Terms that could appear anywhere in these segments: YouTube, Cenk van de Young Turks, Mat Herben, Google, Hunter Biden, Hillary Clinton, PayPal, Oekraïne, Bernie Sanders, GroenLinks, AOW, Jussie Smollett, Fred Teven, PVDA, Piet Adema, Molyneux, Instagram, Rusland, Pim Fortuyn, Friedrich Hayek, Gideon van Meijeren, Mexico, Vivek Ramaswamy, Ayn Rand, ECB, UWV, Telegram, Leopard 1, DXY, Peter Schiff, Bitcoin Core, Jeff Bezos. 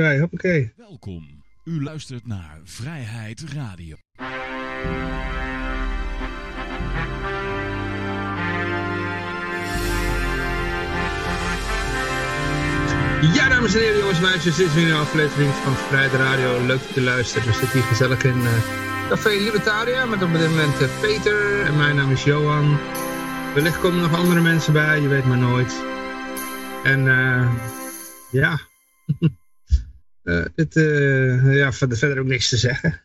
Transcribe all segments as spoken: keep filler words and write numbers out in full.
Nee, hoppakee. Welkom. U luistert naar Vrijheid Radio. Ja, dames en heren, jongens en meisjes, dit is weer een aflevering van Vrijheid Radio. Leuk dat u luistert. We zitten hier gezellig in uh, Café Libertaria met op dit moment uh, Peter en mijn naam is Johan. Wellicht komen nog andere mensen bij, je weet maar nooit. En uh, ja, uh, dit, uh, ja, verder ook niks te zeggen.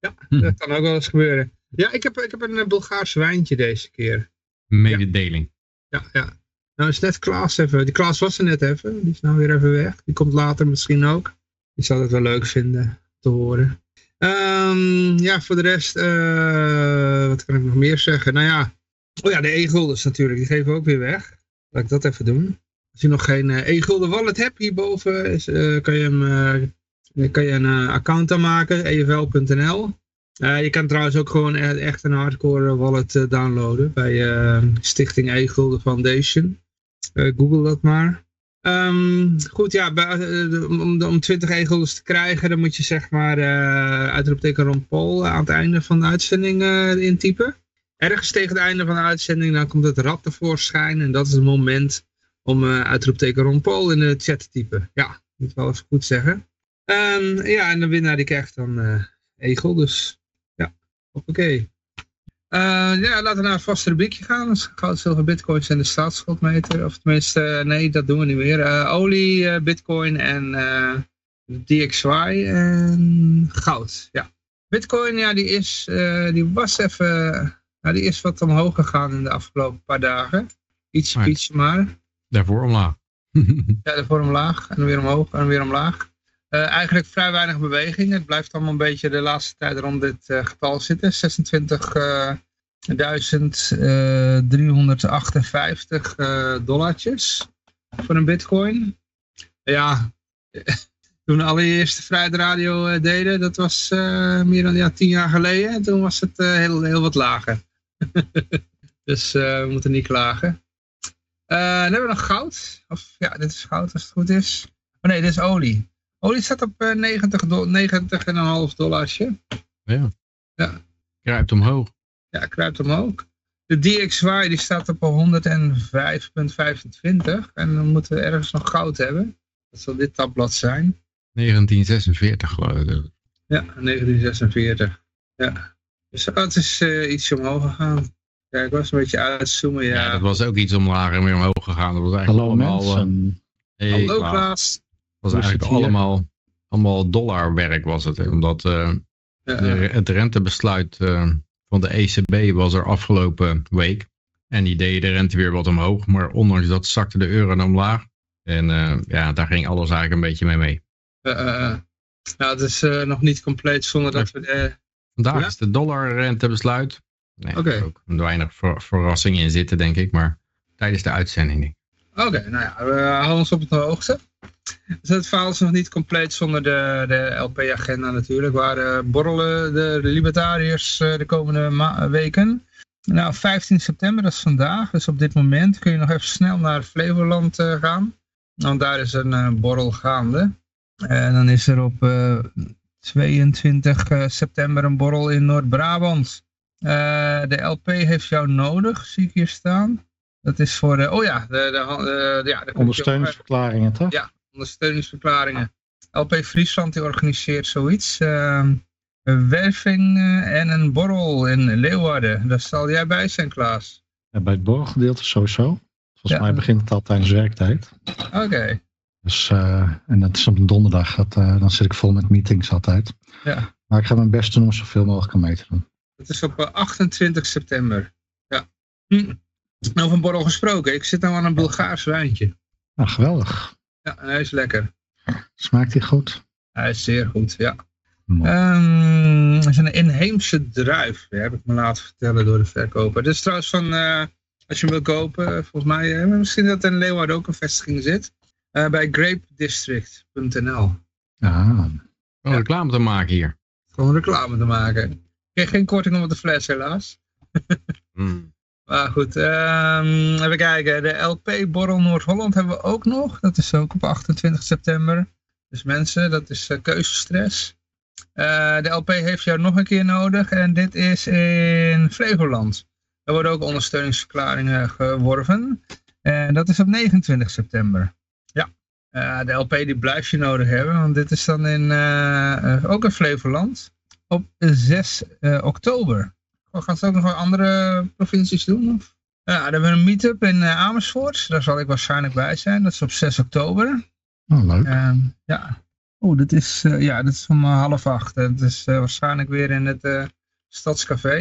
Ja, dat kan ook wel eens gebeuren. Ja, ik heb, ik heb een Bulgaars wijntje deze keer. Mededeling. Ja, ja. ja. Nou is net Klaas even, die Klaas was er net even, die is nou weer even weg. Die komt later misschien ook. Die zal het wel leuk vinden te horen. Um, ja, voor de rest, uh, wat kan ik nog meer zeggen? Nou ja, oh ja, de e-gulders natuurlijk, die geven we ook weer weg. Laat ik dat even doen. Als je nog geen uh, e-gulden wallet hebt hierboven, is, uh, kan je, hem, uh, kan je een uh, account aanmaken, e v l punt n l. Uh, je kan trouwens ook gewoon echt een hardcore wallet uh, downloaden bij uh, Stichting E-Gulden Foundation. Uh, Google dat maar. Um, goed, ja, bij, uh, om, om twintig e-guldens te krijgen, dan moet je zeg maar uh, uitroepteken Ron Paul aan het einde van de uitzending uh, intypen. Ergens tegen het einde van de uitzending, dan komt het rad tevoorschijn en dat is het moment om uh, uitroepteken Ron Paul in de chat te typen. Ja, moet wel even goed zeggen. Um, ja, en de winnaar die krijgt dan uh, e-guldens. Ja, oké. Uh, ja, laten we naar een vast rubriekje gaan. Dus goud, zilver, bitcoins en de staatsschuldmeter. Of tenminste, uh, nee, dat doen we niet meer. Uh, olie, uh, bitcoin en uh, D X Y en goud. Ja. Bitcoin, ja, die is, uh, die was even, uh, nou, die is wat omhoog gegaan in de afgelopen paar dagen. Ietsje, right. ietsje maar. Daarvoor omlaag. Ja, daarvoor omlaag en weer omhoog en weer omlaag. Uh, eigenlijk vrij weinig beweging. Het blijft allemaal een beetje de laatste tijd rond dit uh, getal zitten. zesentwintigduizend driehonderdachtenvijftig uh, dollartjes voor een bitcoin. Ja, toen we allereerst de Vrijheid Radio uh, deden, dat was uh, meer dan ja, tien jaar geleden. Toen was het uh, heel, heel wat lager. Dus uh, we moeten niet klagen. Uh, dan hebben we nog goud. Of, ja, dit is goud als het goed is. Oh nee, dit is olie. Olie staat op negentig komma vijf dollarje. Ja. ja. Kruipt omhoog. Ja, kruipt omhoog. De D X Y die staat op honderdvijf komma vijfentwintig. En dan moeten we ergens nog goud hebben. Dat zal dit tabblad zijn. negentienzesenveertig geloof ik. Ja, negentienzesenveertig. Ja. Dus dat is uh, iets omhoog gegaan. Ja, ik was een beetje aan het zoomen. Ja. ja, dat was ook iets omlaag en weer omhoog gegaan. Dat was eigenlijk Hallo allemaal, mensen. Uh, hey, Hallo Klaas. Dat was eigenlijk allemaal, allemaal dollarwerk was het. Hè? Omdat uh, ja. de, het rentebesluit uh, van de E C B was er afgelopen week. En die deden de rente weer wat omhoog. Maar ondanks dat zakte de euro omlaag. En uh, ja, daar ging alles eigenlijk een beetje mee mee. Uh, uh, uh. Nou, het is uh, nog niet compleet zonder dat we... De... Vandaag ja? is de dollarrentebesluit. Nee, okay. Er is ook weinig ver verrassing in zitten, denk ik. Maar tijdens de uitzending. Oké, okay, nou ja, we houden ons op het hoogste. Dus het verhaal is nog niet compleet zonder de, de L P-agenda natuurlijk. Waar uh, borrelen de libertariërs uh, de komende weken. Nou, vijftien september, dat is vandaag. Dus op dit moment kun je nog even snel naar Flevoland uh, gaan. Want daar is een uh, borrel gaande. En dan is er op uh, tweeëntwintig september een borrel in Noord-Brabant. Uh, de L P heeft jou nodig, zie ik hier staan. Dat is voor, de, oh ja, de, de, de, de, ja, de ondersteuningsverklaringen, toch? Ja, ondersteuningsverklaringen. L P Friesland die organiseert zoiets. Uh, een werving en een borrel in Leeuwarden. Daar zal jij bij zijn, Klaas. Ja, bij het borrelgedeelte sowieso. Volgens ja. mij begint het al tijdens werktijd. Oké. Okay. Dus, uh, en dat is op een donderdag. Dat, uh, dan zit ik vol met meetings altijd. Ja. Maar ik ga mijn best doen om zoveel mogelijk aan mee te doen. Dat is op achtentwintig september. Ja. Hm. Nou, van borrel gesproken. Ik zit nou aan een Bulgaars wijntje. Nou, geweldig. Ja, en hij is lekker. Smaakt hij goed? Hij is zeer goed, ja. Um, het is een inheemse druif. Ja, heb ik me laten vertellen door de verkoper. Dus trouwens van, uh, als je hem wil kopen, volgens mij, uh, misschien dat in Leeuwarden ook een vestiging zit. Uh, bij grapedistrict punt n l. Ah, om ja. reclame te maken hier. Gewoon reclame te maken. Ik kreeg geen korting op de fles, helaas. mm. Maar goed, um, even kijken. De L P Borrel Noord-Holland hebben we ook nog. Dat is ook op achtentwintig september. Dus mensen, dat is uh, keuzestress. Uh, de L P heeft jou nog een keer nodig en dit is in Flevoland. Er worden ook ondersteuningsverklaringen geworven. En dat is op negenentwintig september. Ja, uh, de L P die blijft je nodig hebben, want dit is dan in, uh, uh, ook in Flevoland op zes oktober. Oh, gaan ze ook nog wel andere provincies doen? Of? Ja, dan hebben we een meet-up in uh, Amersfoort. Daar zal ik waarschijnlijk bij zijn. Dat is op zes oktober. Oh, leuk. Uh, ja. Oh, dit is, uh, ja, dit is om uh, half acht. Dat is uh, waarschijnlijk weer in het uh, Stadscafé.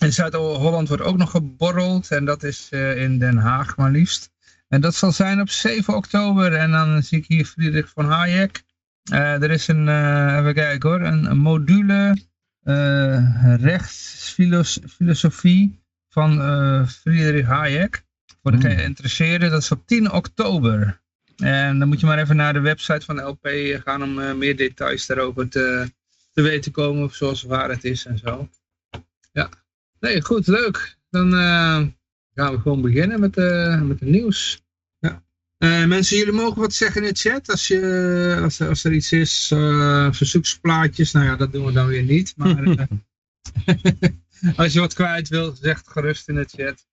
In Zuid-Holland wordt ook nog geborreld. En dat is uh, in Den Haag maar liefst. En dat zal zijn op zeven oktober. En dan zie ik hier Friedrich van Hayek. Uh, er is een, uh, even kijken hoor, een, een module uh, rechtsfilosofie van uh, Friedrich Hayek. Voor de geïnteresseerden, dat is op tien oktober. En dan moet je maar even naar de website van de L P gaan om uh, meer details daarover te, te weten komen. Of zoals waar het is en zo. Ja, nee, goed, leuk. Dan uh, gaan we gewoon beginnen met, uh, met het nieuws. Ja. Uh, mensen, jullie mogen wat zeggen in de chat. Als, je, als, als er iets is, uh, verzoeksplaatjes. Nou ja, dat doen we dan weer niet. Maar uh, als je wat kwijt wil, zeg het gerust in de chat.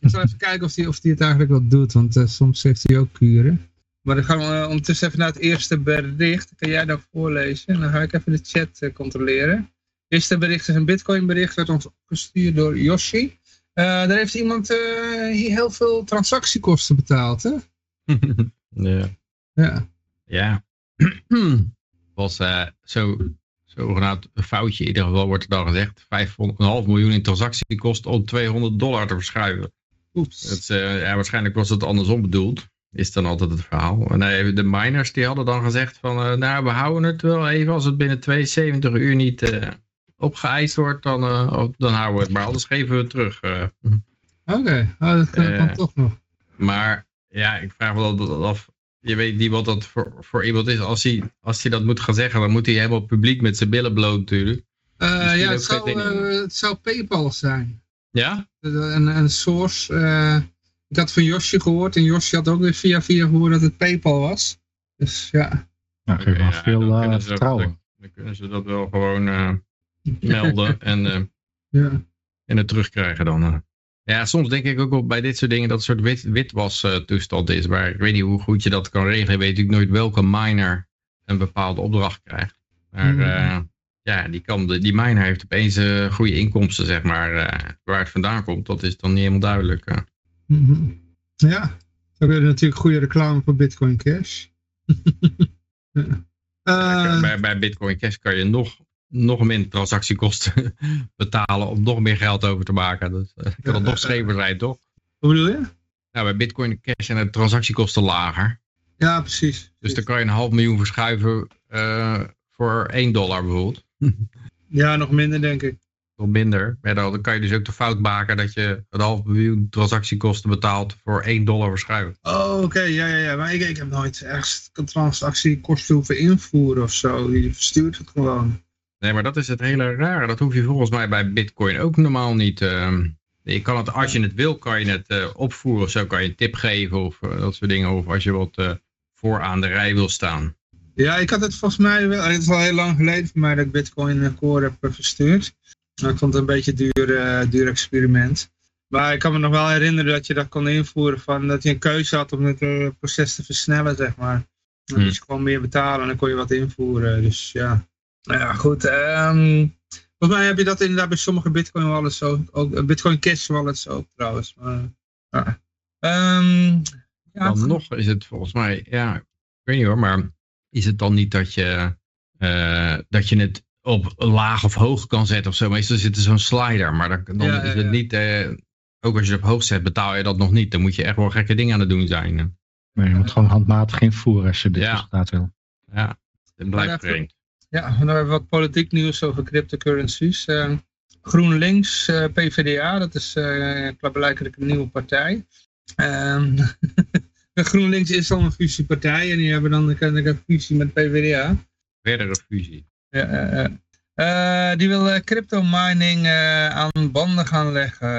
Ik zal even kijken of hij of die het eigenlijk wel doet. Want uh, soms heeft hij ook kuren. Maar dan gaan we uh, ondertussen even naar het eerste bericht. Dat kan jij dan voorlezen. En dan ga ik even de chat uh, controleren. Het eerste bericht is een Bitcoin bericht. Dat werd ons opgestuurd door Yoshi. Uh, daar heeft iemand uh, hier heel veel transactiekosten betaald. Hè? Ja. Ja. Ja. Was uh, zo, zogenaamd een foutje. In ieder geval wordt er dan gezegd. vijfhonderd, een half miljoen in transactiekosten om tweehonderd dollar te verschuiven. Oeps. Het, uh, ja, waarschijnlijk was het andersom bedoeld. Is dan altijd het verhaal. En nee, de miners die hadden dan gezegd van, uh, nou, we houden het wel even. Als het binnen tweeënzeventig uur niet uh, opgeëist wordt, dan, uh, dan houden we het. Maar anders geven we het terug. Uh. Oké, okay. Oh, dat kan uh, toch nog. Maar ja, ik vraag me altijd af. Je weet niet wat dat voor, voor iemand is. Als hij, als hij dat moet gaan zeggen, dan moet hij helemaal publiek met zijn billen bloot natuurlijk. Uh, ja, het zou, uh, het zou PayPal zijn. Ja? Een, een source. Uh, ik had van Josje gehoord. En Josje had ook weer via via gehoord dat het PayPal was. Dus ja. Nou, okay, ja, veel dan, uh, kunnen ze dat, dan, dan kunnen ze dat wel gewoon uh, melden. en, uh, ja. en het terugkrijgen dan. Uh. Ja, soms denk ik ook wel bij dit soort dingen dat het een soort witwas wit uh, toestand is. Maar ik weet niet hoe goed je dat kan regelen. Je weet natuurlijk nooit welke miner een bepaalde opdracht krijgt. Maar... Mm. Uh, Ja, die, kan, die miner heeft opeens uh, goede inkomsten, zeg maar. Uh, waar het vandaan komt, dat is dan niet helemaal duidelijk. Uh. Mm-hmm. Ja, we hebben natuurlijk goede reclame voor Bitcoin Cash. uh, ja, bij, bij Bitcoin Cash kan je nog, nog minder transactiekosten betalen om nog meer geld over te maken. Dus, uh, kan dat uh, nog schever zijn, toch? Wat bedoel je? Nou, bij Bitcoin Cash zijn de transactiekosten lager. Ja, precies. Dus precies. Dan kan je een half miljoen verschuiven uh, voor één dollar bijvoorbeeld. Ja, nog minder denk ik. Nog minder. Ja, dan kan je dus ook de fout maken dat je een half miljoen transactiekosten betaalt voor één dollar verschuiven. Oh, oké. Okay. Ja, ja, ja. Maar ik, ik heb nooit echt transactiekosten hoeven invoeren of zo. Je verstuurt het gewoon. Nee, maar dat is het hele rare. Dat hoef je volgens mij bij Bitcoin ook normaal niet. Uh, je kan het, als je het wil, kan je het uh, opvoeren of zo. Kan je een tip geven of uh, dat soort dingen. Of als je wat uh, vooraan de rij wil staan. Ja, ik had het volgens mij wel, het is al heel lang geleden voor mij dat ik Bitcoin Core heb verstuurd. Nou, ik vond het een beetje een duur, uh, duur experiment. Maar ik kan me nog wel herinneren dat je dat kon invoeren van dat je een keuze had om het uh, proces te versnellen, zeg maar. Dan moest je gewoon meer betalen en dan kon je wat invoeren, dus ja. Nou ja, goed. Um, volgens mij heb je dat inderdaad bij sommige Bitcoin wallets ook, ook Bitcoin Cash wallets ook trouwens. Maar, uh. um, ja, dan nog is het volgens mij, ja, ik weet niet hoor, maar... Is het dan niet dat je, uh, dat je het op laag of hoog kan zetten of zo? Meestal zit er zo'n slider, maar dan, dan ja, is ja, het ja. niet... Uh, ook als je het op hoog zet, betaal je dat nog niet. Dan moet je echt wel gekke dingen aan het doen zijn. Hè? Maar je moet gewoon handmatig invoeren als je dit resultaat wil. Ja, dat blijft vreemd. Ja, en dan hebben we wat politiek nieuws over cryptocurrencies. Uh, GroenLinks, uh, P V D A, dat is uh, blijkbaar een nieuwe partij. Um, GroenLinks is al een fusiepartij en die hebben dan een fusie met P V D A. Verdere fusie. Ja, uh, uh. Uh, die wil uh, crypto mining uh, aan banden gaan leggen.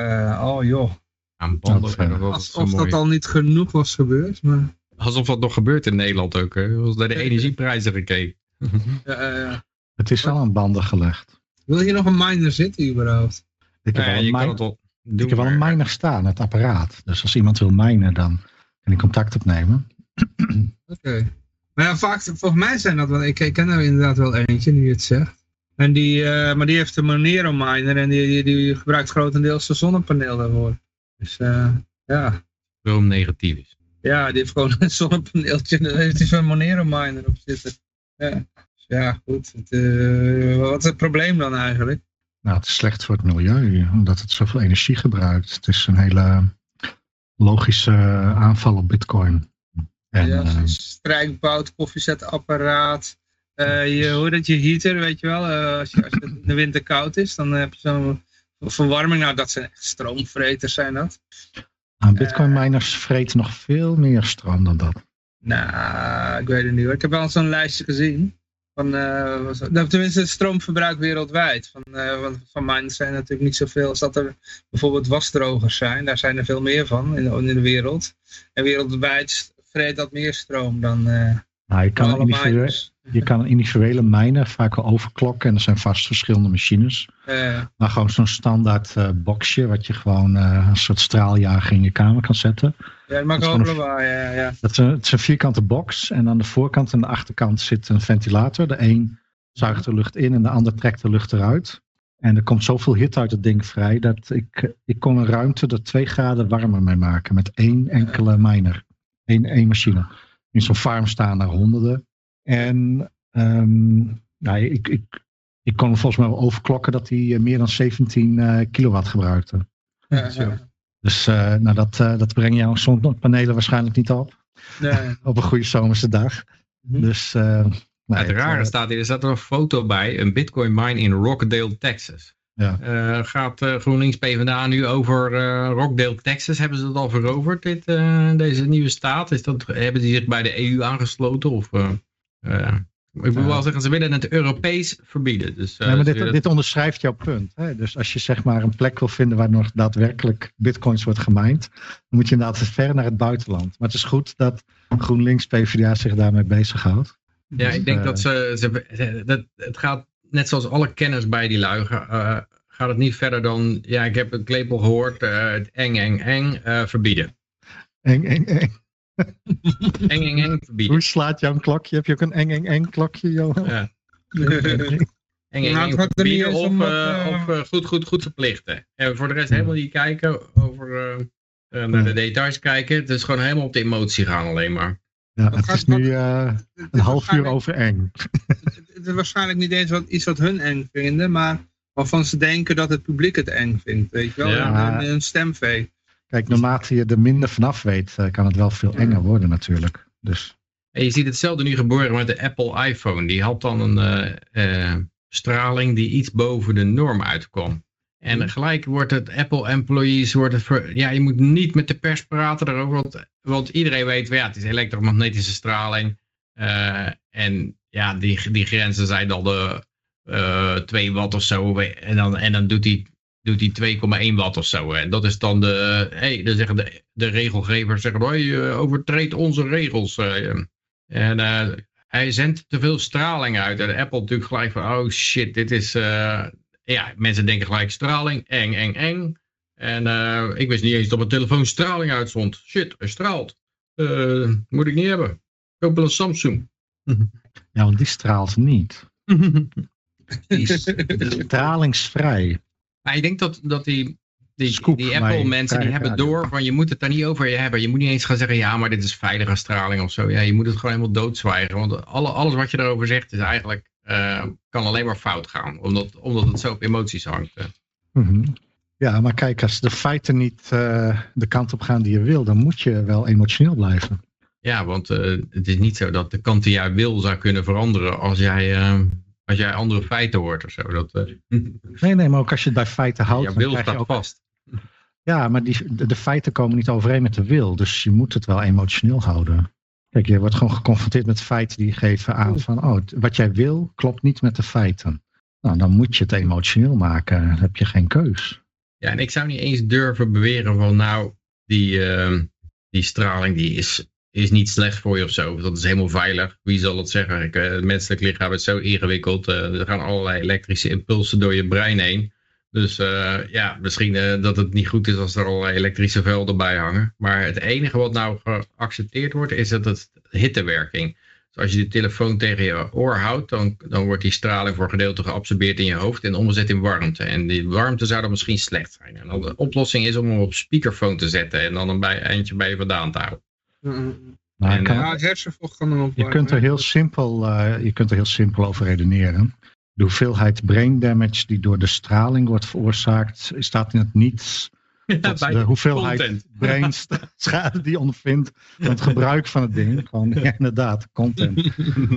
Oh joh. Aan banden. Alsof dat al niet genoeg was gebeurd. Maar... Alsof dat nog gebeurt in Nederland ook. Hè? Als naar de energieprijzen gekeken. Ja, uh, het is wel aan banden gelegd. Wil je nog een miner zitten überhaupt? Ik heb, ja, wel, een miner, al ik heb wel een miner staan, het apparaat. Dus als iemand wil minen, dan kan ik contact opnemen. Oké. Okay. Maar ja, vaak, volgens mij zijn dat wel... Ik, ik ken er inderdaad wel eentje, nu je het zegt. En die, uh, maar die heeft een Monero miner en die, die, die gebruikt grotendeels de zonnepaneel daarvoor. Dus uh, ja. Waarom negatief is. Ja, die heeft gewoon een zonnepaneeltje en daar heeft hij zo'n Monero miner op zitten. Ja, dus ja goed. Het, uh, wat is het probleem dan eigenlijk? Nou, het is slecht voor het milieu, omdat het zoveel energie gebruikt. Het is een hele logische aanval op Bitcoin. En, ja, uh, strijkbout, koffiezetapparaat. Uh, je, hoe dat je heater, weet je wel, uh, als, je, als het in de winter koud is, dan heb je zo'n verwarming. Nou, dat zijn echt stroomvreters, zijn dat. Uh, Bitcoin miners vreten nog veel meer stroom dan dat. Nou, nah, ik weet het niet hoor. Ik heb wel zo'n lijstje gezien. Van, uh, was, nou, tenminste, het stroomverbruik wereldwijd. Van, uh, want van miners zijn natuurlijk niet zoveel als dat er bijvoorbeeld wasdrogers zijn. Daar zijn er veel meer van in, in de wereld. En wereldwijd vreet dat meer stroom dan... Uh, Nou, je, kan individuele, je kan een individuele miner vaak wel overklokken. En er zijn vast verschillende machines. Uh, maar gewoon zo'n standaard uh, boxje. Wat je gewoon uh, een soort straaljager in je kamer kan zetten. Ja, dat, dat, is een, waar, ja, ja. Dat is een, het is een vierkante box. En aan de voorkant en de achterkant zit een ventilator. De een zuigt de lucht in en de ander trekt de lucht eruit. En er komt zoveel hitte uit het ding vrij. Dat ik, ik kon een ruimte er twee graden warmer mee maken. Met één enkele miner. Eén, één machine. In zo'n farm staan er honderden. En um, nou, ik, ik, ik kon hem volgens mij wel overklokken dat hij meer dan zeventien uh, kilowatt gebruikte. Ja, ja. Dus uh, nou, dat, uh, dat brengt jouw zonnepanelen waarschijnlijk niet op. Nee. Op een goede zomerse dag. Mm-hmm. Dus, uh, nou, ja, het, het rare uh, staat hier, er staat er een foto bij. Een Bitcoin mine in Rockdale, Texas. Ja. Uh, gaat uh, GroenLinks PvdA nu over uh, Rockdale, Texas? Hebben ze dat al veroverd, dit, uh, deze nieuwe staat? Is dat, hebben die zich bij de E U aangesloten? Of, uh, uh, ik wil wel zeggen, ze willen het Europees verbieden. Dus, uh, nee, maar dit, dat... dit onderschrijft jouw punt. Hè? Dus als je zeg maar een plek wil vinden waar nog daadwerkelijk bitcoins wordt gemined, dan moet je inderdaad ver naar het buitenland. Maar het is goed dat GroenLinks PvdA zich daarmee bezighoudt. Ja, dus, ik denk uh, dat ze, ze dat, het gaat... Net zoals alle kennis bij die lui uh, gaat het niet verder dan, ja, ik heb het lepel gehoord, uh, het eng, eng, eng, uh, verbieden. Eng, eng, eng. Eng, eng, eng, verbieden. Hoe slaat jouw klokje? Heb je ook een eng, eng, eng klokje, Johan? Ja. Eng, eng, eng, eng verbieden of, uh, of uh, goed, goed, goed verplichten. En voor de rest helemaal niet kijken, over uh, naar de details kijken. Het is gewoon helemaal op de emotie gaan alleen maar. Ja, het is nu uh, een half uur over eng. Het is waarschijnlijk niet eens wat, iets wat hun eng vinden, maar waarvan ze denken dat het publiek het eng vindt. Weet je wel, ja. een, een stemvee. Kijk, naarmate je er minder vanaf weet, kan het wel veel enger worden natuurlijk. Dus. En je ziet hetzelfde nu gebeuren met de Apple iPhone. Die had dan een uh, uh, straling die iets boven de norm uitkwam. En gelijk wordt het Apple employees, wordt het ver, ja, je moet niet met de pers praten daarover, want, want iedereen weet, ja, het is elektromagnetische straling. Uh, en ja, die, die grenzen zijn dan de uh, twee watt of zo. En dan, en dan doet hij doet twee komma één watt of zo. En dat is dan de, hey, dan zeggen de, de regelgevers, zeggen, hoi, je overtreedt onze regels. Uh, en uh, hij zendt te veel straling uit. En Apple natuurlijk gelijk van, oh shit, dit is... Uh, ja, mensen denken gelijk straling, eng, eng, eng. En uh, ik wist niet eens dat mijn telefoon straling uitzond. Shit, hij straalt. Uh, moet ik niet hebben. Ik koop wel een Samsung. Ja, want die straalt niet. Die is stralingsvrij. Maar ik denk dat, dat die, die, die Apple mensen die hebben door van je moet het daar niet over hebben. Je moet niet eens gaan zeggen ja, maar dit is veilige straling of zo. Ja, je moet het gewoon helemaal doodzwijgen. Want alle, alles wat je daarover zegt is eigenlijk... Uh, kan alleen maar fout gaan. Omdat, omdat het zo op emoties hangt. Mm-hmm. Ja, maar kijk, als de feiten niet uh, de kant op gaan die je wil, dan moet je wel emotioneel blijven. Ja, want uh, het is niet zo dat de kant die jij wil zou kunnen veranderen als jij, uh, als jij andere feiten hoort of zo. Dat, uh... Nee, nee, maar ook als je het bij feiten houdt. Ja, wil staat je ook... vast. Ja, maar die, de, de feiten komen niet overeen met de wil. Dus je moet het wel emotioneel houden. Kijk, je wordt gewoon geconfronteerd met feiten die geven aan van, oh, wat jij wil klopt niet met de feiten. Nou, dan moet je het emotioneel maken. Dan heb je geen keus. Ja, en ik zou niet eens durven beweren van, nou, die, uh, die straling die is, is niet slecht voor je of zo. Dat is helemaal veilig. Wie zal dat zeggen? Ik, het menselijk lichaam is zo ingewikkeld. Uh, er gaan allerlei elektrische impulsen door je brein heen. Dus uh, ja, misschien uh, dat het niet goed is als er allerlei elektrische velden bij hangen. Maar het enige wat nou geaccepteerd wordt is dat het hittewerking. Dus als je de telefoon tegen je oor houdt, dan, dan wordt die straling voor gedeelte geabsorbeerd in je hoofd en omgezet in warmte. En die warmte zou dan misschien slecht zijn. En dan de oplossing is om hem op speakerphone te zetten en dan een bij, eindje bij je vandaan te houden. Nou, en, kan, uh, je, je, kunt er heel simpel, uh, je kunt er heel simpel over redeneren. De hoeveelheid brain damage die door de straling wordt veroorzaakt, staat in het niets. Ja, dat de hoeveelheid brainschade die ondervindt van het gebruik van het ding. Gewoon, ja, inderdaad, content.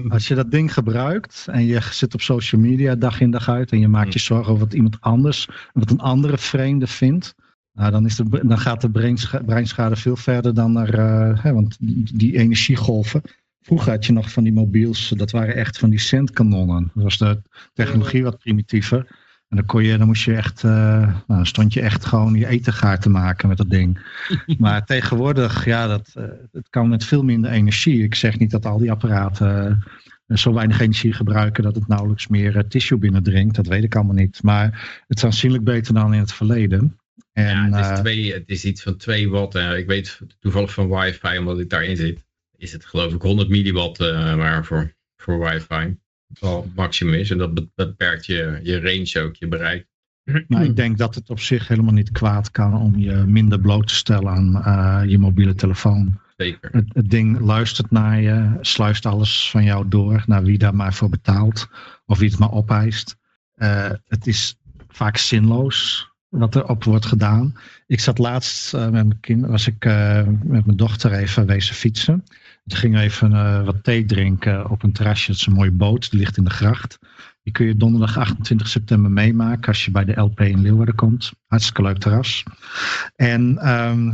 Als je dat ding gebruikt en je zit op social media dag in dag uit en je maakt je zorgen over wat iemand anders, wat een andere vreemde vindt. Nou, dan, is de, dan gaat de breinschade, breinschade veel verder dan er, uh, hè, want die, die energiegolven. Vroeger had je nog van die mobiels, dat waren echt van die centkanonnen. Dat was de technologie wat primitiever. En dan, kon je, dan moest je echt, uh, nou, dan stond je echt gewoon je eten gaar te maken met dat ding. Maar tegenwoordig, ja, dat, uh, het kan met veel minder energie. Ik zeg niet dat al die apparaten uh, zo weinig energie gebruiken dat het nauwelijks meer uh, tissue binnendringt. Dat weet ik allemaal niet. Maar het is aanzienlijk beter dan in het verleden. En, ja, het is, twee, het is iets van twee watt. Uh, ik weet toevallig van wifi, omdat ik daarin zit. Is het geloof ik honderd milliwatt uh, maar voor, voor wifi. Al het maximum is. En dat beperkt je, je range ook, je bereik. Maar ik denk dat het op zich helemaal niet kwaad kan om je minder bloot te stellen aan uh, je mobiele telefoon. Zeker. Het, het ding luistert naar je, sluist alles van jou door. Naar wie daar maar voor betaalt. Of wie het maar opeist. Uh, het is vaak zinloos wat er op wordt gedaan. Ik zat laatst uh, met mijn kind, was ik uh, met mijn dochter even wezen fietsen. Toen gingen we even uh, wat thee drinken op een terrasje. Het is een mooie boot, die ligt in de gracht. Die kun je donderdag achtentwintig september meemaken als je bij de L P in Leeuwarden komt. Hartstikke leuk terras. En um,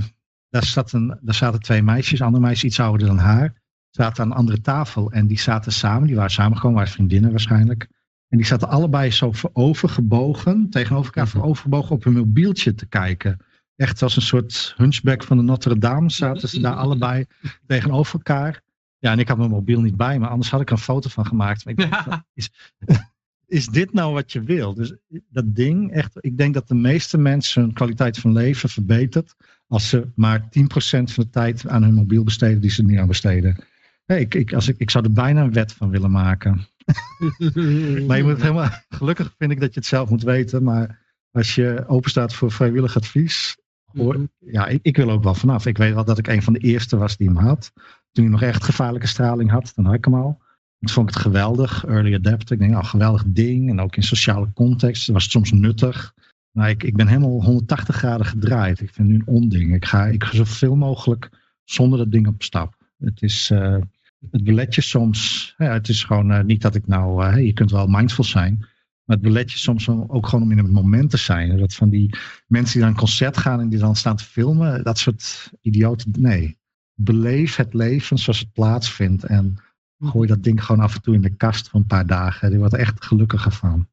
daar, zat een, daar zaten twee meisjes, een ander meisje iets ouder dan haar. Zaten aan een andere tafel en die zaten samen. Die waren samengekomen, waren vriendinnen waarschijnlijk. En die zaten allebei zo voorovergebogen, tegenover elkaar voorovergebogen op hun mobieltje te kijken. Echt als een soort hunchback van de Notre Dame zaten ze daar allebei tegenover elkaar. Ja, en ik had mijn mobiel niet bij, maar anders had ik er een foto van gemaakt. Maar ik dacht, is, is dit nou wat je wil? Dus dat ding, echt, ik denk dat de meeste mensen hun kwaliteit van leven verbetert als ze maar tien procent van de tijd aan hun mobiel besteden die ze niet aan besteden. Hey, ik, ik, als ik, ik zou er bijna een wet van willen maken. Maar je moet het helemaal, gelukkig vind ik dat je het zelf moet weten, maar als je openstaat voor vrijwillig advies, hoor, ja, ik, ik wil ook wel vanaf. Ik weet wel dat ik een van de eerste was die hem had. Toen hij nog echt gevaarlijke straling had, dan had ik hem al. Toen vond ik het geweldig, early adapter. Ik denk, nou, geweldig ding. En ook in sociale context was het soms nuttig. Maar ik, ik ben helemaal honderdtachtig graden gedraaid. Ik vind het nu een onding. Ik ga, ik ga zoveel mogelijk zonder dat ding op stap. Het is... Uh, Het belet je soms, ja, het is gewoon uh, niet dat ik nou, uh, je kunt wel mindful zijn, maar het belet je soms ook gewoon om in het moment te zijn. Dat van die mensen die naar een concert gaan en die dan staan te filmen, dat soort idioten, nee. Beleef het leven zoals het plaatsvindt en gooi dat ding gewoon af en toe in de kast voor een paar dagen. Die wordt er echt gelukkiger van.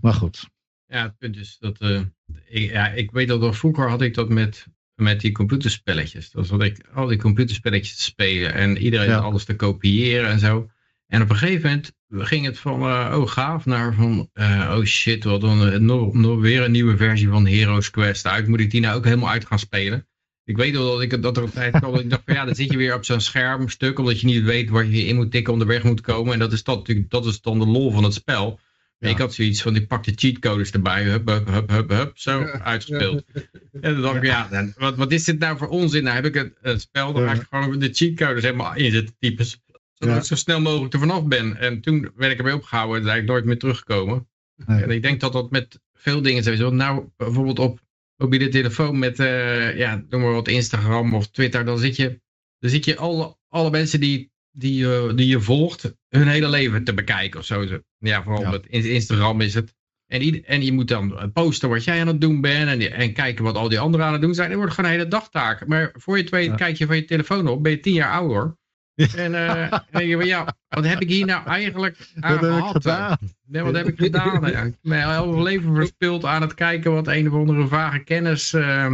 Maar goed. Ja, het punt is dat, uh, ik, ja, ik weet dat al vroeger had ik dat met... Met die computerspelletjes. Dat was ik al die computerspelletjes te spelen. En iedereen ja. alles te kopiëren en zo. En op een gegeven moment ging het van uh, oh gaaf naar van uh, oh shit. Wat dan nog, nog weer een nieuwe versie van Heroes Quest uit. Moet ik die nou ook helemaal uit gaan spelen? Ik weet wel dat ik dat er op tijd kwam. Dat ik dacht van ja, dan zit je weer op zo'n schermstuk. Omdat je niet weet waar je in moet tikken om de weg moet komen. En dat is, dat, dat is dan de lol van het spel. Ja. Ik had zoiets van, die pakte cheatcodes erbij, hup, hup, hup, hup, hup, zo, ja. uitgespeeld. Ja. En dan dacht ik, ja, dan, wat, wat is dit nou voor onzin? Nou heb ik het, het spel, daar ja. ga ik gewoon de cheatcodes helemaal in zitten typen, zodat ja. ik zo snel mogelijk er vanaf ben. En toen werd ik ermee opgehouden en is eigenlijk nooit meer teruggekomen. Ja. En ik denk dat dat met veel dingen sowieso, nou bijvoorbeeld op mobiele telefoon met, uh, ja, noem maar wat, Instagram of Twitter, dan zit je, dan zit je alle, alle mensen die... Die, uh, die je volgt, hun hele leven te bekijken of zo. Ja, vooral ja. met Instagram is het. En, en je moet dan posten wat jij aan het doen bent. En, en kijken wat al die anderen aan het doen zijn. Dat wordt gewoon een hele dagtaak. Maar voor je twee ja. kijk je van je telefoon op, ben je tien jaar ouder. En uh, dan denk je van ja, wat heb ik hier nou eigenlijk aan wat gehad? Heb nee, wat heb ik gedaan? Hè? Mijn hele leven verspild aan het kijken wat een of andere vage kennis uh,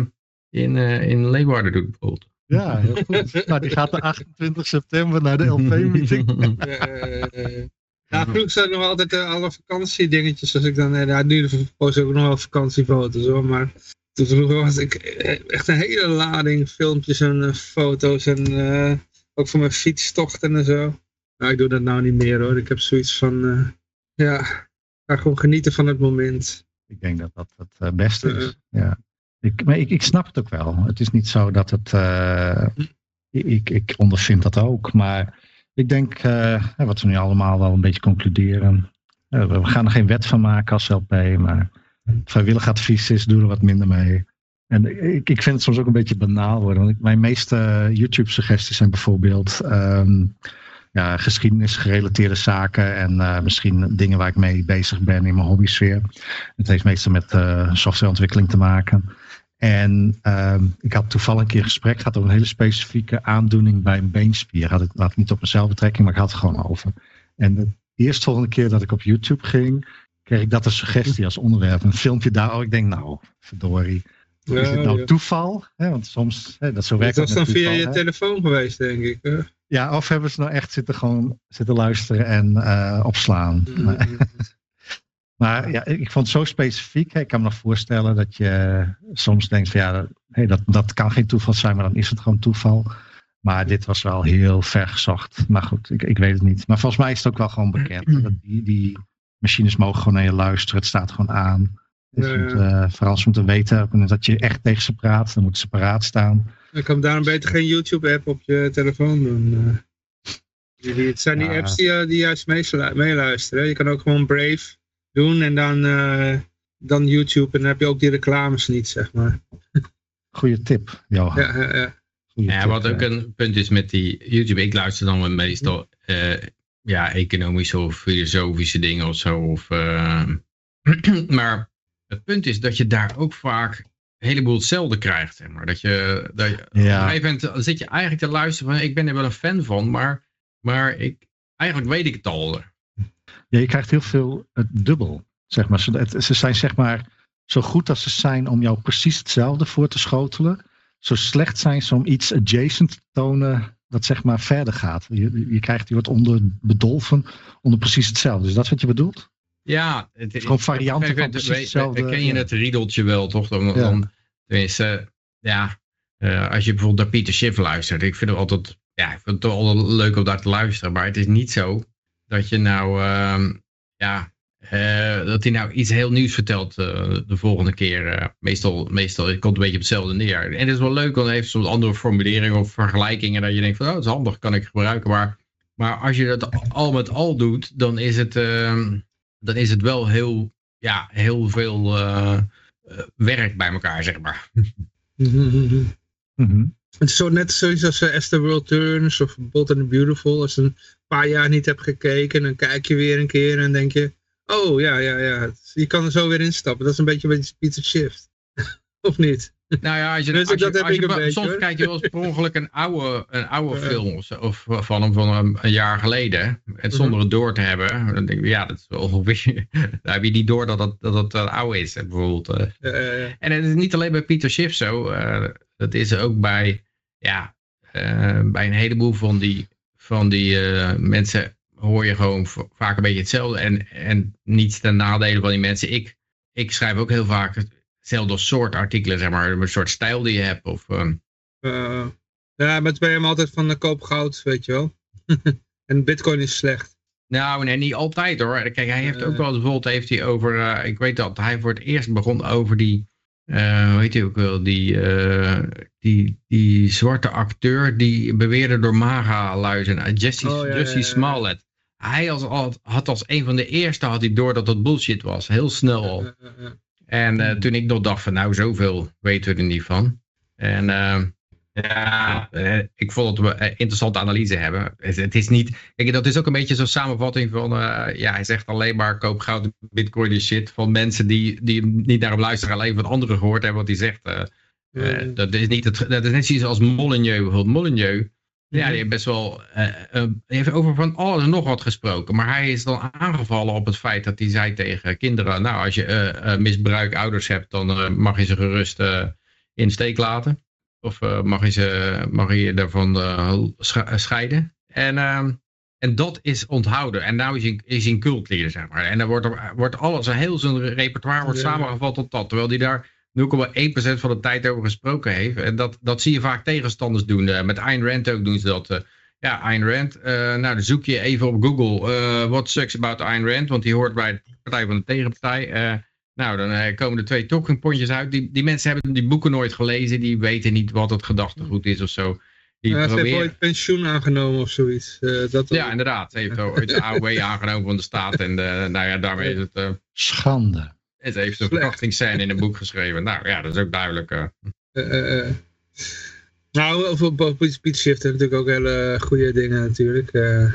in, uh, in Leeuwarden doet bijvoorbeeld. Ja, heel goed. Nou, die gaat de achtentwintig september naar de L P-meeting. uh, ja, vroeger zijn nog altijd uh, alle vakantiedingetjes. Als ik dan, uh, nou, nu post ik ook nog wel vakantiefoto's hoor, maar toen vroeger was ik echt een hele lading filmpjes en uh, foto's en uh, ook voor mijn fietstochten en zo. Nou, ik doe dat nou niet meer hoor. Ik heb zoiets van, uh, ja, ga gewoon genieten van het moment. Ik denk dat dat het beste is, uh, ja. Ik, maar ik, ik snap het ook wel. Het is niet zo dat het... Uh, ik, ik ondervind dat ook. Maar ik denk, uh, wat we nu allemaal wel een beetje concluderen. Uh, we gaan er geen wet van maken als L P. Maar vrijwillig advies is, doe er wat minder mee. En ik, ik vind het soms ook een beetje banaal worden. Want ik, mijn meeste YouTube suggesties zijn bijvoorbeeld... Um, ja, geschiedenisgerelateerde zaken en uh, misschien dingen waar ik mee bezig ben in mijn hobbysfeer. Het heeft meestal met uh, softwareontwikkeling te maken. En uh, ik had toevallig een keer een gesprek, had ook een hele specifieke aandoening bij een beenspier. Had ik had het niet op mezelf betrekking, maar ik had het gewoon over. En de eerste volgende keer dat ik op YouTube ging, kreeg ik dat als suggestie als onderwerp. Een filmpje daar, oh, ik denk nou, verdorie. Ja, is het nou ja. toeval? Hè? Want soms, hè, dat zo werkt het. Dat is dan via je hè? telefoon geweest, denk ik. Hè? Ja, of hebben ze nou echt zitten, gewoon, zitten luisteren en uh, opslaan. Mm-hmm. Maar ja, ik vond het zo specifiek. Hè. Ik kan me nog voorstellen dat je soms denkt van ja, hey, dat, dat kan geen toeval zijn, maar dan is het gewoon toeval. Maar dit was wel heel ver gezocht. Maar goed, ik, ik weet het niet. Maar volgens mij is het ook wel gewoon bekend. Mm-hmm. Dat die, die machines mogen gewoon naar je luisteren. Het staat gewoon aan. Dus ja, ja. Moet, uh, vooral ze moeten weten dat je echt tegen ze praat. Dan moeten ze paraat staan. Je kan daarom beter geen YouTube-app op je telefoon doen. Uh, het zijn die ja. apps die, die juist meeluisteren. Je kan ook gewoon Brave doen en dan, uh, dan YouTube. En dan heb je ook die reclames niet, zeg maar. Goeie tip, Johan. Ja, ja, ja. Goeie ja tip, wat ook ja. een punt is met die YouTube. Ik luister dan meestal uh, ja, economische of filosofische dingen of zo. Of, uh, maar... Het punt is dat je daar ook vaak een heleboel hetzelfde krijgt. Zeg maar. Dat je, dat je, ja. Op een gegeven moment zit je eigenlijk te luisteren van ik ben er wel een fan van, maar, maar ik, eigenlijk weet ik het al. Ja, je krijgt heel veel het dubbel. Zeg maar. Ze zijn zeg maar zo goed als ze zijn om jou precies hetzelfde voor te schotelen. Zo slecht zijn ze om iets adjacent te tonen dat zeg maar verder gaat. Je, je krijgt, je wordt onder bedolven onder precies hetzelfde. Is dat wat je bedoelt? Ja, het is gewoon varianten van precies hetzelfde. Dan ken je het riedeltje wel, toch? Dan, ja. dan, tenminste, ja, uh, als je bijvoorbeeld naar Peter Schiff luistert. Ik vind het altijd, ja, ik vind het altijd leuk om daar te luisteren. Maar het is niet zo dat je nou, uh, ja, uh, dat hij nou iets heel nieuws vertelt uh, de volgende keer. Uh, meestal, meestal komt het een beetje op hetzelfde neer. En het is wel leuk, want hij heeft soms andere formuleringen of vergelijkingen. Dat je denkt van, oh, dat is handig, kan ik gebruiken. Maar, maar als je dat al met al doet, dan is het... Uh, dan is het wel heel, ja, heel veel uh, uh, werk bij elkaar, zeg maar. Mm-hmm. Mm-hmm. Het is zo net zoiets als uh, As the World Turns of Bold and the Beautiful. Als je een paar jaar niet hebt gekeken, dan kijk je weer een keer en denk je... Oh, ja, ja, ja. Je kan er zo weer instappen. Dat is een beetje een Peter Schiff. Of niet? Nou ja, als je, dus als je, dat als je, als je beetje, soms hoor. Kijk je wel eens per ongeluk een oude, een oude ja. film of, of van hem van een, een jaar geleden. En zonder het door te hebben. Dan denk je, ja, dat is wel, dan heb je niet door dat het, dat het oud is. Bijvoorbeeld. Uh, en het is niet alleen bij Peter Schiff zo. Uh, dat is ook bij, ja, uh, bij een heleboel van die, van die uh, mensen hoor je gewoon vaak een beetje hetzelfde. En, en niet ten nadele van die mensen. Ik, ik schrijf ook heel vaak... Hetzelfde soort artikelen, zeg maar, een soort stijl die je hebt. Of, um... uh, ja, maar het ben je hem altijd van de koop goud, weet je wel. En bitcoin is slecht. Nou, nee, niet altijd hoor. Kijk, hij heeft uh, ook wel, bijvoorbeeld heeft hij over, uh, ik weet dat, hij voor het eerst begon over die, uh, hoe heet hij ook wel, die, uh, die, die zwarte acteur die beweerde door MAGA-luizen, uh, Jussie oh, ja, ja, ja. Smollett. Hij als, had, had als een van de eerste, had hij door dat dat bullshit was, heel snel al. Uh, uh, uh. En uh, toen ik nog dacht van nou zoveel weten we er niet van. En uh, ja, uh, ik vond dat we een interessante analyse hebben. Het, het is niet, kijk, dat is ook een beetje zo'n samenvatting van, uh, ja hij zegt alleen maar koop goud, bitcoin en shit. Van mensen die, die niet naar hem luisteren, alleen wat anderen gehoord hebben wat hij zegt. Uh, uh, mm. dat, is niet het, dat is net zoiets als Molyneux bijvoorbeeld. Molyneux, mm. ja, die heeft best wel, uh, uh, die heeft over van alles en nog wat gesproken. Maar hij is dan aangevallen op het feit dat hij zei tegen kinderen, nou als je uh, uh, misbruik ouders hebt, dan uh, mag je ze gerust uh, in de steek laten. Of uh, mag, je ze, mag je je daarvan uh, scheiden. En, uh, en dat is onthouden. En nou is hij is een cultleader, zeg maar. En dan wordt, er, wordt alles, heel zijn repertoire wordt ja. samengevat tot dat. Terwijl hij daar nul komma één procent van de tijd over gesproken heeft. En dat, dat zie je vaak tegenstanders doen. Uh, met Ayn Rand ook doen ze dat. Uh, ja, Ayn Rand. Uh, nou, dan zoek je even op Google. Uh, what sucks about Ayn Rand? Want die hoort bij de partij van de tegenpartij. Uh, Nou, dan komen er twee talkingpointjes uit. Die, die mensen hebben die boeken nooit gelezen. Die weten niet wat het gedachtegoed is of zo. Die ja, proberen... Ze heeft ooit pensioen aangenomen of zoiets. Uh, dat ja, ook... inderdaad. Ze heeft ooit de A O W aangenomen van de staat. En de, nou ja, daarmee is het... Uh... Schande. En ze heeft een verkrachtingsscène in een boek geschreven. Nou ja, dat is ook duidelijk. Uh... Uh, uh, nou, over Peter Schiff heeft natuurlijk ook hele goede dingen natuurlijk. Uh,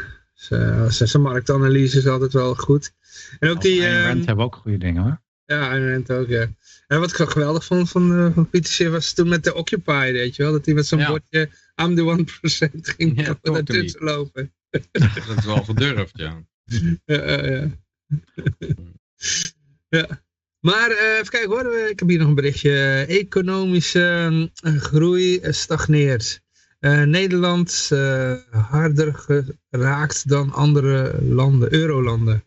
zijn marktanalyse is altijd wel goed. En ook die... Uh... hebben we ook goede dingen hoor. Ja, en ook, ja. En wat ik geweldig vond van, van, van Peter Schiff was toen met de Occupy, weet je wel. Dat hij met zo'n ja. bordje, I'm the one percent, ging ja, naartoe te lopen. Dat is wel gedurfd, ja. Ja, uh, ja. ja. Maar uh, even kijken hoor, ik heb hier nog een berichtje. Economische uh, groei stagneert. Uh, Nederland uh, harder geraakt dan andere landen, eurolanden.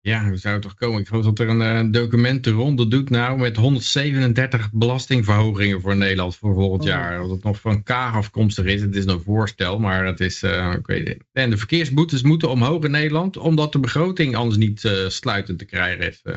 Ja, dat zou toch komen. Ik geloof dat er een, een document de ronde doet nou met honderdzevenendertig belastingverhogingen voor Nederland voor volgend oh. jaar. Dat het nog van Kaag afkomstig is. Het is een voorstel, maar dat is... Uh, ik weet het. En de verkeersboetes moeten omhoog in Nederland, omdat de begroting anders niet uh, sluitend te krijgen is. Uh.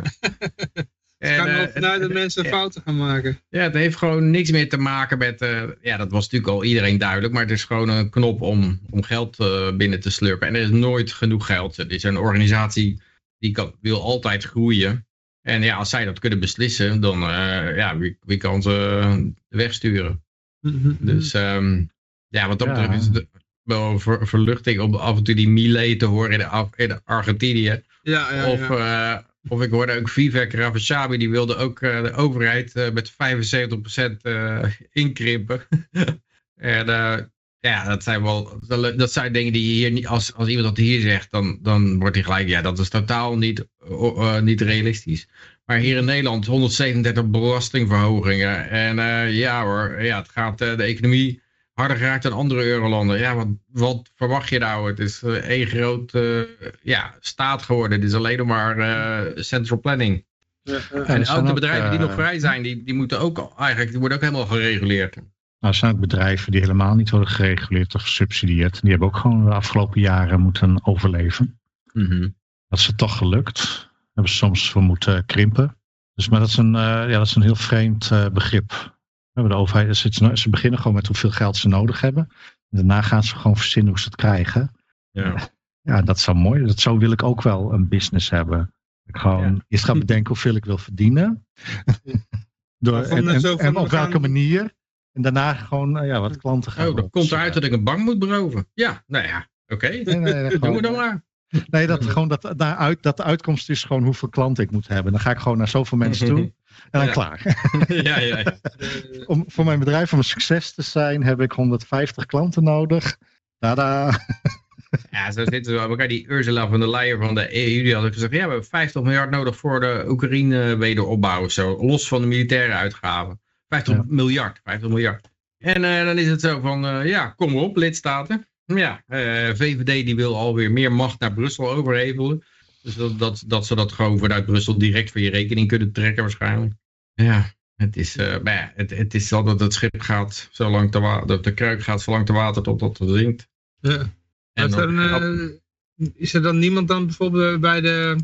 Het kan ook uh, naar dat mensen fouten gaan maken. Ja, het heeft gewoon niks meer te maken met... Uh, ja, dat was natuurlijk al iedereen duidelijk. Maar het is gewoon een knop om, om geld uh, binnen te slurpen. En er is nooit genoeg geld. Het is een organisatie... Die kan, wil altijd groeien. En ja, als zij dat kunnen beslissen, dan uh, ja, wie, wie kan ze wegsturen? Mm-hmm. Dus um, ja, wat dat ja. betreft is het wel ver, verluchting om af en toe die Milei te horen in, de, in de Argentinië. Ja, ja, of, ja. Uh, of ik hoorde ook Vivek Ramaswamy, die wilde ook uh, de overheid uh, met vijfenzeventig procent uh, inkrimpen. En uh, ja, dat zijn wel, dat zijn dingen die hier niet, als, als iemand dat hier zegt, dan, dan wordt hij gelijk, ja, dat is totaal niet, uh, niet realistisch. Maar hier in Nederland, honderdzevenendertig belastingverhogingen. En uh, ja hoor, ja, het gaat uh, de economie harder geraakt dan andere eurolanden. Ja, wat, wat verwacht je nou? Het is uh, één groot uh, ja, staat geworden. Het is alleen nog maar uh, central planning. Ja, uh, en ook de bedrijven ook, uh, die nog vrij zijn, die, die moeten ook eigenlijk, die worden ook helemaal gereguleerd. Nou, er zijn ook bedrijven die helemaal niet worden gereguleerd of gesubsidieerd. Die hebben ook gewoon de afgelopen jaren moeten overleven. Mm-hmm. Dat is toch gelukt. Daar hebben ze soms voor moeten krimpen. Dus, maar dat is een, uh, ja, dat is een heel vreemd uh, begrip. De overheid, ze, ze beginnen gewoon met hoeveel geld ze nodig hebben. En daarna gaan ze gewoon verzinnen hoe ze het krijgen. Ja, ja dat zou mooi. Dat, zo wil ik ook wel een business hebben. Ik gewoon ja. eerst ga bedenken hoeveel ik wil verdienen. Door, en, en, en op welke gaan... manier... En daarna gewoon ja, wat klanten gaan. Oh, dat komt eruit dat ik een bank moet beroven. Ja, nou ja, oké. Okay. Nee, nee, nee, doen we dan maar. Nee, dat, gewoon dat, daaruit, dat de uitkomst is gewoon hoeveel klanten ik moet hebben. Dan ga ik gewoon naar zoveel mensen toe. En dan ja. klaar. Ja, ja, ja. Om, voor mijn bedrijf om een succes te zijn heb ik honderdvijftig klanten nodig. Tada. Ja, zo zitten we bij elkaar. Die Ursula van der Leyen van de E U die had gezegd, ja, we hebben vijftig miljard nodig voor de Oekraïne wederopbouw. Zo, los van de militaire uitgaven. vijftig miljard, vijftig miljard. En uh, dan is het zo van, uh, ja, kom op, lidstaten. Ja, uh, V V D die wil alweer meer macht naar Brussel overhevelen. Dus dat, dat, dat ze dat gewoon vanuit Brussel direct voor je rekening kunnen trekken waarschijnlijk. Ja, het is, uh, bah, het, het is altijd dat het schip gaat, zolang de, de, de kruik gaat zo lang te water totdat het zinkt. Ja. En dan, uh, is er dan niemand dan bijvoorbeeld bij de...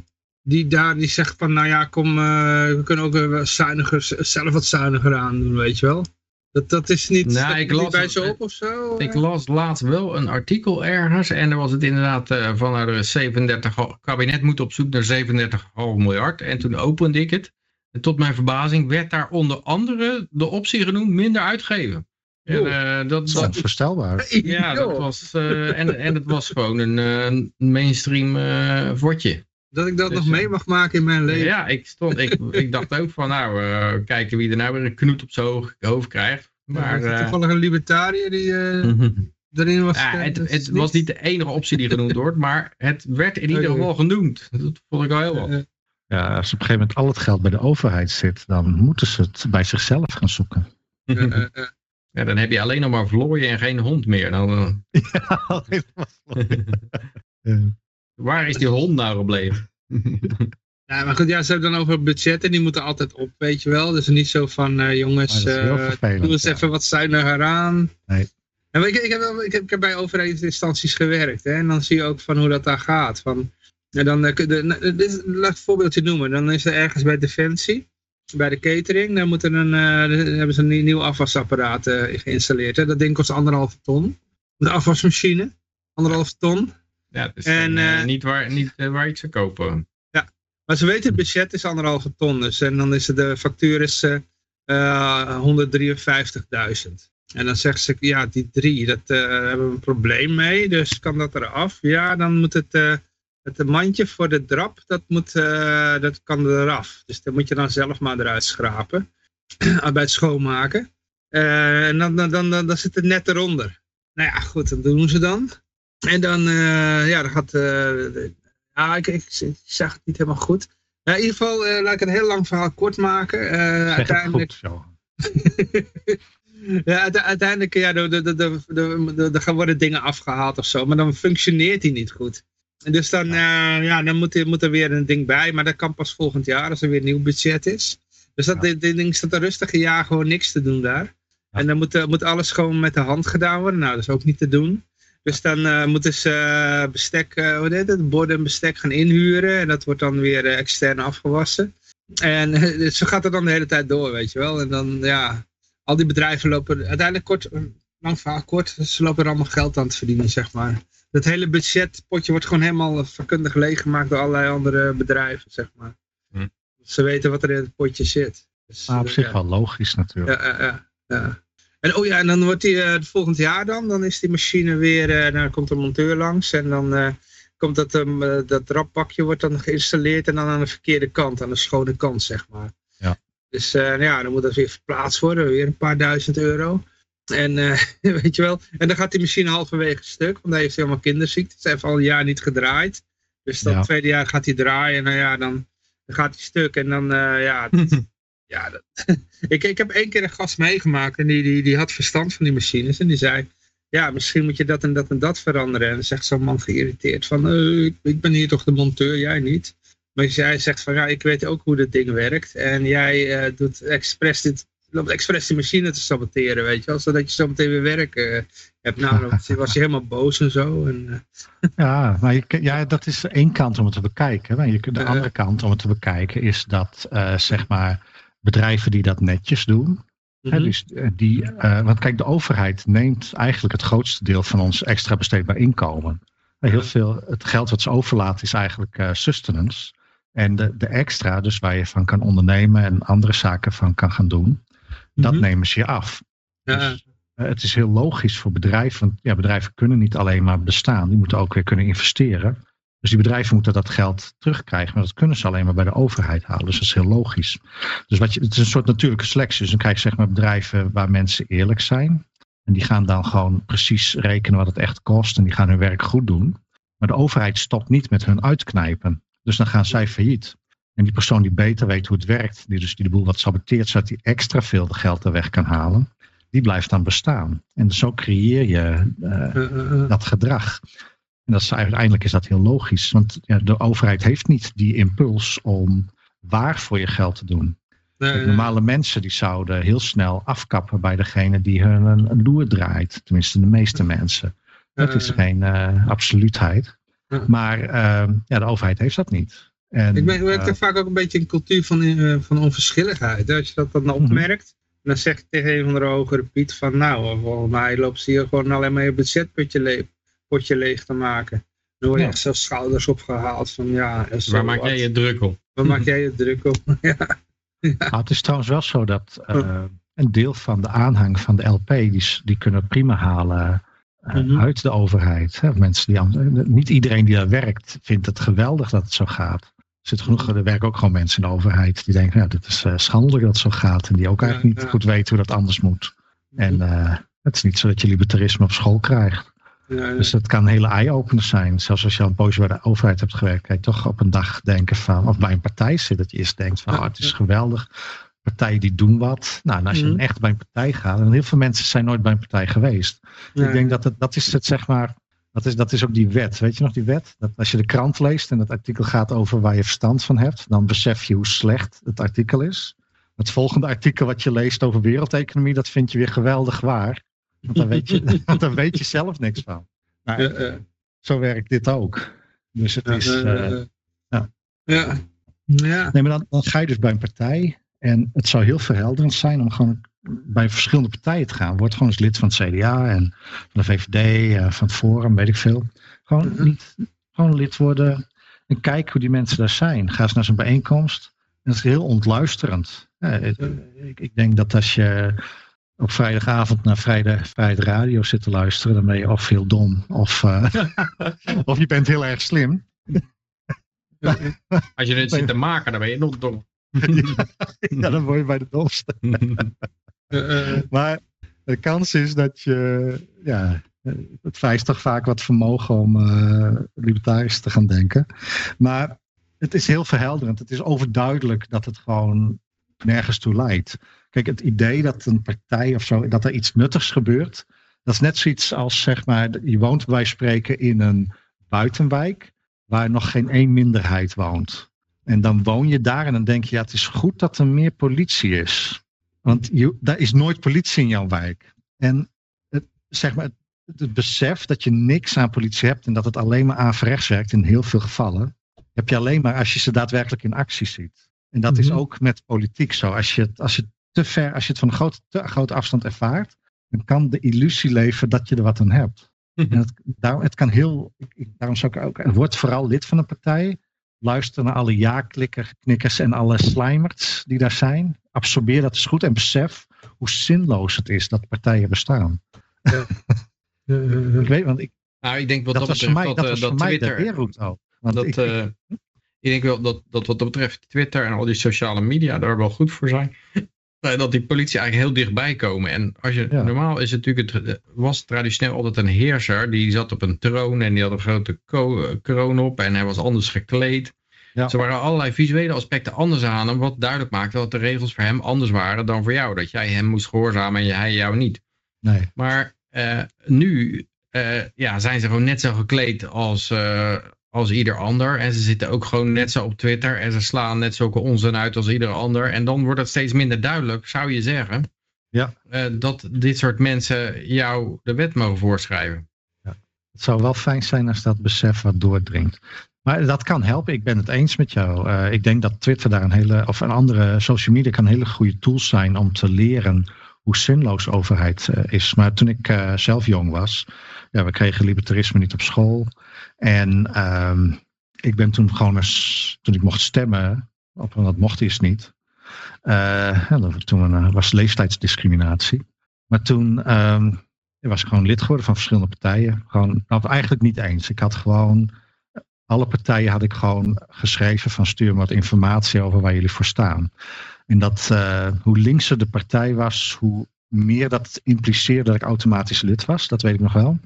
Die daar die zegt van, nou ja, kom, uh, we kunnen ook uh, zuiniger, zelf wat zuiniger aandoen, weet je wel. Dat, dat is niet, nou, dat ik las, niet bij ze op of zo. Ik uh? las laatst wel een artikel ergens. En dan was het inderdaad uh, van er zevenendertig, kabinet moet op zoek naar zevenendertig komma vijf miljard. En toen opende ik het. En tot mijn verbazing werd daar onder andere de optie genoemd minder uitgeven. En, uh, dat was onvoorstelbaar. Ja, dat was, uh, en, en het was gewoon een, een mainstream uh, vodje. Dat ik dat dus, nog mee mag maken in mijn leven. Ja, ik, stond, ik, ik dacht ook van nou, uh, kijken wie er nou weer een knoet op zijn hoofd krijgt. Maar ja, toevallig een libertariër die uh, erin was. Ja, het het niet... was niet de enige optie die genoemd wordt, maar het werd in ieder geval genoemd. Dat vond ik al heel wat. Ja, als op een gegeven moment al het geld bij de overheid zit, dan moeten ze het bij zichzelf gaan zoeken. Ja, uh, uh. Ja, dan heb je alleen nog maar vlooien en geen hond meer. Dan... Ja, alleen maar vlooien. Ja. Waar is die hond nou gebleven? Ja, maar goed, ja, ze hebben dan over budgetten, die moeten altijd op, weet je wel. Dus niet zo van, uh, jongens, uh, doe eens ja. even wat zuiniger aan. Nee. Nou, ik, ik, heb, ik, heb, ik heb bij overheidsinstanties gewerkt, hè, en dan zie je ook van hoe dat daar gaat. Van, en dan, de, de, de, dit, laat ik een voorbeeldje noemen, dan is er ergens bij Defensie, bij de catering, dan, moet er een, uh, dan hebben ze een nieuw afwasapparaat uh, geïnstalleerd. Hè. Dat ding kost anderhalve ton, de afwasmachine, anderhalve ton. Ja, dus en, uh, niet waar, niet, uh, waar ik ze kopen. Maar ze weten, het budget is anderhalve ton. Dus, en dan is het, de factuur is uh, honderddrieënvijftigduizend. En dan zeggen ze, ja, die drie, daar uh, hebben we een probleem mee. Dus kan dat eraf? Ja, dan moet het, uh, het mandje voor de drap, dat, moet, uh, dat kan eraf. Dus dat moet je dan zelf maar eruit schrapen. Bij het schoonmaken. Uh, en dan, dan, dan, dan, dan zit het net eronder. Nou ja, goed, dat doen ze dan. En dan, uh, ja, dan gaat... Uh, Ah, ik, ik, ik zag het niet helemaal goed. Ja, in ieder geval, uh, laat ik een heel lang verhaal kort maken. Uh, uiteindelijk... Goed, zo. Ja, uiteindelijk ja, de, de, de, de, de, de gaan worden dingen afgehaald of zo. Maar dan functioneert die niet goed. En dus dan, ja. Uh, ja, dan moet, moet er weer een ding bij. Maar dat kan pas volgend jaar als er weer een nieuw budget is. Dus dat ja. ding staat een rustige jaar gewoon niks te doen daar. Ja. En dan moet, moet alles gewoon met de hand gedaan worden. Nou, dat is ook niet te doen. Dus dan uh, moeten ze uh, bestek, uh, hoe heet het? borden en bestek gaan inhuren. En dat wordt dan weer uh, extern afgewassen. En uh, zo gaat het dan de hele tijd door, weet je wel. En dan, ja, al die bedrijven lopen uiteindelijk kort, lang verhaal kort, ze lopen er allemaal geld aan het verdienen, zeg maar. Dat hele budgetpotje wordt gewoon helemaal vakkundig leeggemaakt door allerlei andere bedrijven, zeg maar. Hm. Ze weten wat er in het potje zit. Dus, maar op uh, zich ja. wel logisch natuurlijk. Ja, ja, ja. ja. En, oh ja, en dan wordt die uh, volgend jaar dan, dan is die machine weer, uh, dan komt de monteur langs en dan uh, komt dat, um, uh, dat rapbakje wordt dan geïnstalleerd en dan aan de verkeerde kant, aan de schone kant zeg maar. Ja. Dus uh, ja, dan moet dat weer verplaatst worden, weer een paar duizend euro. En uh, weet je wel, en dan gaat die machine halverwege stuk, want dan heeft hij allemaal kinderziektes, hij heeft al een jaar niet gedraaid. Dus dan ja. het tweede jaar gaat hij draaien en nou ja, dan, dan gaat hij stuk en dan uh, ja... Dat, Ja, dat, ik, ik heb één keer een gast meegemaakt en die, die, die had verstand van die machines. En die zei, ja, misschien moet je dat en dat en dat veranderen. En dan zegt zo'n man geïrriteerd van, uh, ik, ik ben hier toch de monteur, jij niet. Maar jij zegt van, ja, ik weet ook hoe dit ding werkt. En jij uh, doet expres dit, loopt expres die machine te saboteren, weet je wel. Zodat je zo meteen weer werk uh, hebt. Nou, dan was je helemaal boos en zo. En, uh, ja, maar je, ja, dat is één kant om het te bekijken. Maar je, de andere uh, kant om het te bekijken is dat, uh, zeg maar... bedrijven die dat netjes doen. Mm-hmm. Hè, dus die, uh, want kijk, de overheid neemt eigenlijk het grootste deel van ons extra besteedbaar inkomen. Heel veel, het geld wat ze overlaat is eigenlijk uh, sustenance. En de, de extra, dus waar je van kan ondernemen en andere zaken van kan gaan doen, mm-hmm. dat nemen ze je af. Ja. Dus, uh, het is heel logisch voor bedrijven, want ja, bedrijven kunnen niet alleen maar bestaan, die moeten ook weer kunnen investeren. Dus die bedrijven moeten dat geld terugkrijgen. Maar dat kunnen ze alleen maar bij de overheid halen. Dus dat is heel logisch. Dus wat je, het is een soort natuurlijke selectie. Dus dan krijg je zeg maar bedrijven waar mensen eerlijk zijn. En die gaan dan gewoon precies rekenen wat het echt kost. En die gaan hun werk goed doen. Maar de overheid stopt niet met hun uitknijpen. Dus dan gaan zij failliet. En die persoon die beter weet hoe het werkt. Die dus die de boel wat saboteert. Zodat die extra veel geld er weg kan halen. Die blijft dan bestaan. En zo creëer je uh, dat gedrag. En dat is, uiteindelijk is dat heel logisch. Want ja, de overheid heeft niet die impuls om waar voor je geld te doen. Nee, normale nee. mensen die zouden heel snel afkappen bij degene die hun een, een loer draait. Tenminste de meeste mensen. Dat is geen uh, absoluutheid. Maar uh, ja, de overheid heeft dat niet. En, ik merk uh, er vaak ook een beetje een cultuur van, uh, van onverschilligheid. Als je dat dan opmerkt. En dan zeg je tegen een van de hogere Piet van nou, volgens mij loopt ze hier gewoon alleen maar je budgetputje leven. potje leeg te maken. Dan word je ja. echt zelfs schouders opgehaald. Van, ja, zo Waar maak wat. jij je druk op? Waar maak jij je druk op? ja. Ja. Ah, het is trouwens wel zo dat uh, een deel van de aanhang van de L P, die, die kunnen prima halen uh, mm-hmm. uit de overheid. Hè? Mensen die, niet iedereen die daar werkt vindt het geweldig dat het zo gaat. Er zit genoeg, er werken ook gewoon mensen in de overheid die denken, nou, dit is uh, schandelijk dat het zo gaat. En die ook ja, eigenlijk niet ja. goed weten hoe dat anders moet. Mm-hmm. En uh, het is niet zo dat je libertarisme op school krijgt. Ja, ja. Dus dat kan een hele eye-opener zijn. Zelfs als je al een poosje bij de overheid hebt gewerkt, kan je toch op een dag denken van, of bij een partij zit, dat je eerst denkt van, oh, het is geweldig. partijen die doen wat. Nou, en als je mm. dan echt bij een partij gaat, en heel veel mensen zijn nooit bij een partij geweest. Ja. Ik denk dat het, dat is het, zeg maar, dat is, dat is ook die wet. Weet je nog die wet? Dat als je de krant leest en het artikel gaat over waar je verstand van hebt, dan besef je hoe slecht het artikel is. Het volgende artikel wat je leest over wereldeconomie, dat vind je weer geweldig waar. Want dan weet je, dan weet je zelf niks van. Maar, uh, uh. Zo werkt dit ook. Dus het is... Uh, uh, uh. Ja. Ja. Ja. Nee, maar dan, dan ga je dus bij een partij. En het zou heel verhelderend zijn om gewoon bij verschillende partijen te gaan. Word gewoon eens lid van het C D A en van de V V D, van het Forum, weet ik veel. Gewoon, niet, gewoon lid worden en kijk hoe die mensen daar zijn. Ga eens naar zo'n bijeenkomst. En dat is heel ontluisterend. Ja, ik, ik denk dat als je op vrijdagavond naar Vrijheid Radio zit te luisteren, dan ben je of heel dom of, uh, of je bent heel erg slim. Als je het zit te maken, dan ben je nog dom. Ja, ja, dan word je bij de domste. uh, maar de kans is dat je, ja, het vereist toch vaak wat vermogen om uh, libertarisch te gaan denken. Maar het is heel verhelderend. Het is overduidelijk dat het gewoon nergens toe leidt. Kijk, het idee dat een partij of zo, dat er iets nuttigs gebeurt, dat is net zoiets als, zeg maar, je woont bij spreken in een buitenwijk waar nog geen één minderheid woont. En dan woon je daar en dan denk je, ja, het is goed dat er meer politie is. Want je, daar is nooit politie in jouw wijk. En het, zeg maar, het, het besef dat je niks aan politie hebt en dat het alleen maar averechts werkt in heel veel gevallen, heb je alleen maar als je ze daadwerkelijk in actie ziet. En dat mm-hmm. is ook met politiek zo. Als je, als je, te ver, als je het van een grote, te grote afstand ervaart, dan kan de illusie leven dat je er wat aan hebt. Mm-hmm. En het, daar, het kan heel, ik, daarom zou ik ook, word vooral lid van een partij. Luister naar alle ja-knikkers en alle slijmerts die daar zijn. Absorbeer dat eens goed en besef hoe zinloos het is dat partijen bestaan. Ja. Ik weet, want ik, nou, ik denk wat dat, dat was betreft, voor mij, dat, dat was dat voor mij Twitter, de weerroep ook. Want dat, ik, uh, ik, ik denk wel dat, dat wat dat betreft Twitter en al die sociale media daar wel goed voor zijn. Dat die politie eigenlijk heel dichtbij komen. En als je, ja. normaal is het natuurlijk, het was traditioneel altijd een heerser. Die zat op een troon en die had een grote kroon op. En hij was anders gekleed. Ja. Ze waren allerlei visuele aspecten anders aan hem. Wat duidelijk maakte dat de regels voor hem anders waren dan voor jou. Dat jij hem moest gehoorzamen en hij jou niet. Nee. Maar uh, nu uh, ja, zijn ze gewoon net zo gekleed als, uh, als ieder ander. En ze zitten ook gewoon net zo op Twitter. En ze slaan net zulke onzin uit als ieder ander. En dan wordt het steeds minder duidelijk, zou je zeggen. Ja. Uh, dat dit soort mensen jou de wet mogen voorschrijven. Ja. Het zou wel fijn zijn als dat besef wat doordringt. Maar dat kan helpen. Ik ben het eens met jou. Uh, ik denk dat Twitter daar een hele, of een andere social media kan hele goede tools zijn om te leren hoe zinloos overheid uh, is. Maar toen ik uh, zelf jong was, ja, we kregen libertarisme niet op school. En uh, ik ben toen gewoon eens, toen ik mocht stemmen, op, dat mocht eerst niet. Uh, toen uh, was leeftijdsdiscriminatie. Maar toen uh, was ik gewoon lid geworden van verschillende partijen. Gewoon, ik had het eigenlijk niet eens. Ik had gewoon, alle partijen had ik gewoon geschreven van stuur me wat informatie over waar jullie voor staan. En dat uh, hoe linkser de partij was, hoe meer dat impliceerde dat ik automatisch lid was. Dat weet ik nog wel.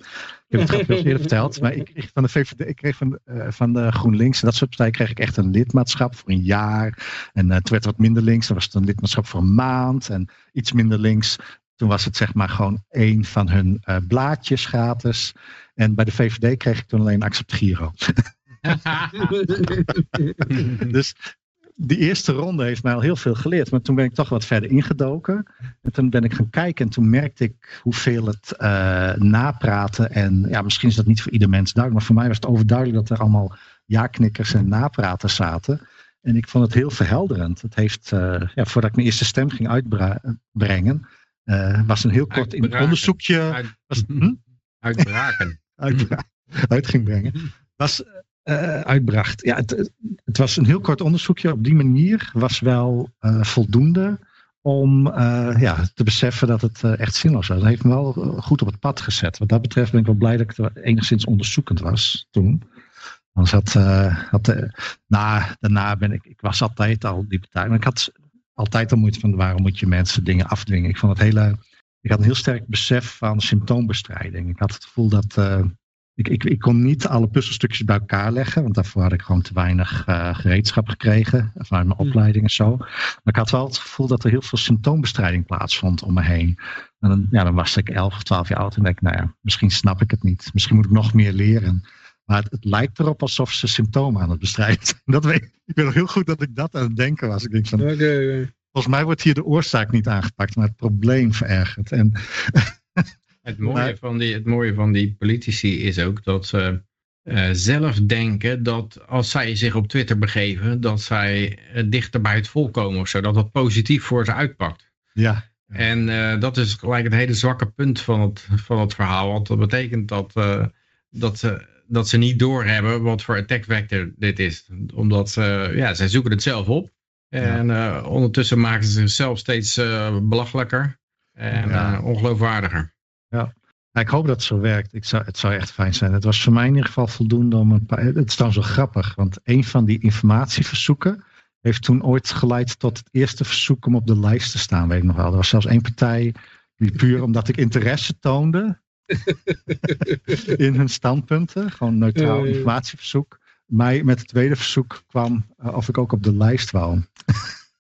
Ik heb het graag eerder verteld. Maar ik kreeg van de, V V D, ik kreeg van, uh, van de GroenLinks en dat soort partijen kreeg ik echt een lidmaatschap voor een jaar. En uh, toen werd het wat minder links. Dan was het een lidmaatschap voor een maand. En iets minder links. Toen was het zeg maar gewoon één van hun uh, blaadjes gratis. En bij de V V D kreeg ik toen alleen Accept Giro. Dus die eerste ronde heeft mij al heel veel geleerd. Maar toen ben ik toch wat verder ingedoken. En toen ben ik gaan kijken. En toen merkte ik hoeveel het uh, napraten. En ja, misschien is dat niet voor ieder mens duidelijk. Maar voor mij was het overduidelijk dat er allemaal ja-knikkers en napraters zaten. En ik vond het heel verhelderend. Het heeft, uh, ja, voordat ik mijn eerste stem ging uitbrengen. Uh, was een heel kort in onderzoekje. Uit, was, hm? Uitbraken. Uitbra- uit ging brengen. Was... Uh, uitbracht. Ja, het, het was een heel kort onderzoekje. Op die manier was wel uh, voldoende om uh, ja, te beseffen dat het uh, echt zinloos was. Dat heeft me wel goed op het pad gezet. Wat dat betreft ben ik wel blij dat ik er enigszins onderzoekend was toen. Anders had, uh, had uh, na, daarna ben ik, ik was altijd al libertariër, maar ik had altijd al moeite van waarom moet je mensen dingen afdwingen. Ik vond het hele, ik had een heel sterk besef van symptoombestrijding. Ik had het gevoel dat uh, Ik, ik, ik kon niet alle puzzelstukjes bij elkaar leggen, want daarvoor had ik gewoon te weinig uh, gereedschap gekregen vanuit mijn opleiding en zo. Maar ik had wel het gevoel dat er heel veel symptoombestrijding plaatsvond om me heen. En dan, ja, dan was ik elf of twaalf jaar oud en dacht ik, nou ja, misschien snap ik het niet. Misschien moet ik nog meer leren. Maar het, het lijkt erop alsof ze symptomen aan het bestrijden zijn. Dat weet ik. Ik weet nog heel goed dat ik dat aan het denken was. Ik denk van, okay, okay. Volgens mij wordt hier de oorzaak niet aangepakt, maar het probleem verergert. En... Het mooie, van die, het mooie van die politici is ook dat ze uh, zelf denken dat als zij zich op Twitter begeven, dat zij uh, dichter bij het volk komen of zo. Dat dat positief voor ze uitpakt. Ja. En uh, dat is gelijk het hele zwakke punt van het, van het verhaal. Want dat betekent dat, uh, dat, ze, dat ze niet doorhebben wat voor attack vector dit is. Omdat ze, ja, zij zoeken het zelf op. En uh, ondertussen maken ze zichzelf steeds uh, belachelijker en ja. uh, ongeloofwaardiger. Ja, ik hoop dat het zo werkt. Ik zou, het zou echt fijn zijn. Het was voor mij in ieder geval voldoende om een paar... Het is dan zo grappig, want een van die informatieverzoeken heeft toen ooit geleid tot het eerste verzoek om op de lijst te staan, weet ik nog wel. Er was zelfs één partij die puur omdat ik interesse toonde in hun standpunten, gewoon neutraal informatieverzoek, mij met het tweede verzoek kwam uh, of ik ook op de lijst wou.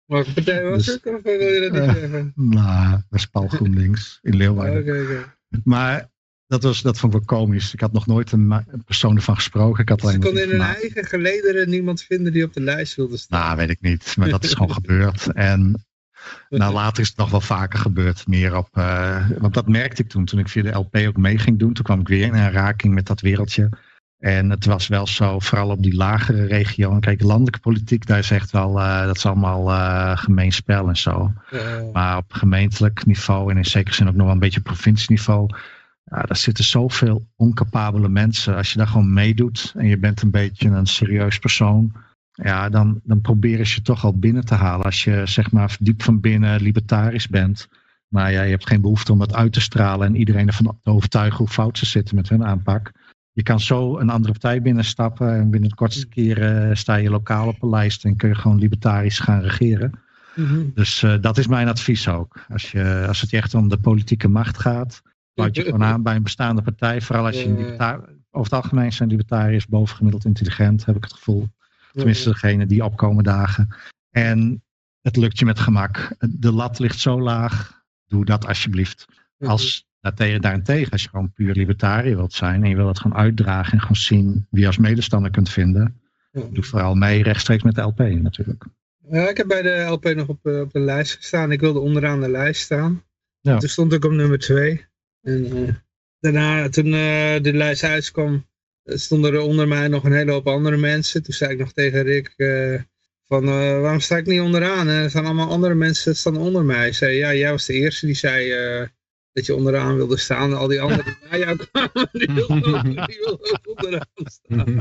Welke partij was dus, het? Of wil je dat niet uh, even? Nou, dat was Paul GroenLinks in Leeuwarden. Okay, okay. Maar dat, was, dat vond ik wel komisch. Ik had nog nooit een, een persoon ervan gesproken. Ik had dus ze konden in hun eigen gelederen niemand vinden die op de lijst wilde staan. Nou, weet ik niet. Maar dat is gewoon gebeurd. En nou, later is het nog wel vaker gebeurd. Meer op, uh, want dat merkte ik toen. Toen ik via de L P ook mee ging doen. Toen kwam ik weer in aanraking met dat wereldje. En het was wel zo, vooral op die lagere regio. Kijk, landelijke politiek, daar is echt wel, uh, dat is allemaal uh, gemeen spel en zo. Ja. Maar op gemeentelijk niveau en in zekere zin ook nog wel een beetje provincieniveau. Ja, daar zitten zoveel oncapabele mensen. Als je daar gewoon meedoet en je bent een beetje een serieus persoon. Ja, dan, dan proberen ze je toch al binnen te halen. Als je zeg maar diep van binnen libertarisch bent. Maar ja, je hebt geen behoefte om dat uit te stralen. En iedereen ervan te overtuigen hoe fout ze zitten met hun aanpak. Je kan zo een andere partij binnenstappen en binnen het kortste keer uh, sta je lokaal op een lijst en kun je gewoon libertarisch gaan regeren. Mm-hmm. Dus uh, dat is mijn advies ook. Als, je, als het echt om de politieke macht gaat, sluit je gewoon aan bij een bestaande partij. Vooral als je libertariër, over het algemeen zijn libertariërs bovengemiddeld intelligent, heb ik het gevoel. Tenminste degene die opkomen dagen. En het lukt je met gemak. De lat ligt zo laag, doe dat alsjeblieft. Als... Daarentegen, als je gewoon puur libertariër wilt zijn en je wil dat gewoon uitdragen en gewoon zien wie je als medestander kunt vinden, doe vooral mee rechtstreeks met de L P natuurlijk. Ja, ik heb bij de L P nog op, op een lijst gestaan. Ik wilde onderaan de lijst staan. Ja. Toen stond ik op nummer twee. En uh, daarna, toen uh, de lijst uitkwam, stonden er onder mij nog een hele hoop andere mensen. Toen zei ik nog tegen Rick uh, van uh, waarom sta ik niet onderaan? En er staan allemaal andere mensen staan onder mij. Hij zei ja, jij was de eerste die zei... Uh, dat je onderaan wilde staan. Al die anderen die bij jou kwamen, die wilden ook onderaan staan.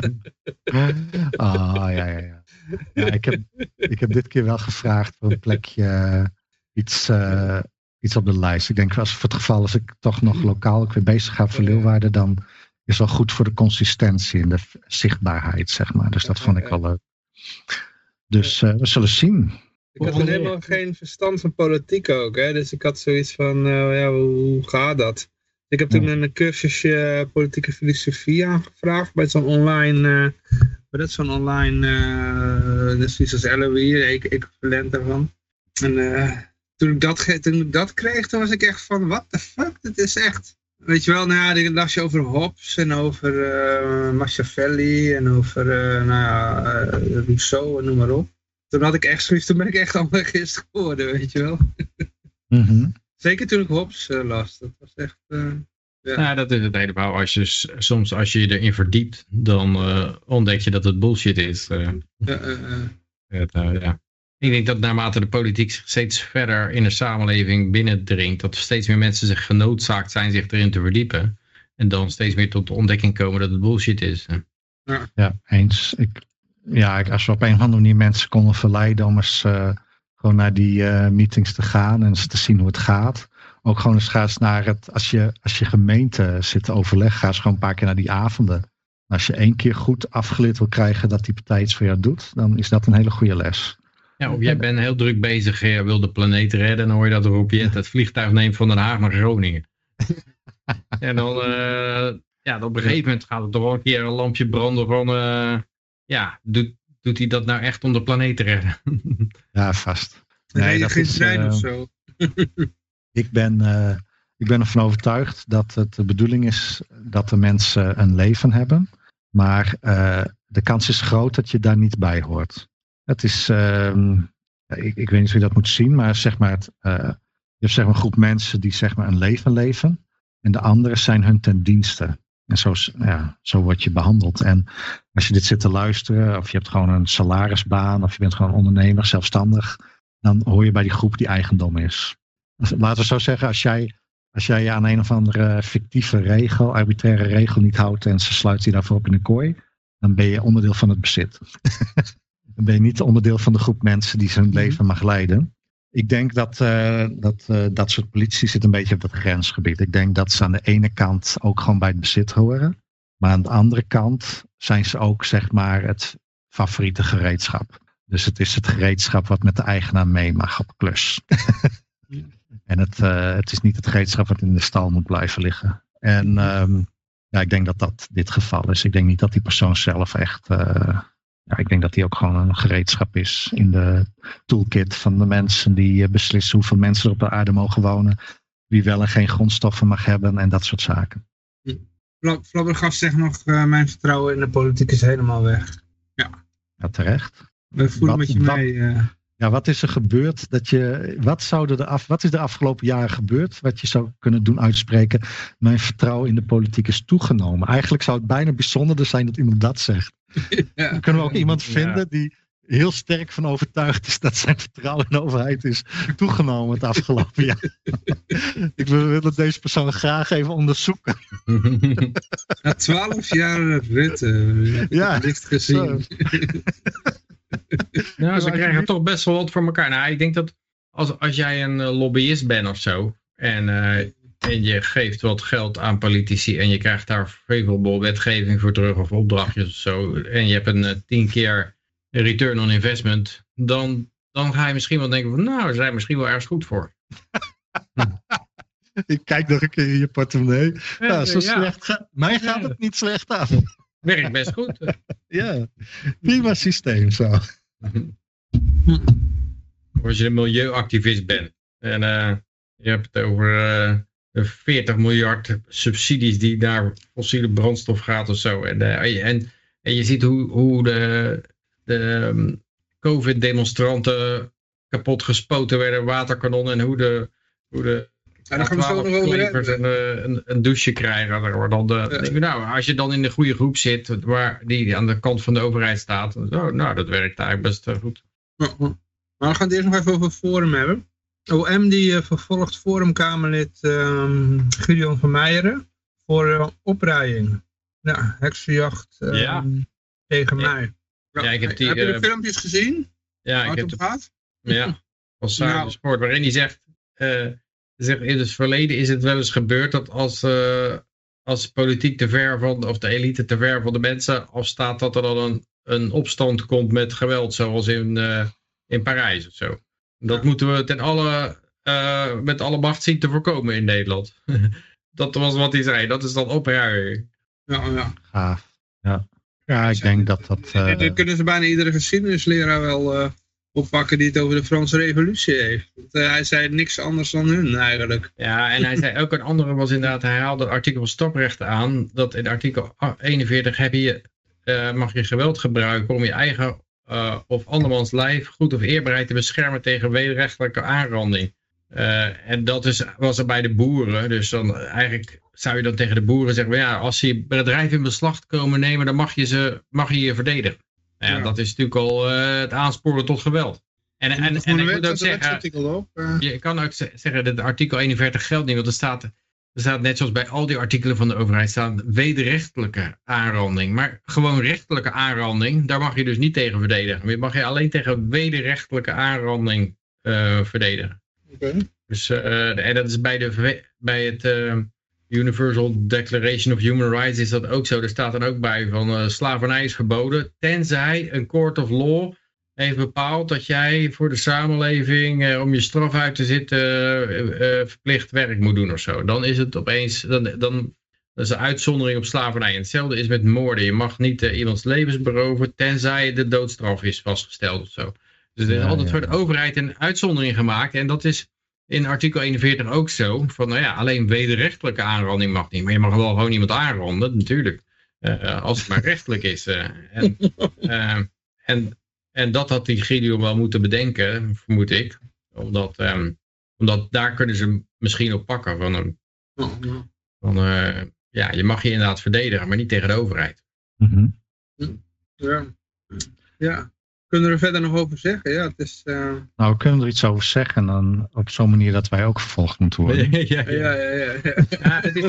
Ah, oh, ja, ja, ja. ja ik, heb, ik heb dit keer wel gevraagd voor een plekje iets, uh, iets op de lijst. Ik denk, als voor het geval als ik toch nog lokaal ook weer bezig ga voor Leeuwarden, dan is wel goed voor de consistentie en de zichtbaarheid, zeg maar. Dus dat vond ik wel leuk. Dus uh, we zullen zien. Ik had er helemaal geen verstand van politiek ook. Hè? Dus ik had zoiets van, uh, ja, hoe, hoe gaat dat? Ik heb toen een cursusje uh, politieke filosofie aangevraagd. Bij zo'n online, uh, bij dat zo'n online, uh, net zoiets als L O I, ik equivalent daarvan. En uh, toen, ik dat, toen ik dat kreeg, toen was ik echt van, what the fuck, dit is echt. Weet je wel, nou ja, dan las je over Hobbes en over uh, Machiavelli en over uh, nou ja, uh, Rousseau en noem maar op. Toen had ik echt zoiets, toen ben ik echt anarchist geworden, weet je wel. Mm-hmm. Zeker toen ik Hobbes uh, las, dat was echt... Uh, ja. Nou, dat is het hele verhaal. Als je, soms als je je erin verdiept, dan uh, ontdek je dat het bullshit is. Uh, ja, uh, uh. Het, uh, ja. Ik denk dat naarmate de politiek zich steeds verder in de samenleving binnendringt, dat steeds meer mensen zich genoodzaakt zijn zich erin te verdiepen. En dan steeds meer tot de ontdekking komen dat het bullshit is. Uh. Ja. ja, eens. Ik... Ja, als we op een of andere manier mensen konden verleiden om eens uh, gewoon naar die uh, meetings te gaan en eens te zien hoe het gaat. Ook gewoon eens ga eens naar het, als je, als je gemeente zit te overleggen, ga eens gewoon een paar keer naar die avonden. En als je één keer goed afgeleerd wil krijgen dat die partij iets voor jou doet, dan is dat een hele goede les. Ja, of jij bent heel druk bezig, je wil de planeet redden en dan hoor je dat Rob Jet het vliegtuig neemt van Den Haag naar Groningen. En dan... Uh... ja, op een gegeven moment gaat het toch wel een keer een lampje branden van... Uh, ja, doet, doet hij dat nou echt om de planeet te redden? Ja, vast. Nee, nee dat geen is... Zijn uh, of zo. ik, ben, uh, ik ben ervan overtuigd dat het de bedoeling is dat de mensen een leven hebben. Maar uh, de kans is groot dat je daar niet bij hoort. Het is... Uh, ik, ik weet niet hoe je dat moet zien, maar zeg maar... Het, uh, je hebt zeg maar een groep mensen die zeg maar een leven leven. En de anderen zijn hun ten dienste. En zo, ja, zo word je behandeld. En als je dit zit te luisteren, of je hebt gewoon een salarisbaan, of je bent gewoon ondernemer, zelfstandig, dan hoor je bij die groep die eigendom is. Laten we zo zeggen, als jij, als jij je aan een of andere fictieve regel, arbitraire regel niet houdt en ze sluit je daarvoor op in een kooi, dan ben je onderdeel van het bezit. Dan ben je niet onderdeel van de groep mensen die zijn leven mag leiden. Ik denk dat uh, dat, uh, dat soort politici zit een beetje op dat grensgebied. Ik denk dat ze aan de ene kant ook gewoon bij het bezit horen. Maar aan de andere kant zijn ze ook zeg maar het favoriete gereedschap. Dus het is het gereedschap wat met de eigenaar mee mag op klus. En het, uh, het is niet het gereedschap wat in de stal moet blijven liggen. En um, ja, ik denk dat dat dit geval is. Ik denk niet dat die persoon zelf echt... Uh, Ja, ik denk dat die ook gewoon een gereedschap is in de toolkit van de mensen die beslissen hoeveel mensen er op de aarde mogen wonen. Wie wel en geen grondstoffen mag hebben en dat soort zaken. Flabbergast zegt nog, uh, mijn vertrouwen in de politiek is helemaal weg. Ja, ja terecht. We voelen wat, met je wat, mee. Uh... Ja, wat is er gebeurd? Dat je, wat, zouden de af, wat is de afgelopen jaren gebeurd? Wat je zou kunnen doen uitspreken. Mijn vertrouwen in de politiek is toegenomen. Eigenlijk zou het bijna bijzonderder zijn dat iemand dat zegt. Ja. Dan kunnen we ook iemand vinden ja. die heel sterk van overtuigd is dat zijn vertrouwen in de overheid is toegenomen het afgelopen jaar. Ik wil dat deze persoon graag even onderzoeken. Na twaalf jaar Rutte. Ja, licht gezien. Nou, ze krijgen toch best wel wat voor elkaar. Nou, ik denk dat als, als jij een lobbyist bent of zo en, uh, en je geeft wat geld aan politici en je krijgt daar favorable wetgeving voor terug of opdrachtjes of zo en je hebt een uh, tien keer return on investment, dan, dan ga je misschien wel denken van nou, ze zijn misschien wel ergens goed voor. Ik kijk nog een keer in je portemonnee. Ja, nou, zo ja. slecht ga- Mij gaat ja. het niet slecht af. Werkt best goed. Ja, prima systeem zo. Als je een milieuactivist bent en uh, je hebt het over uh, veertig miljard subsidies die naar fossiele brandstof gaat of zo. En, uh, en, en je ziet hoe, hoe de, de um, COVID-demonstranten kapot gespoten werden, waterkanonnen en hoe de... Hoe de En dan gaan we zo nog over een, een, een douche krijgen. Dan de, ja. Nou, als je dan in de goede groep zit, waar die aan de kant van de overheid staat, zo, nou, dat werkt eigenlijk best goed. Maar we gaan het eerst nog even over Forum hebben. O M die uh, vervolgt Forumkamerlid um, Gideon van Meijeren voor uh, opruiing. Nou, heksenjacht um, ja. tegen ja. mij. Nou, ja, ik heb, die, heb uh, je de filmpjes gezien? Ja, ik heb het. Ja, van Sarah Sport, waarin hij zegt. Uh, In het verleden is het wel eens gebeurd dat als, uh, als politiek te ver van, of de elite te ver van de mensen afstaat, dat er dan een, een opstand komt met geweld, zoals in, uh, in Parijs of zo. Dat moeten we ten alle, uh, met alle macht zien te voorkomen in Nederland. Dat was wat hij zei, dat is dan opruiing. Ja, ja. Gaaf. Ja, ja ik denk dat dat... Uh... Dan kunnen ze bijna iedere geschiedenisleraar wel... Uh... oppakken die het over de Franse revolutie heeft. Want, uh, hij zei niks anders dan hun eigenlijk. Ja, en hij zei ook een andere was inderdaad, hij haalde het artikel staprecht aan, dat in artikel eenenveertig heb je, uh, mag je geweld gebruiken om je eigen uh, of andermans lijf, goed of eerbaarheid te beschermen tegen wederrechtelijke aanranding. Uh, en dat is, was er bij de boeren, dus dan eigenlijk zou je dan tegen de boeren zeggen, ja, als ze bedrijven in beslag komen nemen, dan mag je ze, mag je, je verdedigen. Ja, ja, dat is natuurlijk al uh, het aansporen tot geweld. En, en, en, en ik moet ook zeggen, uh, je kan ook zeggen dat artikel eenenveertig geldt niet, want er staat, er staat net zoals bij al die artikelen van de overheid staan wederrechtelijke aanranding. Maar gewoon rechtelijke aanranding, daar mag je dus niet tegen verdedigen. Maar je mag je alleen tegen wederrechtelijke aanranding uh, verdedigen. Okay. Dus, uh, en dat is bij, de, bij het... Uh, Universal Declaration of Human Rights is dat ook zo. Er staat er ook bij van uh, slavernij is verboden. Tenzij een court of law heeft bepaald dat jij voor de samenleving uh, om je straf uit te zitten uh, uh, verplicht werk moet doen of zo. Dan is het opeens, dan, dan Dat is een uitzondering op slavernij. En hetzelfde is met moorden. Je mag niet uh, iemands levens beroven, tenzij de doodstraf is vastgesteld of zo. Dus er is ja, altijd ja. voor de overheid een uitzondering gemaakt. En dat is in artikel eenenveertig ook zo. Van nou ja, alleen wederrechtelijke aanranding mag niet. Maar je mag wel gewoon iemand aanranden, natuurlijk. Uh, als het maar rechtelijk is. Uh, en, uh, en, en dat had die Gideon wel moeten bedenken, vermoed ik. Omdat, um, omdat daar kunnen ze misschien op pakken. Van, een, van uh, ja, je mag je inderdaad verdedigen, maar niet tegen de overheid. Mm-hmm. Ja. Ja. Kunnen we er verder nog over zeggen? Ja, het is, uh... Nou, we kunnen er iets over zeggen dan op zo'n manier dat wij ook vervolgd moeten worden. ja, ja, ja. ja, ja, ja. ja het, is,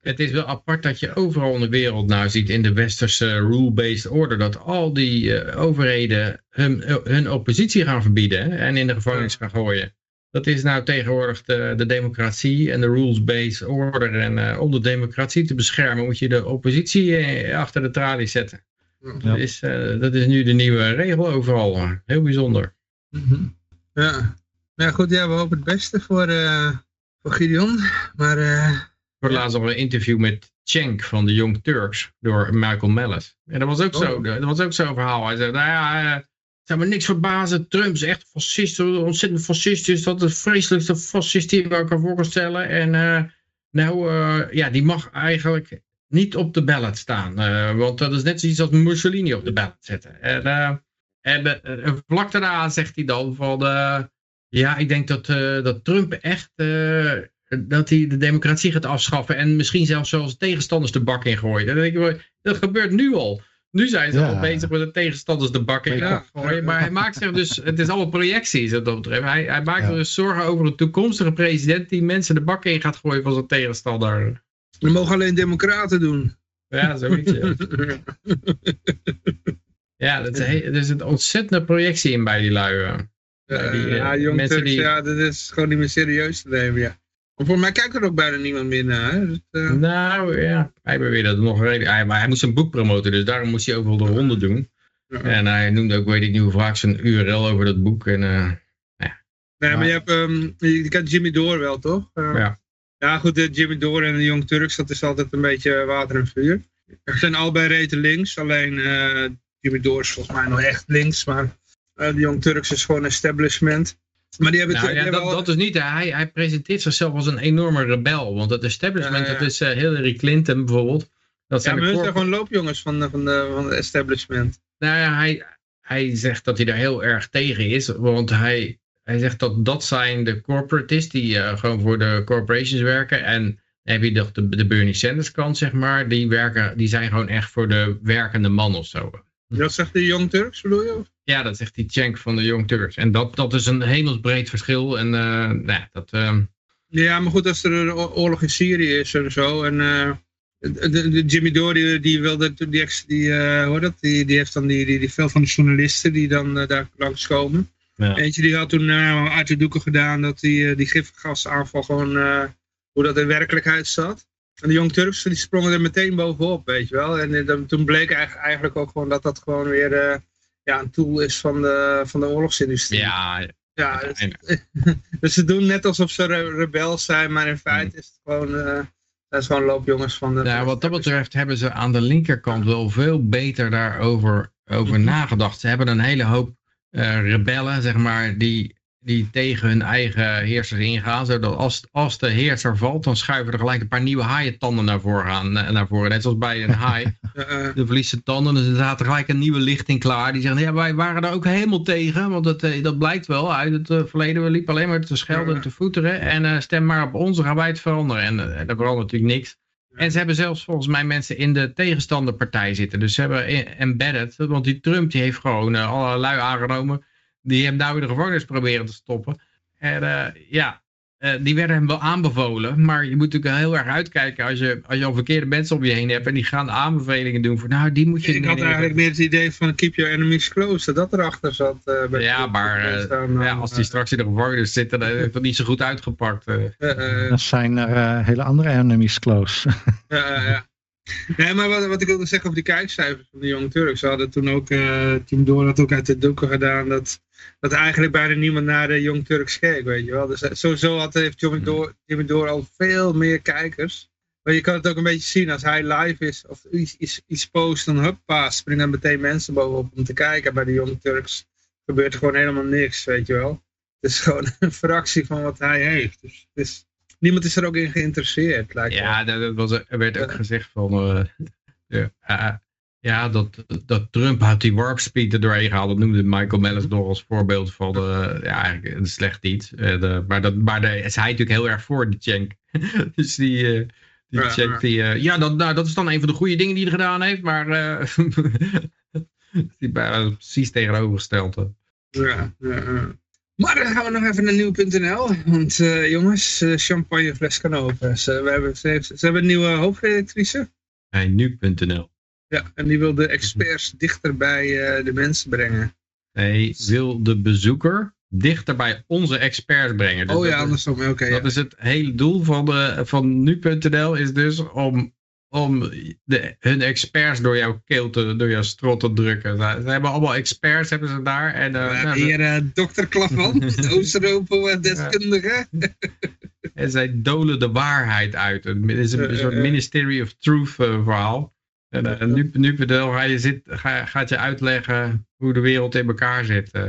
het is wel apart dat je overal in de wereld nou ziet in de westerse rule-based order dat al die uh, overheden hun, hun oppositie gaan verbieden hè, en in de gevangenis gaan gooien. Dat is nou tegenwoordig de, de democratie en de rules-based order. En uh, om de democratie te beschermen moet je de oppositie uh, achter de tralies zetten. Ja. Dat, is, uh, dat is nu de nieuwe regel overal. Heel bijzonder. Mm-hmm. Ja. Nou goed, ja, we hopen het beste voor, uh, voor Gideon. Maar, uh, voor ja. laatst al een interview met Cenk van de Young Turks door Michael Mellis. En dat was ook, oh. zo, dat was ook zo'n verhaal. Hij zei, nou ja, het zou me niks verbazen. Trump is echt fascist, ontzettend fascist. Dus dat is de vreselijkste fascist die we kan voorstellen. En uh, nou, uh, ja, die mag eigenlijk niet op de ballot staan. Uh, want dat is net zoiets als Mussolini op de ballot zetten. En, uh, en uh, vlak daarna zegt hij dan van Uh, ja, ik denk dat, uh, dat Trump echt Uh, dat hij de democratie gaat afschaffen. En misschien zelfs zoals tegenstanders de bak in gooien. Dan denk ik, dat gebeurt nu al. Nu zijn ze ja. al bezig met de tegenstanders de bak in ja. gooien. Maar hij maakt zich dus, het is allemaal projecties wat dat betreft. Hij, hij maakt ja. er dus zorgen over een toekomstige president die mensen de bak in gaat gooien van zijn tegenstander. We mogen alleen democraten doen. Ja, zoiets. Ja, ja dat is, er is een ontzettende projectie in bij die lui. Bij die, uh, ja, Young Turks, die ja, dat is gewoon niet meer serieus te nemen, ja. Voor mij kijkt er ook bijna niemand meer naar. Dus, uh... Nou, ja. Hij beweerde dat nog redelijk. Hij, maar hij moest zijn boek promoten, dus daarom moest hij overal de ronde doen. Uh-huh. En hij noemde ook, weet ik niet hoe vaak, zijn U R L over dat boek. En, uh, ja. Nee, maar, maar je hebt, um, je kent Jimmy Dore wel, toch? Uh, ja. Ja goed, Jimmy Dore en de Young Turks, dat is altijd een beetje water en vuur. Er zijn allebei reten links, alleen uh, Jimmy Dore is volgens mij nog echt links, maar uh, de Young Turks is gewoon establishment. Maar die hebben nou, het, ja, die dat, hebben al... dat is niet, hij, hij presenteert zichzelf als een enorme rebel, want het establishment, ja, ja. dat is uh, Hillary Clinton bijvoorbeeld. Dat zijn ja, maar hun zijn gewoon loopjongens van het van de, van de establishment. Nou ja, hij, hij zegt dat hij daar heel erg tegen is, want hij... Hij zegt dat dat zijn de corporatist die uh, gewoon voor de corporations werken. En dan heb je de, de, de Bernie Sanders kant, zeg maar. Die, werken, die zijn gewoon echt voor de werkende man of zo. Dat zegt de Young Turks, bedoel je? Ja, dat zegt die Cenk van de Young Turks. En dat, dat is een hemelsbreed verschil. En, uh, nou, dat, uh... Ja, maar goed, als er een oorlog in Syrië is en zo. En uh, de, de Jimmy Dore, die wilde, die, die, uh, hoor dat, die, die heeft dan die, die, die veel van de journalisten die dan uh, daar langskomen. Ja. Eentje die had toen uh, uit de doeken gedaan dat die, uh, die gifgasaanval gewoon, uh, hoe dat in werkelijkheid zat. En de Young Turks die sprongen er meteen bovenop, weet je wel. En uh, toen bleek eigenlijk ook gewoon dat dat gewoon weer uh, ja, een tool is van de, van de oorlogsindustrie. Ja, ja, ja dus, dus ze doen net alsof ze re rebels zijn, maar in feite mm. is het gewoon, uh, dat is gewoon loopjongens van de... Ja, wat dat betreft hebben ze aan de linkerkant wel veel beter daarover over nagedacht. Ze hebben een hele hoop Uh, rebellen, zeg maar, die, die tegen hun eigen heersers ingaan, zodat als, als de heerser valt, dan schuiven er gelijk een paar nieuwe haaientanden naar voren aan, naar voren. Net zoals bij een haai, de verlieste tanden, dus er zaten gelijk een nieuwe lichting klaar, die zeggen, ja, wij waren daar ook helemaal tegen, want dat, dat blijkt wel uit het uh, verleden, we liepen alleen maar te schelden en te voeteren, en uh, stem maar op ons, dan gaan wij het veranderen, en uh, dat verandert natuurlijk niks. En ze hebben zelfs volgens mij mensen in de tegenstanderpartij zitten. Dus ze hebben embedded. Want die Trump die heeft gewoon uh, allerlei aangenomen. Die hem nou in de gevangenis proberen te stoppen. En uh, ja, uh, die werden hem wel aanbevolen. Maar je moet natuurlijk heel erg uitkijken als je, als je al verkeerde mensen om je heen hebt. En die gaan aanbevelingen doen voor nou die moet je... Ik had eigenlijk meer het idee van keep your enemies close. Dat erachter zat. Uh, bij ja, maar uh, dan, ja, als die uh, straks in de gevangenis zitten, dan heeft dat niet zo goed uitgepakt. Uh. Uh, uh, dan zijn er uh, hele andere enemies close. uh, uh, ja. Nee, maar wat, wat ik wilde zeggen over die kijkcijfers van de Young Turks. Ze hadden toen ook, uh, Jim Dore had ook uit de doeken gedaan dat, dat eigenlijk bijna niemand naar de Young Turks keek, weet je wel. Dus sowieso had, heeft Jimmy Dore, Jimmy Dore al veel meer kijkers Maar je kan het ook een beetje zien als hij live is of iets, iets, iets post, dan huppa, springen er meteen mensen bovenop om te kijken. Bij de Young Turks gebeurt er gewoon helemaal niks, weet je wel. Het is gewoon een fractie van wat hij heeft. Dus, dus niemand is er ook in geïnteresseerd, lijkt me. Ja, dat was, er werd ook gezegd van... Uh, de, uh, ja, dat, dat Trump had die warp speed er doorheen gehaald. Dat noemde Michael Malice-Dore als voorbeeld van uh, ja, eigenlijk een slecht iets. En, uh, maar dat, maar daar is hij natuurlijk heel erg voor, die Cenk. Dus die... Uh, Die ja, check die, uh, ja dat, nou, dat is dan een van de goede dingen die hij gedaan heeft, maar uh, die bijna precies tegenovergestelde. Ja, ja, ja. Maar dan gaan we nog even naar nieuw punt n l, want uh, jongens, uh, champagnefles kan open. Ze, we hebben, ze, heeft, ze hebben een nieuwe hoofdredactrice. Hey, nieuw punt n l. Ja, en die wil de experts dichter bij uh, de mensen brengen. Nee, wil de bezoeker dichter bij onze expert brengen. Dus oh ja, andersom. Oké. Okay, dat ja. is het hele doel van, de, van nu punt n l is dus om, om de, hun experts door jouw keel te, door jouw strot te drukken. Nou, ze hebben allemaal experts, hebben ze daar. En, uh, ja, nou, hier uh, dokter Klavan, de Oost-Europa deskundige. Ja. En zij dolen de waarheid uit. Het is een uh, soort uh, Ministry of Truth uh, verhaal. En, uh, en nu, nu punt n l ga je zit, ga, gaat je uitleggen hoe de wereld in elkaar zit. Uh.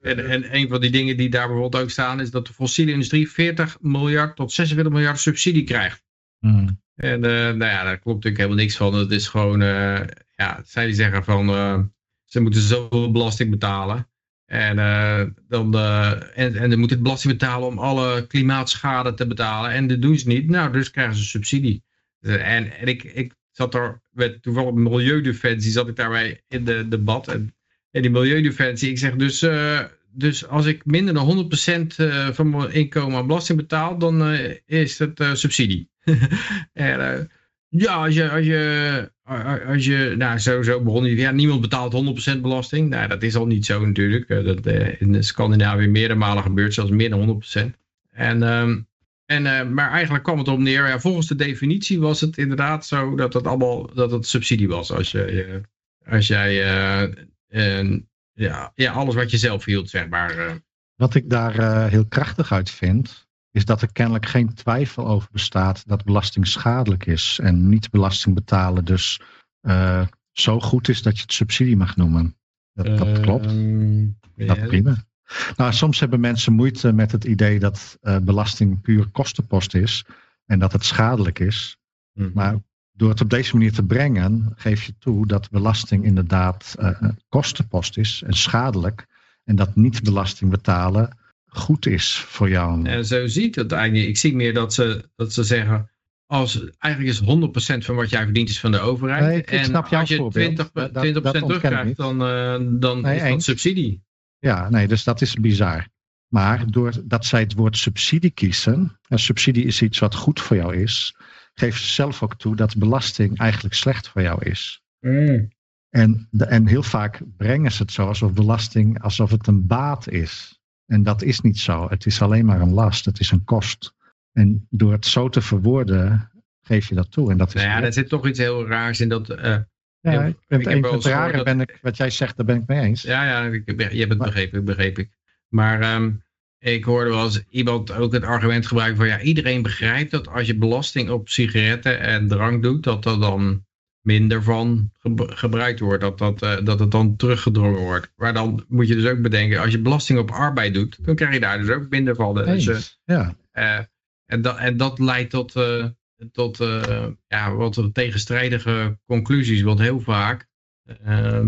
En, en een van die dingen die daar bijvoorbeeld ook staan is dat de fossiele industrie veertig miljard tot zesenveertig miljard subsidie krijgt. Mm. En uh, nou ja, daar klopt natuurlijk helemaal niks van. Het is gewoon, uh, ja, zij die zeggen van uh, ze moeten zoveel belasting betalen. En, uh, dan, uh, en, en dan moet het belasting betalen om alle klimaatschade te betalen. En dat doen ze niet. Nou, dus krijgen ze subsidie. En, en ik, ik zat er met toevallig Milieudefensie, zat ik daarbij in de debat. En, En die milieudefensie, ik zeg dus, uh, dus als ik minder dan honderd procent uh, van mijn inkomen aan belasting betaal, dan uh, is het uh, subsidie. En, uh, ja, als je, als je, als je, nou sowieso begon je, ja, niemand betaalt honderd procent belasting. Nou, dat is al niet zo natuurlijk. Uh, dat uh, in Scandinavië meerdere malen gebeurt, zelfs meer dan honderd procent. En, um, en, uh, maar eigenlijk kwam het op neer, ja, volgens de definitie was het inderdaad zo dat het allemaal, dat het subsidie was. Als, je, uh, als jij... Uh, En ja, ja, alles wat je zelf hield, zeg maar. Wat ik daar uh, heel krachtig uit vind, is dat er kennelijk geen twijfel over bestaat dat belasting schadelijk is. En niet belasting betalen dus uh, zo goed is dat je het subsidie mag noemen. Dat, dat klopt. Uh, ja. Dat prima. Nou, soms hebben mensen moeite met het idee dat uh, belasting puur kostenpost is. En dat het schadelijk is. Mm. Maar... door het op deze manier te brengen, geef je toe dat belasting inderdaad uh, kostenpost is en schadelijk. En dat niet belasting betalen goed is voor jou. En zo ziet het eigenlijk. Ik zie meer dat ze, dat ze zeggen, als, eigenlijk is honderd procent van wat jij verdient is van de overheid. Nee, ik, ik snap en als je twintig, twintig procent terugkrijgt, dan, uh, dan nee, is dat eens. Subsidie. Ja, nee, dus dat is bizar. Maar doordat zij het woord subsidie kiezen, en subsidie is iets wat goed voor jou is, geeft zelf ook toe dat belasting eigenlijk slecht voor jou is. Mm. En, de, en heel vaak brengen ze het zo alsof belasting, alsof het een baat is. En dat is niet zo. Het is alleen maar een last. Het is een kost. En door het zo te verwoorden, geef je dat toe. En dat is nou ja, er zit toch iets heel raars in dat... Uh, ja, heel, ik ben het rare dat... ben ik, wat jij zegt, daar ben ik mee eens. Ja, ja ik, je hebt het maar, begrepen, begreep ik. Maar... Um... ik hoorde wel eens iemand ook het argument gebruiken van ja, iedereen begrijpt dat als je belasting op sigaretten en drank doet, dat er dan minder van ge gebruikt wordt. Dat, dat, uh, dat het dan teruggedrongen wordt. Maar dan moet je dus ook bedenken, als je belasting op arbeid doet, dan krijg je daar dus ook minder van. Dus, uh, ja. uh, en, da en dat leidt tot, uh, tot uh, ja, wat tegenstrijdige conclusies. Want heel vaak... Uh,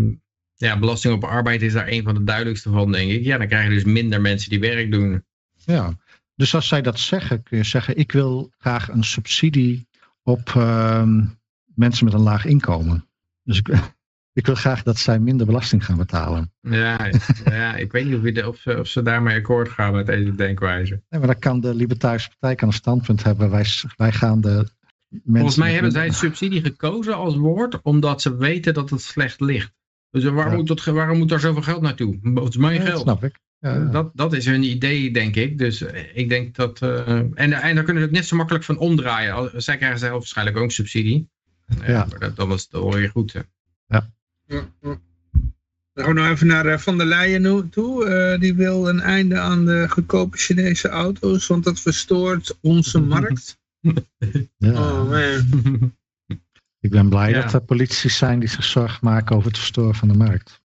Ja, belasting op arbeid is daar een van de duidelijkste van, denk ik. Ja, dan krijg je dus minder mensen die werk doen. Ja, dus als zij dat zeggen, kun je zeggen, ik wil graag een subsidie op uh, mensen met een laag inkomen. Dus ik, ik wil graag dat zij minder belasting gaan betalen. Ja, ja ik weet niet of, de, of, ze, of ze daarmee akkoord gaan met deze denkwijze. Nee, maar dan kan de Libertarische Partij kan een standpunt hebben. Wij, wij gaan de... Volgens mij hebben zij subsidie gekozen als woord, omdat ze weten dat het slecht ligt. Dus waar ja. moet dat, waarom moet daar zoveel geld naartoe? Dat is mijn ja, geld. Dat snap ik. Ja, ja. Dat, dat is hun idee, denk ik. Dus ik denk dat... Uh, en, en daar kunnen ze het net zo makkelijk van omdraaien. Zij krijgen zelf waarschijnlijk ook subsidie. Ja. Ja, maar dat, dat was het alweer goed. Hè. Ja. Ja, ja. Dan gaan we nou even naar Van der Leyen toe. Uh, die wil een einde aan de goedkope Chinese auto's, want dat verstoort onze markt. Ja. Oh man. Ik ben blij ja. dat er politici zijn die zich zorgen maken over het verstoren van de markt.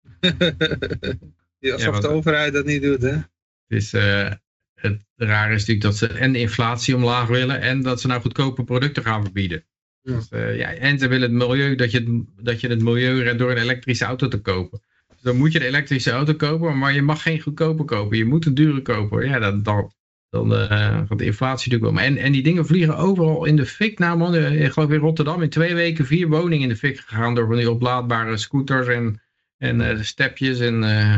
Ja, alsof ja, de overheid dat niet doet, hè? Het is... Uh... Het raar is natuurlijk dat ze en de inflatie omlaag willen en dat ze nou goedkope producten gaan verbieden. Ja. Dus, uh, ja, en ze willen het milieu, dat je het, dat je het milieu redt door een elektrische auto te kopen. Dus dan moet je een elektrische auto kopen, maar je mag geen goedkope kopen. Je moet een dure kopen. Ja, dan, dan, dan uh, gaat de inflatie natuurlijk wel. En, en die dingen vliegen overal in de fik. Nou man, ik geloof in Rotterdam in twee weken vier woningen in de fik gegaan door van die oplaadbare scooters en, en uh, stepjes en... Uh,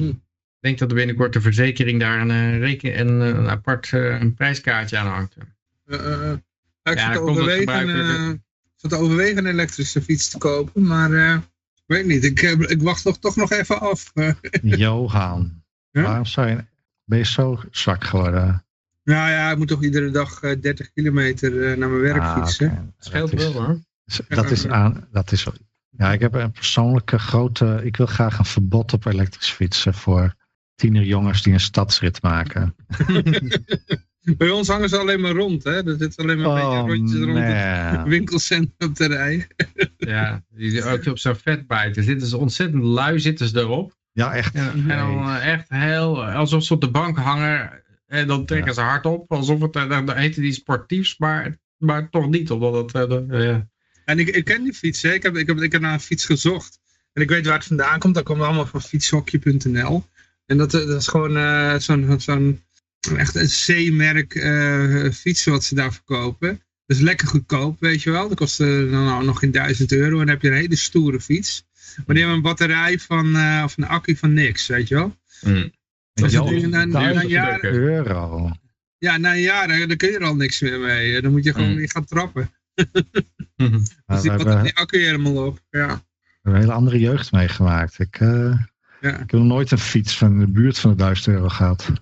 mm. Ik denk dat er binnenkort de verzekering daar een, reken, een, een apart een prijskaartje aan hangt. Uh, uh, ik ja, zat, overwegen, uh, zat te overwegen een elektrische fiets te kopen, maar uh, ik weet niet. Ik, ik wacht toch, toch nog even af. Johan, huh? Waarom zou je, ben je zo zwak geworden? Nou ja, ik moet toch iedere dag uh, dertig kilometer uh, naar mijn werk ah, fietsen. Okay. Dat scheelt wel hoor. Dat is aan, dat is, ja, ik heb een persoonlijke grote, ik wil graag een verbod op elektrische fietsen voor... tienerjongens die een stadsrit maken. Bij ons hangen ze alleen maar rond, hè? Er zitten alleen maar een oh, beetje rondjes rond nee. het winkelcentrum te rijden. Ja, die, ook op zo'n vetbike. Zitten ze ontzettend lui, zitten ze erop. Ja, echt. En, en dan echt heel, alsof ze op de bank hangen en dan trekken ja. ze hard op. Alsof het, dan heten die sportiefs, maar, maar toch niet. Omdat het, uh, ja. En ik, ik ken die fiets, hè? Ik heb, ik, heb, ik heb naar een fiets gezocht. En ik weet waar het vandaan komt, dat komt allemaal van fietshokje punt n l. En dat, dat is gewoon uh, zo'n zo echt een C-merk uh, fiets wat ze daar verkopen. Dat is lekker goedkoop, weet je wel. Dat kost uh, nou, nog geen duizend euro en dan heb je een hele stoere fiets. Maar die hebben een batterij van, uh, of een accu van niks, weet je wel. Mm. Dat is duizend euro. Ja, na een jaar dan kun je er al niks meer mee. Dan moet je gewoon mm. weer gaan trappen. mm. Dus die, hebben... die accu helemaal op. Ja. We hebben een hele andere jeugd meegemaakt. Ik... Uh... Ja. Ik heb nog nooit een fiets van de buurt van de duizend euro gehad.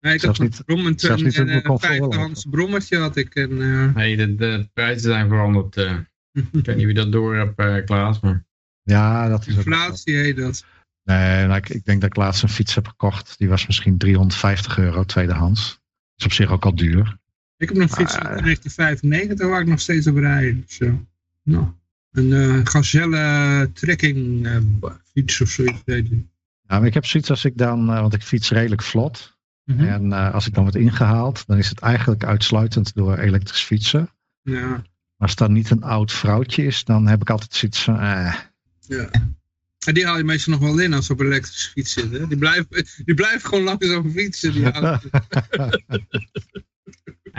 Nee, ik zelfs had niet, een, zelfs niet een, een, een vijfdehands brommertje had ik. En, uh... Nee, de, de prijzen zijn veranderd. Uh. Ik weet niet wie dat door hebt, uh, Klaas. Maar... Ja, dat is inflatie heet dat. Nee, nou, ik, ik denk dat ik laatst een fiets heb gekocht. Die was misschien driehonderdvijftig euro tweedehands. Dat is op zich ook al duur. Ik heb nog een fiets uit negentien vijfennegentig waar ik nog steeds op rijd. Zo. Nou, een uh, gazelle trekking uh, fiets of zoiets deed ik. Nou, ik heb zoiets als ik dan, want ik fiets redelijk vlot. Mm-hmm. En uh, als ik dan word ingehaald, dan is het eigenlijk uitsluitend door elektrisch fietsen. Ja. Maar als dat niet een oud vrouwtje is, dan heb ik altijd zoiets van... Eh. Ja. En die haal je meestal nog wel in als ze op een elektrische fiets zitten. Die blijven die blijft gewoon langzaam fietsen. Die ja,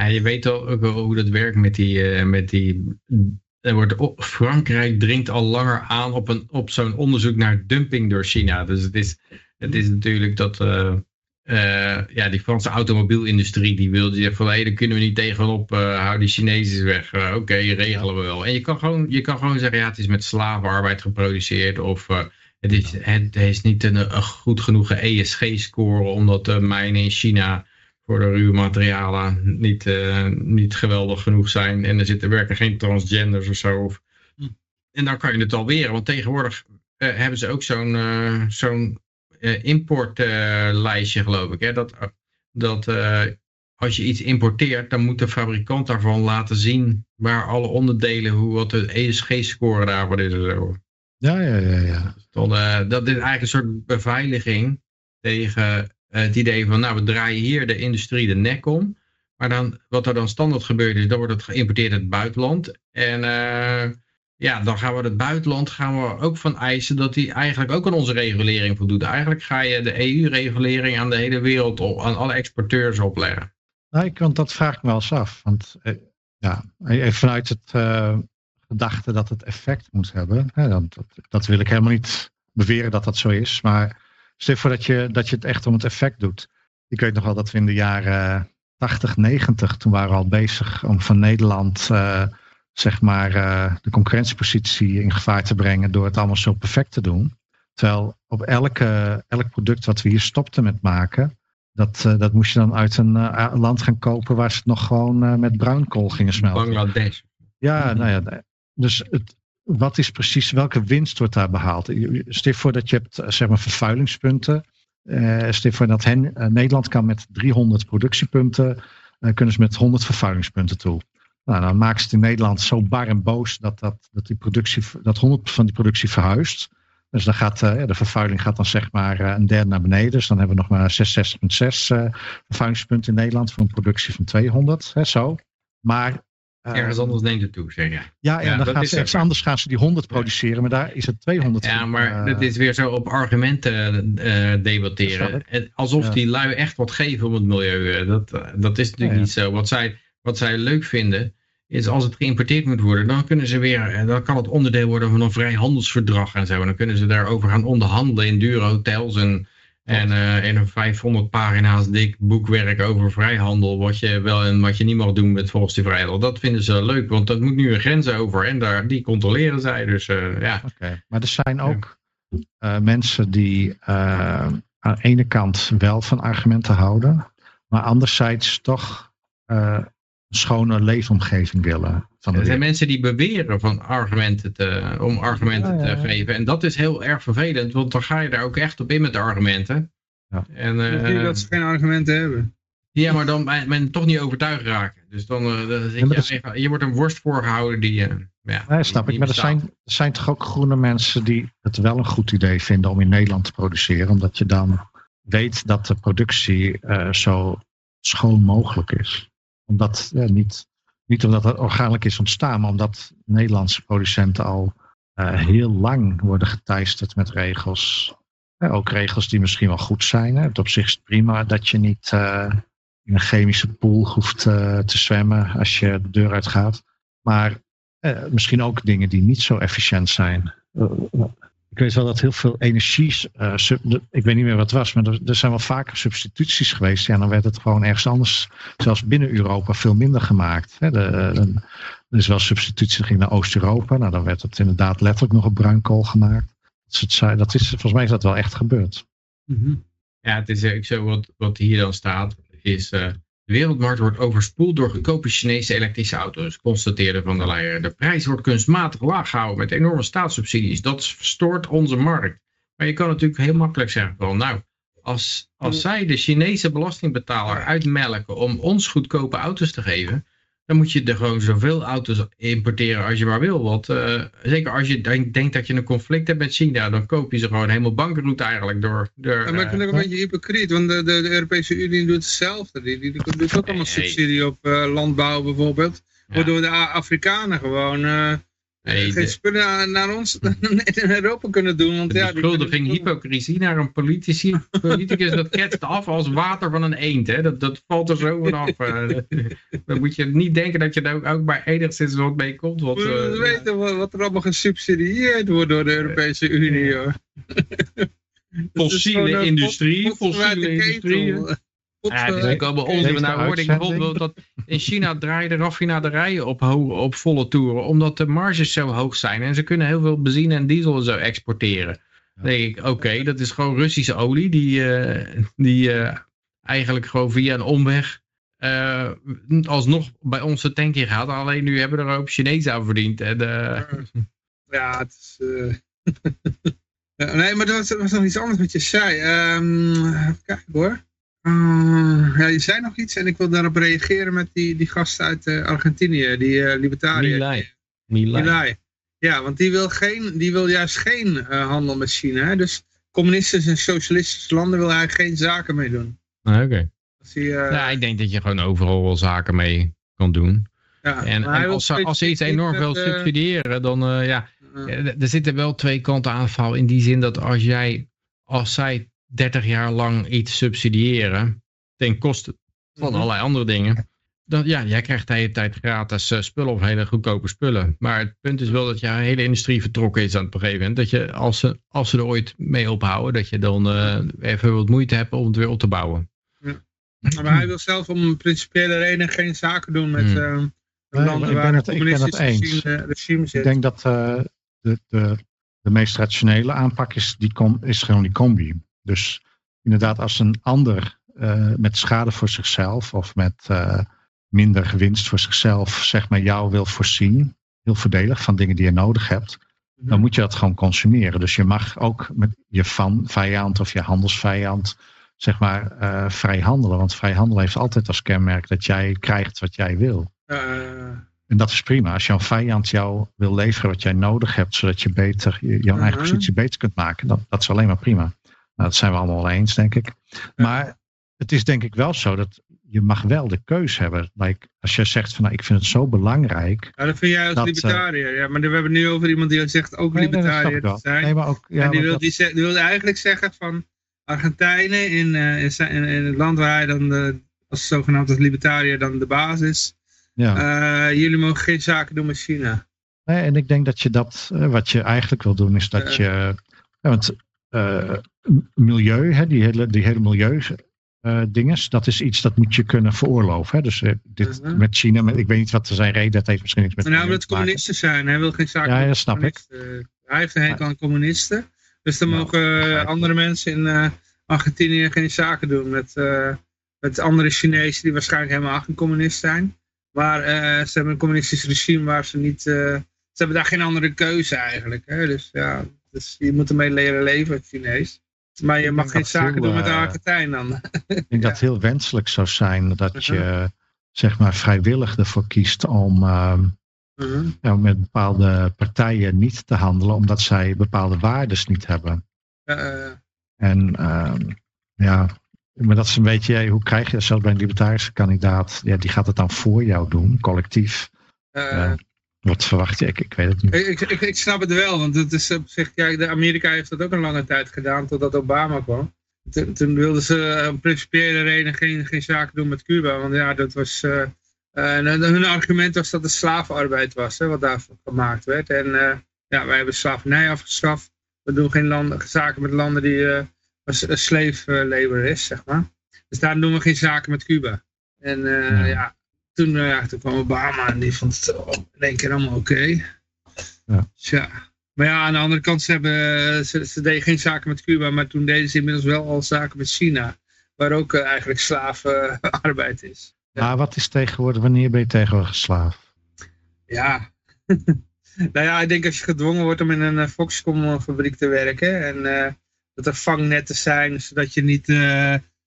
je weet al ook wel hoe dat werkt met die... Uh, met die... Er wordt op, Frankrijk dringt al langer aan op, een, op zo'n onderzoek naar dumping door China. Dus het is, het is natuurlijk dat uh, uh, ja, die Franse automobielindustrie die wil, die zegt van hé, daar kunnen we niet tegenop, uh, hou die Chinezen weg. Uh, Oké, okay, regelen we wel. En je kan, gewoon, je kan gewoon zeggen, ja, het is met slavenarbeid geproduceerd of uh, het, is, het is niet een, een goed genoeg E S G-score omdat de mijnen in China... voor de ruwe materialen niet, uh, niet geweldig genoeg zijn. En er zitten, werken geen transgenders of zo. Of, en dan kan je het alweren. Want tegenwoordig uh, hebben ze ook zo'n uh, zo'n uh, importlijstje uh, geloof ik. Hè? Dat, uh, dat uh, als je iets importeert, dan moet de fabrikant daarvan laten zien waar alle onderdelen, hoe wat de E S G-score daarvoor is. Ja, ja, ja. ja. Dan, uh, dat is eigenlijk een soort beveiliging tegen... Uh, het idee van, nou, we draaien hier de industrie de nek om. Maar dan, wat er dan standaard gebeurt is, dan wordt het geïmporteerd uit het buitenland. En uh, ja, dan gaan we het buitenland gaan we ook van eisen dat die eigenlijk ook aan onze regulering voldoet. Eigenlijk ga je de E U-regulering aan de hele wereld, op, aan alle exporteurs opleggen. Nee, want dat vraag ik me wel eens af. Want eh, ja, even vanuit het uh, gedachte dat het effect moet hebben. Hè, dat, dat, dat wil ik helemaal niet beweren dat dat zo is, maar... Stel voor dat je, dat je het echt om het effect doet. Ik weet nog wel dat we in de jaren tachtig, negentig, toen waren we al bezig om van Nederland uh, zeg maar uh, de concurrentiepositie in gevaar te brengen door het allemaal zo perfect te doen. Terwijl op elke, elk product wat we hier stopten met maken, dat, uh, dat moest je dan uit een uh, land gaan kopen waar ze het nog gewoon uh, met bruinkool gingen smelten. Bangladesh. Ja, nou ja. Dus het... Wat is precies, welke winst wordt daar behaald? Stel voor dat je hebt zeg maar vervuilingspunten. Uh, stel voor dat hen, uh, Nederland kan met driehonderd productiepunten, uh, kunnen ze met honderd vervuilingspunten toe. Nou, dan maken ze het in Nederland zo bar en boos dat, dat, dat, die productie, dat honderd procent van die productie verhuist. Dus dan gaat uh, de vervuiling gaat dan zeg maar uh, een derde naar beneden. Dus dan hebben we nog maar zesenzestig komma zes uh, vervuilingspunten in Nederland voor een productie van tweehonderd. Hè, zo. Maar... Uh, Ergens anders neemt het toe, zeg je. Ja, ja, ja, dan gaan ze iets anders gaan ze die honderd produceren, maar daar is het tweehonderd. Ja, maar dat uh, is weer zo op argumenten uh, debatteren. Alsof ja. die lui echt wat geven om het milieu. Dat, dat is natuurlijk ja, ja. niet zo. Wat zij, wat zij leuk vinden, is als het geïmporteerd moet worden, dan kunnen ze weer, dan kan het onderdeel worden van een vrijhandelsverdrag en zo. En dan kunnen ze daarover gaan onderhandelen in dure hotels en... En uh, in een vijfhonderd pagina's dik boekwerk over vrijhandel, wat je wel en wat je niet mag doen met volgens die vrijhandel. Dat vinden ze leuk, want dat moet nu een grens over en daar, die controleren zij. Dus, uh, ja. Okay. Maar er zijn ook uh, mensen die uh, aan de ene kant wel van argumenten houden, maar anderzijds toch uh, een schone leefomgeving willen. Van er zijn mensen die beweren van argumenten te, om argumenten ja, ja, ja. te geven. En dat is heel erg vervelend, want dan ga je daar ook echt op in met de argumenten. Ja. En, uh, dat ze geen argumenten hebben. Ja, maar dan men toch niet overtuigd raken. Dus dan uh, zit je, is, je wordt een worst voorgehouden die... Uh, ja, ja, snap die, die ik, maar er zijn, er zijn toch ook groene mensen die het wel een goed idee vinden om in Nederland te produceren. Omdat je dan weet dat de productie uh, zo schoon mogelijk is. Omdat ja, niet... Niet omdat het organisch is ontstaan, maar omdat Nederlandse producenten al uh, heel lang worden geteisterd met regels. Uh, ook regels die misschien wel goed zijn. Hè. Het op zich is prima dat je niet uh, in een chemische pool hoeft uh, te zwemmen als je de deur uit gaat. Maar uh, misschien ook dingen die niet zo efficiënt zijn. Uh, ik weet wel dat heel veel energie, uh, sub, de, ik weet niet meer wat het was, maar er, er zijn wel vaker substituties geweest. Ja, dan werd het gewoon ergens anders, zelfs binnen Europa, veel minder gemaakt. Hè. De, de, er is wel substitutie, dat ging naar Oost-Europa. Nou, dan werd het inderdaad letterlijk nog op bruinkool gemaakt. Dat is het, dat is, volgens mij is dat wel echt gebeurd. Mm-hmm. Ja, het is ook zo, wat, wat hier dan staat, is... Uh... De wereldmarkt wordt overspoeld door goedkope Chinese elektrische auto's, constateerde Van der Leyen. De prijs wordt kunstmatig laag gehouden met enorme staatssubsidies. Dat verstoort onze markt. Maar je kan natuurlijk heel makkelijk zeggen van, nou, als, als zij de Chinese belastingbetaler uitmelken om ons goedkope auto's te geven, dan moet je er gewoon zoveel auto's importeren als je maar wil. Want uh, zeker als je denk, denkt dat je een conflict hebt met China, dan koop je ze gewoon helemaal bankroet eigenlijk door... door ja, maar uh, ik vind het ook een beetje hypocriet, want de, de, de Europese Unie doet hetzelfde. Die, die, die doet ook allemaal hey, subsidie op uh, landbouw bijvoorbeeld. Ja. Waardoor de Afrikanen gewoon uh, hey, geen de, spullen naar ons in Europa kunnen doen. Want de ja, beschuldiging hypocrisie naar een politici, politicus, dat ketst af als water van een eend. Hè? Dat, dat valt er zo vanaf. Dan moet je niet denken dat je daar ook, ook maar enigszins wat mee komt. Wat, we uh, weten wat, wat er allemaal gesubsidieerd wordt door de Europese Unie. Uh, hoor. Fossiele dus industrie. Pot, fossiele industrie. Ja, dat is ook allemaal onzin. Nou hoorde ik bijvoorbeeld dat in China draaien de raffinaderijen op, op volle toeren. Omdat de marges zo hoog zijn. En ze kunnen heel veel benzine en diesel zo exporteren. Dan denk ik, oké, okay, dat is gewoon Russische olie. Die, uh, die uh, eigenlijk gewoon via een omweg uh, alsnog bij ons de tank in gaat. Alleen nu hebben we er ook Chinezen aan verdiend. En, uh... ja, het is... Uh... nee, maar er was, er was nog iets anders wat je zei. Um, kijk hoor. Uh, ja, je zei nog iets en ik wil daarop reageren met die, die gast uit uh, Argentinië, die uh, libertariër. Milei. Milei. Milei. Ja, want die wil, geen, die wil juist geen uh, handel met China. Hè? Dus communistische en socialistische landen wil hij geen zaken mee doen. Ah, Oké. Okay. Uh... Ja, ik denk dat je gewoon overal wel zaken mee kan doen. Ja, en en als, ze, als ze iets enorm wil uh... subsidiëren, dan uh, ja, uh. er zitten wel twee kanten aan het verhaal. In die zin dat als jij, als zij dertig jaar lang iets subsidiëren ten koste van allerlei andere dingen, dan ja, jij krijgt de hele tijd gratis uh, spullen of hele goedkope spullen. Maar het punt is wel dat je hele industrie vertrokken is aan het gegeven moment. Dat je, als ze, als ze er ooit mee ophouden, dat je dan uh, even wat moeite hebt om het weer op te bouwen. Ja. Maar hij wil zelf om een principiële reden geen zaken doen met hmm. uh, de landen nee, waar het communistisch regime, regime zit. Ik denk dat uh, de, de, de meest rationele aanpak is, die com, is gewoon die combi. Dus inderdaad, als een ander uh, met schade voor zichzelf of met uh, minder winst voor zichzelf, zeg maar, jou wil voorzien, heel voordelig van dingen die je nodig hebt, mm-hmm. dan moet je dat gewoon consumeren. Dus je mag ook met je van, vijand of je handelsvijand, zeg maar, uh, vrij handelen. Want vrij handelen heeft altijd als kenmerk dat jij krijgt wat jij wil. Uh, En dat is prima. Als jouw vijand jou wil leveren wat jij nodig hebt, zodat je beter jouw mm-hmm. eigen positie beter kunt maken, dat, dat is alleen maar prima. Nou, dat zijn we allemaal eens, denk ik. Maar het is denk ik wel zo dat je mag wel de keus hebben. Like, als jij zegt van nou, ik vind het zo belangrijk. Ja, dat vind jij als dat, libertariër. Ja, maar we hebben nu over iemand die zegt ook nee, libertariër te zijn. Nee, maar ook, ja, en die wil, dat... die, die wil eigenlijk zeggen van Argentijnen in, in, in, in het land waar hij dan de, als zogenaamd als libertariër dan de baas is. Ja. Uh, jullie mogen geen zaken doen met China. Nee, en ik denk dat je dat, uh, wat je eigenlijk wil doen, is dat uh, je, ja, want uh, milieu, hè, die hele, die hele milieu uh, dinges, dat is iets dat moet je kunnen veroorloven. Hè. Dus uh, dit uh-huh. met China, met, ik weet niet wat zijn reden, dat heeft misschien niks met. Maar nou, omdat het communisten zijn, hij wil geen zaken ja, doen. Ja, dat snap ik. Uh, hij heeft een hekel aan communisten, dus dan nou, mogen uh, andere mensen in uh, Argentinië geen zaken doen met, uh, met andere Chinezen die waarschijnlijk helemaal geen communist zijn. Maar uh, ze hebben een communistisch regime waar ze niet... Uh, ze hebben daar geen andere keuze eigenlijk. Hè? Dus ja, dus je moet ermee leren leven, het Chinees. Maar je ik mag geen zaken veel, doen met de Argentijn dan. Ik denk ja. dat het heel wenselijk zou zijn dat uh-huh. je zeg maar vrijwillig ervoor kiest om uh, uh-huh. ja, met bepaalde partijen niet te handelen, omdat zij bepaalde waardes niet hebben. Uh-uh. En uh, ja... Maar dat is een beetje, hoe krijg je dat zelfs bij een libertarische kandidaat? Ja, die gaat het dan voor jou doen, collectief. Uh, uh, wat verwacht je? Ik, ik weet het niet. Ik, ik, ik snap het wel, want het is op zich, ja, Amerika heeft dat ook een lange tijd gedaan, totdat Obama kwam. Toen, toen wilden ze om principiële reden geen, geen zaken doen met Cuba, want ja, dat was... Uh, uh, hun argument was dat het slavenarbeid was, hè, wat daarvoor gemaakt werd. En uh, ja, wij hebben slavernij afgeschaft. We doen geen landen, zaken met landen die... Uh, als een slave labor is, zeg maar. Dus daar doen we geen zaken met Cuba. En uh, ja. ja, toen, uh, ja, toen kwam Obama en die vond het oh, in één keer allemaal oké. Okay. Ja. Tja. Maar ja, aan de andere kant, ze, hebben, ze, ze deden geen zaken met Cuba, maar toen deden ze inmiddels wel al zaken met China, waar ook uh, eigenlijk slavenarbeid uh, is. Ja. Maar wat is tegenwoordig, wanneer ben je tegenwoordig slaaf? Ja, nou ja, ik denk als je gedwongen wordt om in een Foxconn fabriek te werken en... Uh, dat er vangnetten zijn, zodat je niet uh,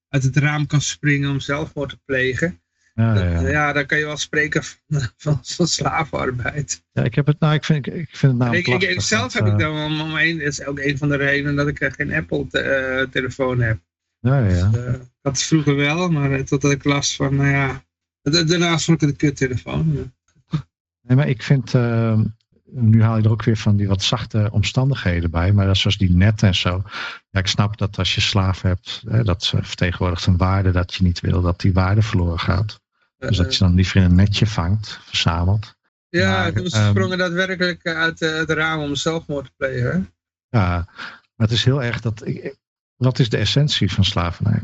uit het raam kan springen om zelfmoord te plegen. Ja, dat, ja. ja dan kan je wel spreken van, van, van slavenarbeid. Ja, ik heb het nou, ik vind, ik vind het nou ik, ik, zelf dat, heb ik dan om, om een, dat is ook een van de redenen dat ik uh, geen Apple te, uh, telefoon heb. Ja, ja. Dus, uh, dat is vroeger wel, maar uh, totdat ik last van, nou ja, daarnaast vond ik een kuttelefoon. Ja. Nee, maar ik vind... Uh... Nu haal je er ook weer van die wat zachte omstandigheden bij. Maar dat is zoals die net en zo. Ja, ik snap dat als je slaaf hebt. Hè, dat vertegenwoordigt een waarde dat je niet wil. Dat die waarde verloren gaat. Dus dat je dan liever in een netje vangt. Verzamelt. Ja, maar, toen ze sprongen um, daadwerkelijk uit uh, het raam om zelfmoord te plegen. Hè? Ja, maar het is heel erg. Dat ik, wat is de essentie van slavernij?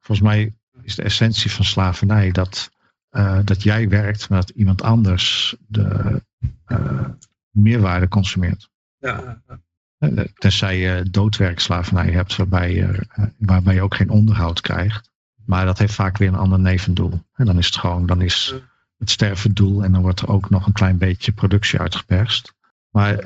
Volgens mij is de essentie van slavernij dat... Uh, dat jij werkt, maar dat iemand anders de uh, meerwaarde consumeert. Ja. Uh, tenzij je doodwerkslavernij hebt, waarbij je, uh, waarbij je ook geen onderhoud krijgt. Maar dat heeft vaak weer een ander nevendoel. En dan is het gewoon, dan is het sterven doel en dan wordt er ook nog een klein beetje productie uitgeperst. Maar,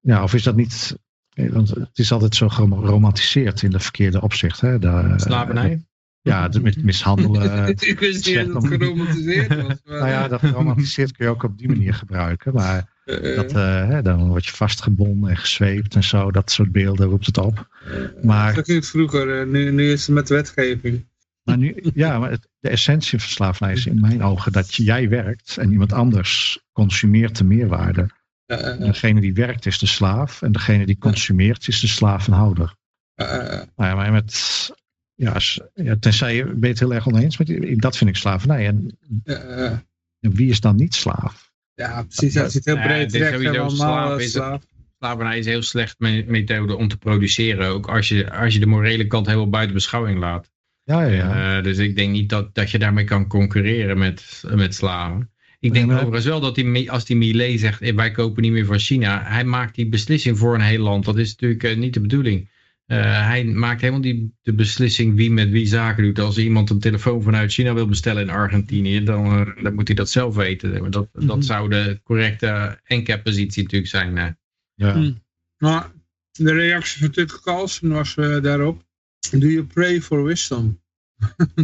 ja, of is dat niet, want het is altijd zo geromantiseerd in de verkeerde opzicht. Hè? De, slavernij? Ja, met mishandelen. Ik wist niet dat het geromantiseerd was. Maar... nou ja, dat geromantiseerd kun je ook op die manier gebruiken. Maar dat, uh, hè, dan word je vastgebonden en gesweept en zo. Dat soort beelden roept het op. Maar, dat ging vroeger. Nu, nu is het met wetgeving. Maar nu, ja, maar het, de essentie van slavernij is in mijn ogen dat jij werkt en iemand anders consumeert de meerwaarde. En degene die werkt is de slaaf en degene die consumeert is de slavenhouder. Nou ja, maar met... Ja, als, ja, tenzij je, ben je het heel erg oneens met die, dat vind ik slavernij. En, uh, en wie is dan niet slaaf? Ja, precies. Dat zit heel breed. Ja, weg, allemaal slaaf, is slaaf. Het, slavernij is een heel slecht me- methode om te produceren. Ook als je, als je de morele kant helemaal buiten beschouwing laat. Ja, ja, ja. Uh, dus ik denk niet dat, dat je daarmee kan concurreren met, met slaven. Ik denk ja, overigens wel dat die, als die Millet zegt, wij kopen niet meer van China. Hij maakt die beslissing voor een heel land. Dat is natuurlijk uh, niet de bedoeling. Uh, hij maakt helemaal die, de beslissing wie met wie zaken doet. Als iemand een telefoon vanuit China wil bestellen in Argentinië, dan, uh, dan moet hij dat zelf weten. Dat, mm-hmm. dat zou de correcte NCAP-positie natuurlijk zijn. Uh. Ja. Mm. Maar de reactie van Tucker Carlson was uh, daarop. Do you pray for wisdom?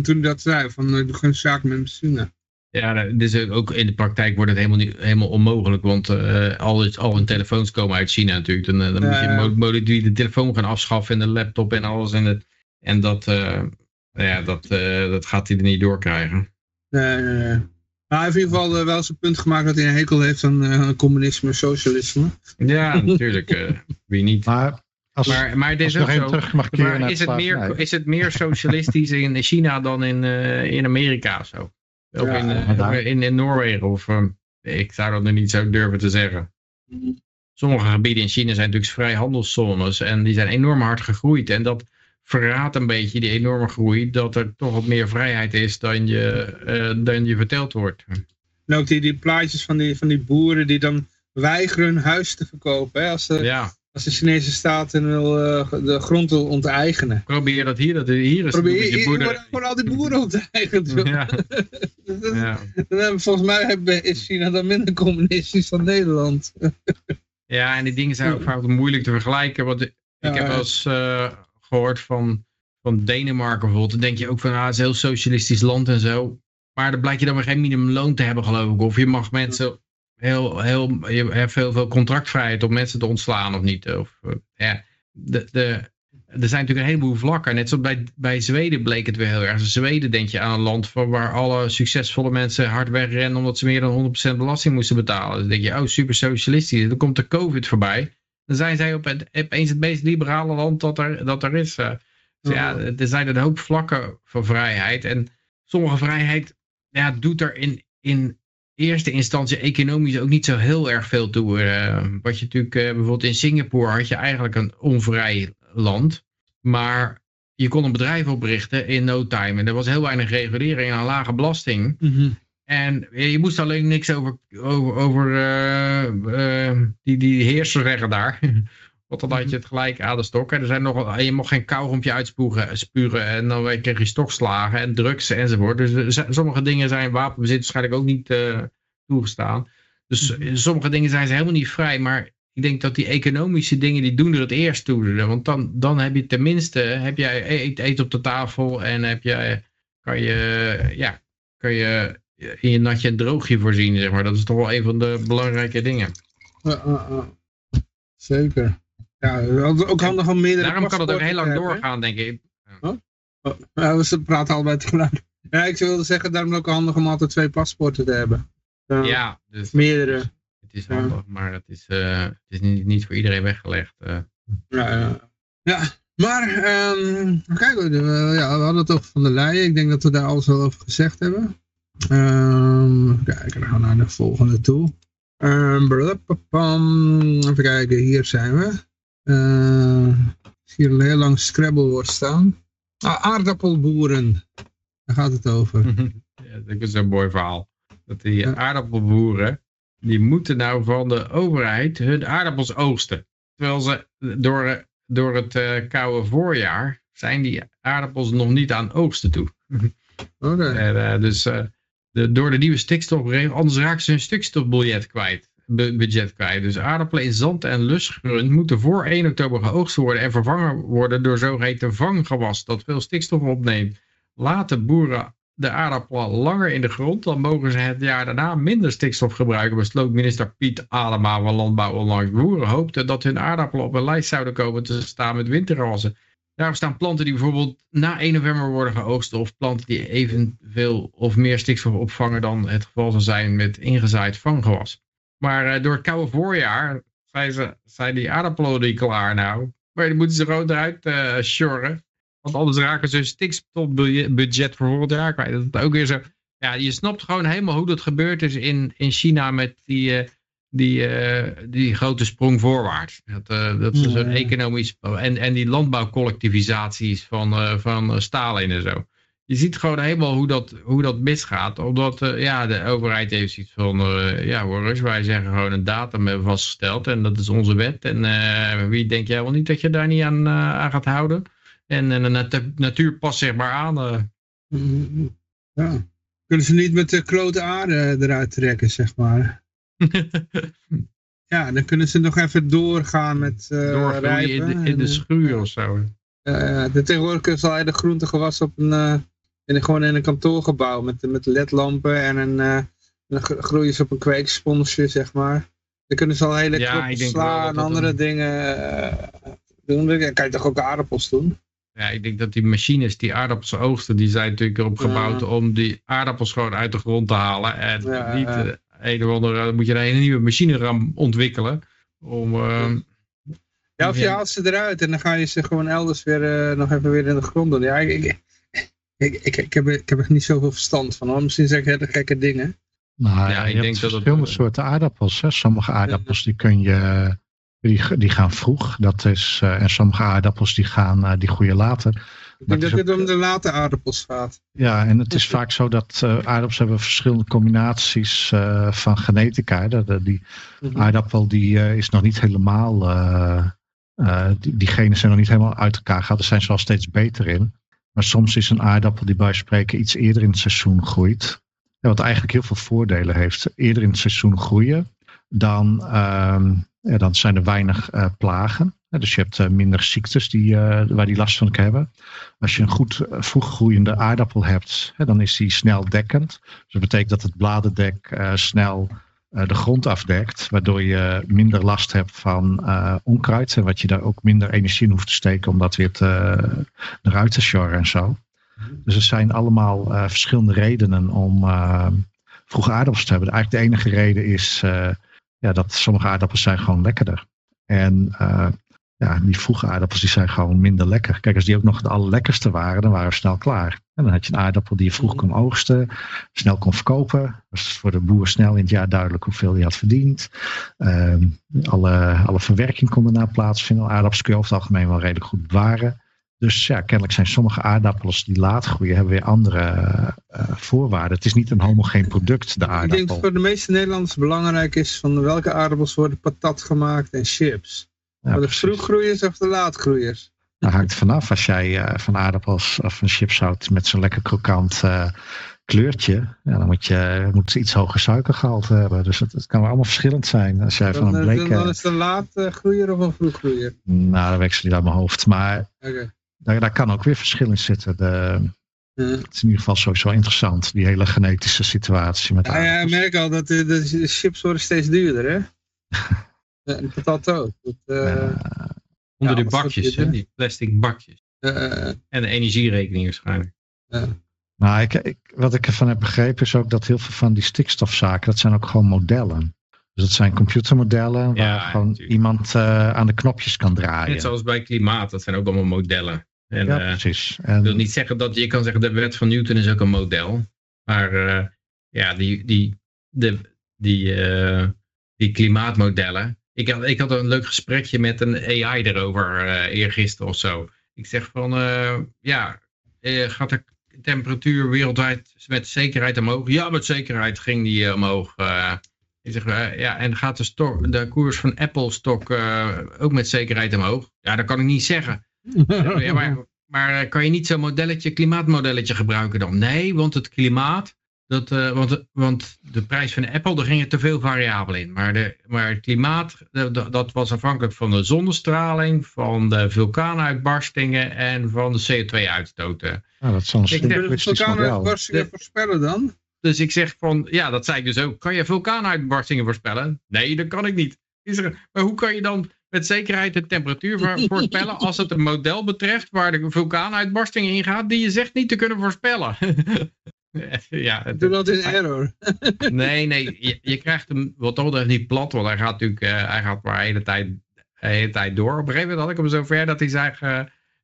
Toen dat zei, van uh, doe geen zaken met China. Ja, dus ook in de praktijk wordt het helemaal, niet, helemaal onmogelijk, want uh, al, is, al hun telefoons komen uit China natuurlijk. Dan, dan uh, moet je mo- mo- de telefoon gaan afschaffen en de laptop en alles. En, het, en dat, uh, ja, dat, uh, dat gaat hij er niet doorkrijgen. Nee, nee, nee. Nou, hij heeft in ieder geval uh, wel eens een punt gemaakt dat hij een hekel heeft aan uh, communisme en socialisme. Ja, natuurlijk. Uh, wie niet. Maar... Als, maar maar, het is, ook zo, maar is, het meer, is het meer socialistisch in China dan in, uh, in Amerika? Zo? Ook ja, in, uh, in, in Noorwegen? Of, uh, ik zou dat nu niet zo durven te zeggen. Sommige gebieden in China zijn natuurlijk vrijhandelszones. En die zijn enorm hard gegroeid. En dat verraadt een beetje die enorme groei. Dat er toch wat meer vrijheid is dan je, uh, dan je verteld wordt. En ook die, die plaatjes van die, van die boeren die dan weigeren hun huis te verkopen. Hè, als de... Ja. Als de Chinese staat en wil uh, de grond wil onteigenen. Probeer dat hier. Dat hier is Probeer, hier, hier worden gewoon al die boeren onteigend. Ja. dat, ja. dat, volgens mij is China dan minder communistisch dan Nederland. Ja, en die dingen zijn ook vaak moeilijk te vergelijken. Want ik ja, heb wel eens uh, gehoord van, van Denemarken bijvoorbeeld. Dan denk je ook van, ah, het is een heel socialistisch land en zo. Maar dan blijkt je dan maar geen minimumloon te hebben, geloof ik. Of je mag mensen... Heel, heel, je hebt heel veel contractvrijheid om mensen te ontslaan of niet. Of, uh, ja. de, de, er zijn natuurlijk een heleboel vlakken. Net zoals bij, bij Zweden bleek het weer heel erg. Zweden denk je aan een land waar alle succesvolle mensen hard wegrennen omdat ze meer dan honderd procent belasting moesten betalen. Dan denk je, oh, super socialistisch. Dan komt de COVID voorbij. Dan zijn zij op het, opeens het meest liberale land dat er, dat er is. Uh, dus ja, er zijn een hoop vlakken van vrijheid. En sommige vrijheid ja, doet er in... in eerste instantie economisch ook niet zo heel erg veel toe. Uh, wat je natuurlijk uh, bijvoorbeeld in Singapore had je eigenlijk een onvrij land. Maar je kon een bedrijf oprichten in no time. En er was heel weinig regulering en een lage belasting. Mm-hmm. En je moest alleen niks over, over, over uh, uh, die, die heerser zeggen daar. Want dan had je het gelijk aan de stok. En er zijn nog, je mocht geen kauwgompje uitspugen. Spuren, en dan kreeg je stokslagen en drugs enzovoort. Dus z- sommige dingen zijn wapenbezit waarschijnlijk ook niet uh, toegestaan. Dus mm-hmm. sommige dingen zijn ze helemaal niet vrij. Maar ik denk dat die economische dingen, die doen er het eerst toe. Want dan, dan heb je tenminste, heb jij eet, eet op de tafel. En heb jij, kan je, ja, kan je in je natje en droogje voorzien. Zeg maar. Dat is toch wel een van de belangrijke dingen. Uh, uh, uh. Zeker. Ja, ook handig om meerdere... Daarom kan het ook heel lang doorgaan, denk ik. Huh? Oh, nou, ze praten allebei tegelijk. Ja, ik wilde zeggen, daarom ook handig om altijd twee paspoorten te hebben. Uh, ja, dus meerdere. Het is handig, ja. Maar het is, uh, het is niet, niet voor iedereen weggelegd. Uh. Ja, ja. ja, maar um, kijk, we, ja, we hadden het over Van der Leyen. Ik denk dat we daar alles wel over gezegd hebben. Um, kijk, dan gaan we naar de volgende toe. Um, even kijken, hier zijn we. Uh, hier een heel lang Scrabblewoord staan. Ah, aardappelboeren. Daar gaat het over. Ja, dat is een mooi verhaal. Dat die ja. aardappelboeren, die moeten nou van de overheid hun aardappels oogsten. Terwijl ze door, door het uh, koude voorjaar zijn die aardappels nog niet aan oogsten toe. Okay. En, uh, dus uh, de, door de nieuwe stikstofregel, anders raken ze hun stikstofbiljet kwijt. budget kwijt. Dus aardappelen in zand en lustgrond moeten voor één oktober geoogst worden en vervangen worden door zogeheten vanggewas dat veel stikstof opneemt. Laten boeren de aardappelen langer in de grond, dan mogen ze het jaar daarna minder stikstof gebruiken, besloot minister Piet Adema van Landbouw onlangs. Boeren hoopten dat hun aardappelen op een lijst zouden komen te staan met wintergewassen. Daarom staan planten die bijvoorbeeld na één november worden geoogst of planten die evenveel of meer stikstof opvangen dan het geval zou zijn met ingezaaid vanggewas. Maar uh, door het koude voorjaar zijn, ze, zijn die aardappelen die klaar nou. Maar dan moeten ze gewoon eruit uh, sjorren. Want anders raken ze hun stikstofbudget voor volgend jaar kwijt. Dat is ook weer zo. Ja, je snapt gewoon helemaal hoe dat gebeurd is in, in China met die, uh, die, uh, die grote sprong voorwaarts. Dat, uh, dat is ja. zo'n economisch... En, en die landbouwcollectivisaties van, uh, van Stalin en zo. Je ziet gewoon helemaal hoe dat, hoe dat misgaat. Omdat uh, ja, de overheid heeft iets van... Uh, ja hoor, wij zeggen gewoon een datum hebben vastgesteld. En dat is onze wet. En uh, wie denk jij wel niet dat je daar niet aan, uh, aan gaat houden? En, en de nat- natuur past zeg maar aan. Uh. Ja. Kunnen ze niet met de klote aarde eruit trekken, zeg maar. Ja, dan kunnen ze nog even doorgaan met uh, doorgaan in de, in de schuur of zo. Uh, de tegenwoordig zal hij de groentegewas op een... Uh... in, gewoon in een kantoorgebouw met, met ledlampen en een, uh, dan groeien ze op een kweeksponsje, zeg maar. Dan kunnen ze al hele ja, slaan en andere doen. dingen uh, doen. Dan kan je toch ook aardappels doen? Ja, ik denk dat die machines die aardappels oogsten, die zijn natuurlijk erop gebouwd ja. om die aardappels gewoon uit de grond te halen. En ja, niet, ja. een of andere, moet je dan een nieuwe machine gaan ontwikkelen. Om, uh, ja, of je haalt ze eruit en dan ga je ze gewoon elders weer uh, nog even weer in de grond doen. Ja, ik, ik, ik, ik, ik, heb, ik heb er niet zoveel verstand van, hoor. Misschien zeg ik hele gekke dingen. Nou, ja, je ik denk dat verschillende het, soorten aardappels. Hè. Sommige aardappels die kun je, die, die gaan vroeg. Dat is, uh, en sommige aardappels die gaan, uh, die groeien later. Ik denk dat, dat het ook, om de late aardappels gaat. Ja, en het is vaak zo dat uh, aardappels hebben verschillende combinaties uh, van genetica. De, de, die mm-hmm. aardappel die uh, is nog niet helemaal, uh, uh, die, die genen zijn nog niet helemaal uit elkaar gehaald. Daar zijn ze al steeds beter in. Maar soms is een aardappel die bij spreken iets eerder in het seizoen groeit. Ja, wat eigenlijk heel veel voordelen heeft. Eerder in het seizoen groeien. Dan, uh, ja, dan zijn er weinig uh, plagen. Ja, dus je hebt uh, minder ziektes die, uh, waar die last van hebben. Als je een goed uh, vroeg groeiende aardappel hebt. Ja, dan is die snel dekkend. Dus dat betekent dat het bladerdek uh, snel uh, de grond afdekt. Waardoor je minder last hebt van uh, onkruid. En wat je daar ook minder energie in hoeft te steken. Om dat weer te, uh, eruit te sjorren en zo. Dus er zijn allemaal uh, verschillende redenen om uh, vroeg aardappels te hebben. Eigenlijk de enige reden is uh, ja, dat sommige aardappels zijn gewoon lekkerder. En uh, ja, die vroege aardappels die zijn gewoon minder lekker. Kijk, als die ook nog de allerlekkerste waren, dan waren we snel klaar. En dan had je een aardappel die je vroeg kon oogsten, snel kon verkopen. Dus voor de boer snel in het jaar duidelijk hoeveel hij had verdiend. Uh, alle, alle verwerking kon daarna plaatsvinden. Aardappels kun je over het algemeen wel redelijk goed bewaren. Dus ja, kennelijk zijn sommige aardappels die laat groeien, hebben weer andere uh, voorwaarden. Het is niet een homogeen product, de aardappel. Ik denk dat voor de meeste Nederlanders belangrijk is van welke aardappels worden patat gemaakt en chips. Ja, de vroeggroeiers of de laatgroeiers? Dat hangt vanaf. Als jij uh, van aardappels of van chips houdt met zo'n lekker krokant uh, kleurtje, ja, dan moet je moet iets hoger suikergehalte hebben. Dus het, het kan wel allemaal verschillend zijn. Als jij dan, van een bleke... dan is het een laatgroeier of een vroeggroeier? Nou, dat wekselt niet uit mijn hoofd. Maar... Okay. Daar, daar kan ook weer verschil in zitten. De, ja. Het is in ieder geval sowieso interessant. Die hele genetische situatie. Met ja, ja, ik merk al dat de, de chips worden steeds duurder. Hè? En patat ook. Dat, uh, ja. Onder ja, die bakjes. Hè? Die plastic bakjes. Uh, uh, en de energierekening waarschijnlijk. Uh. Nou, ik, ik, wat ik ervan heb begrepen is ook dat heel veel van die stikstofzaken. Dat zijn ook gewoon modellen. Dus dat zijn computermodellen. Waar ja, gewoon natuurlijk. iemand uh, aan de knopjes kan draaien. Net zoals bij klimaat. Dat zijn ook allemaal modellen. En, ja, precies. En... Ik wil niet zeggen dat je kan zeggen de wet van Newton is ook een model. Maar uh, ja, die, die, de, die, uh, die klimaatmodellen. Ik had, ik had een leuk gesprekje met een A I erover uh, eergisteren of zo. Ik zeg van uh, ja, uh, gaat de temperatuur wereldwijd met zekerheid omhoog? Ja, met zekerheid ging die uh, omhoog. Uh, ik zeg, uh, ja, en gaat de, stok, de koers van Apple stock uh, ook met zekerheid omhoog? Ja, dat kan ik niet zeggen. Ja, maar, maar kan je niet zo'n modelletje, klimaatmodelletje gebruiken dan? Nee, want het klimaat, dat, uh, want, want de prijs van de Apple, daar gingen te veel variabelen in. Maar, de, maar het klimaat, de, dat was afhankelijk van de zonnestraling, van de vulkaanuitbarstingen en van de C O twee uitstoten. Ja, dat zal een stukwistisch model. Vulkaanuitbarstingen voorspellen dan? Dus ik zeg van, ja, dat zei ik dus ook. Kan je vulkaanuitbarstingen voorspellen? Nee, dat kan ik niet. Is er, maar hoe kan je dan... met zekerheid de temperatuur voorspellen als het een model betreft waar de vulkaanuitbarsting in gaat die je zegt niet te kunnen voorspellen. Ja, doe dat in error. Nee, nee, je, je krijgt hem wat altijd niet plat, want hij gaat natuurlijk uh, hij gaat maar de hele tijd, de hele tijd door. Op een gegeven moment had ik hem zover dat hij zei, uh,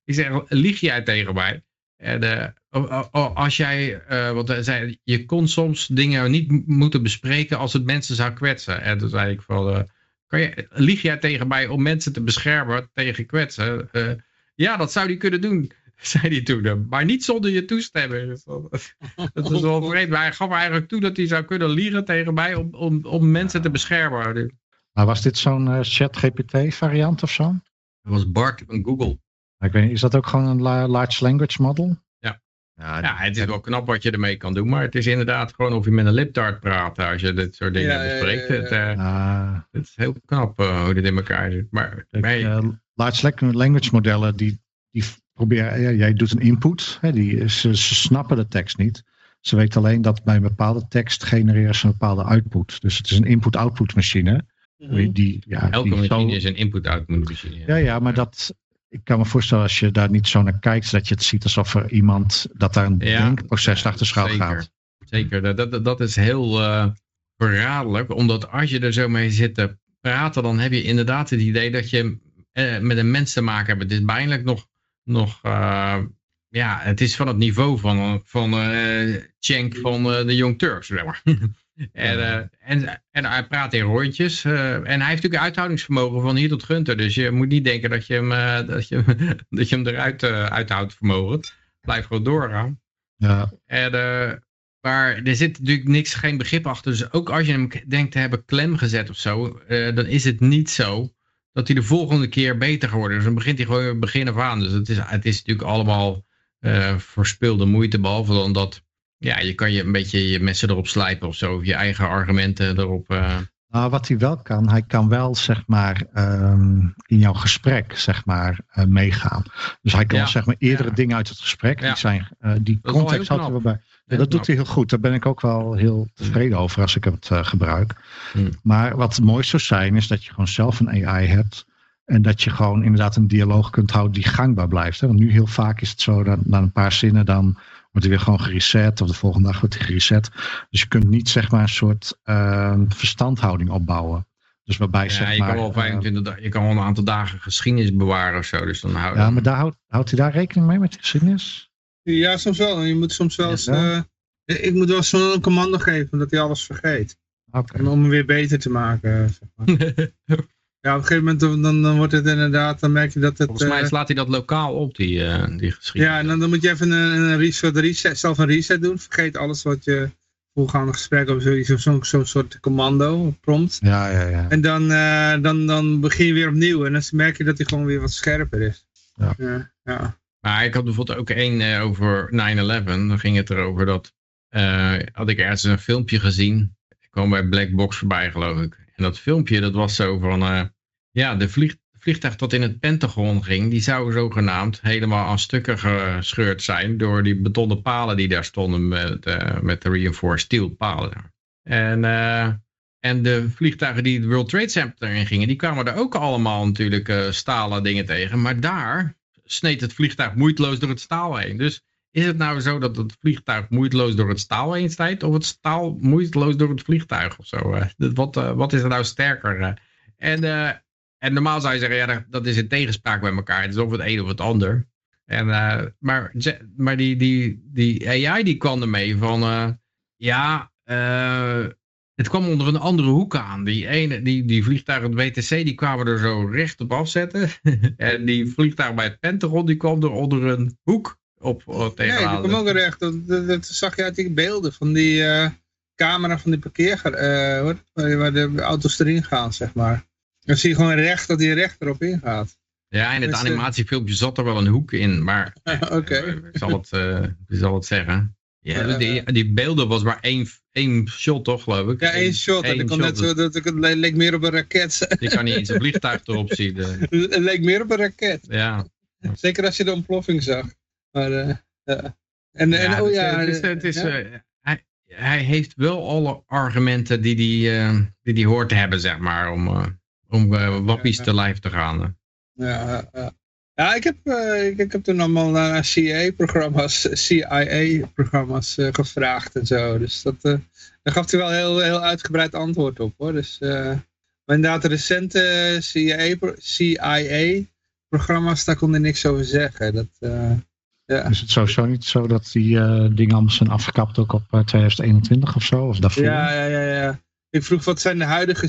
hij zei lieg jij tegen mij? En, uh, oh, oh, als jij, uh, want hij zei, je kon soms dingen niet moeten bespreken als het mensen zou kwetsen. En toen zei ik van... Uh, Kan je, lieg jij tegen mij om mensen te beschermen tegen kwetsen? Uh, ja, dat zou die kunnen doen, zei hij toen. Maar niet zonder je toestemming. Dat is wel vreemd. Maar hij gaf eigenlijk toe dat hij zou kunnen liegen tegen mij om, om, om mensen te beschermen. Maar was dit zo'n uh, chat G P T variant of zo? Dat was Bart van Google. Ik weet niet, is dat ook gewoon een large language model? Ja. Ja, ja, het is wel knap wat je ermee kan doen, maar het is inderdaad gewoon of je met een lipdart praat als je dit soort dingen ja, bespreekt. Ja, ja, ja. Het, uh, ah. het is heel knap uh, hoe dit in elkaar zit. Maar, Kijk, maar je... uh, large language modellen die, die probeer, ja, jij doet een input. Hè, die, ze, ze snappen de tekst niet. Ze weten alleen dat bij een bepaalde tekst genereren ze een bepaalde output. Dus het is een input-output machine. Mm-hmm. Die, ja, Elke die machine zo... is een input-output machine. Ja, ja, ja, maar dat... Ik kan me voorstellen als je daar niet zo naar kijkt, dat je het ziet alsof er iemand, dat daar een ja, denkproces ja, achter schuil gaat. Zeker, dat, dat, dat is heel uh, verraderlijk, omdat als je er zo mee zit te praten, dan heb je inderdaad het idee dat je uh, met een mens te maken hebt. Het is bijna nog, nog uh, ja, het is van het niveau van, van uh, Cenk van uh, de Young Turks, zeg maar. En, uh, en, en hij praat in rondjes. Uh, en hij heeft natuurlijk uithoudingsvermogen van hier tot Gunther. Dus je moet niet denken dat je hem, uh, dat je, dat je hem eruit uh, uithoudt vermogen. Blijf gewoon doorgaan. Ja. En, uh, maar er zit natuurlijk niks, geen begrip achter. Dus ook als je hem denkt te hebben klem gezet of zo. Uh, dan is het niet zo dat hij de volgende keer beter geworden is. Dus dan begint hij gewoon begin af aan. Dus het is, het is natuurlijk allemaal uh, verspilde moeite. Behalve dan dat. Ja, je kan je een beetje je mensen erop slijpen of zo. Of je eigen argumenten erop. Uh... Nou, wat hij wel kan, hij kan wel zeg maar um, in jouw gesprek zeg maar uh, meegaan. Dus hij kan ja. zeg maar eerdere ja. dingen uit het gesprek. Ja. Die, zijn, uh, die context had hij wel bij. Ja, dat doet hij heel goed. Daar ben ik ook wel heel tevreden over als ik het uh, gebruik. Hmm. Maar wat mooi zou zijn is dat je gewoon zelf een A I hebt. En dat je gewoon inderdaad een dialoog kunt houden die gangbaar blijft. Hè? Want nu heel vaak is het zo dat na een paar zinnen dan... wordt hij weer gewoon gereset. Of de volgende dag wordt hij gereset. Dus je kunt niet zeg maar een soort uh, verstandhouding opbouwen. Dus waarbij ja, zeg je maar... Kan wel vijfentwintig, uh, je kan wel een aantal dagen geschiedenis bewaren of zo. Dus dan houdt ja, dan... maar daar houdt, houdt hij daar rekening mee met de geschiedenis? Ja, soms wel. Je moet soms wel eens... Ja, uh, ik moet wel eens een commando geven omdat hij alles vergeet. Okay. En om hem weer beter te maken. Zeg maar. Ja, op een gegeven moment dan, dan, dan wordt het inderdaad, dan merk je dat het... Volgens mij uh, slaat hij dat lokaal op, die, uh, die geschiedenis. Ja, en dan, dan moet je even een, een, reset, een reset, zelf een reset doen. Vergeet alles wat je voorgaande gesprek of zoiets, of zo'n zo soort commando, prompt. Ja, ja, ja. En dan, uh, dan, dan begin je weer opnieuw en dan merk je dat hij gewoon weer wat scherper is. Ja. Ja, ja. Maar ik had bijvoorbeeld ook één uh, over nine eleven, dan ging het erover dat... Uh, had ik ergens een filmpje gezien, ik kwam bij Black Box voorbij geloof ik. En dat filmpje, dat was zo van... Uh, ja, de vlieg, vliegtuig dat in het Pentagon ging... die zou zogenaamd helemaal aan stukken gescheurd zijn... door die betonnen palen die daar stonden... met, uh, met de reinforced steel palen. En, uh, en de vliegtuigen die het World Trade Center in gingen... die kwamen daar ook allemaal natuurlijk uh, stalen dingen tegen. Maar daar sneed het vliegtuig moeiteloos door het staal heen. Dus is het nou zo dat het vliegtuig moeiteloos door het staal heen snijdt... of het staal moeiteloos door het vliegtuig of zo? Uh, wat, uh, wat is er nou sterker? Uh? En... Uh, En normaal zou je zeggen, ja, dat is in tegenspraak bij elkaar. Het is of het een of het ander. En, uh, maar maar die, die, die A I die kwam ermee van... Uh, ja, uh, het kwam onder een andere hoek aan. Die, ene, die, die vliegtuigen, het W T C, die kwamen er zo recht op afzetten. En die vliegtuig bij het Pentagon, die kwam er onder een hoek op, op tegenaan. Nee, die kwam ook recht. Dat, dat, dat zag je uit die beelden van die uh, camera van die parkeer... Uh, waar de auto's erin gaan, zeg maar. Dan zie je gewoon recht dat hij recht erop ingaat. Ja, in het dus, animatiefilmpje zat er wel een hoek in, maar okay. ik, zal het, uh, ik zal het zeggen. Ja, uh, die, die beelden was maar één, één shot toch, geloof ik? Ja, één shot. Eén en ik shot. Net zo, dat, het leek meer op een raket. Je kan niet eens een vliegtuig erop zien. De... Het leek meer op een raket. Ja. Zeker als je de ontploffing zag. Maar, uh, ja. En, ja, en oh ja... Het is, het is, ja. Uh, hij, hij heeft wel alle argumenten die, die, uh, die die hoort te hebben, zeg maar, om... Uh, om uh, wappies ja, ja. te lijf te gaan. Ja, ja. ja ik, heb, uh, ik, ik heb toen allemaal naar C I A-programma's uh, gevraagd en zo. Dus dat, uh, daar gaf hij wel heel, heel uitgebreid antwoord op, hoor. Dus, uh, maar inderdaad, de recente C I A-programma's, daar kon hij niks over zeggen. Dat, uh, ja. Is het sowieso niet zo dat die uh, dingen allemaal zijn afgekapt ook op uh, twintig eenentwintig of zo? Of daarvoor? Ja, ja, ja. ja. Ik vroeg wat zijn de huidige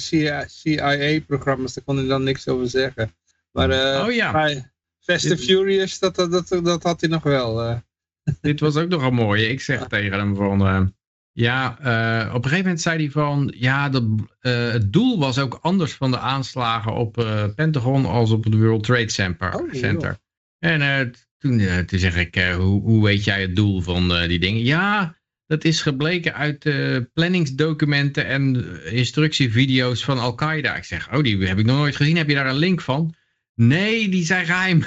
C I A-programma's, daar kon hij dan niks over zeggen. Maar uh, oh, ja. Fast and Furious, dat, dat, dat, dat had hij nog wel. Uh. Dit was ook nogal mooi. Ik zeg ja. tegen hem van, uh, ja, uh, op een gegeven moment zei hij van, ja, dat, uh, het doel was ook anders van de aanslagen op uh, Pentagon als op het World Trade Center. Oh, Center. En uh, toen, uh, toen zeg ik, uh, hoe, hoe weet jij het doel van uh, die dingen? Ja... Dat is gebleken uit uh, planningsdocumenten en instructievideo's van Al-Qaeda. Ik zeg, oh, die heb ik nog nooit gezien. Heb je daar een link van? Nee, die zijn geheim.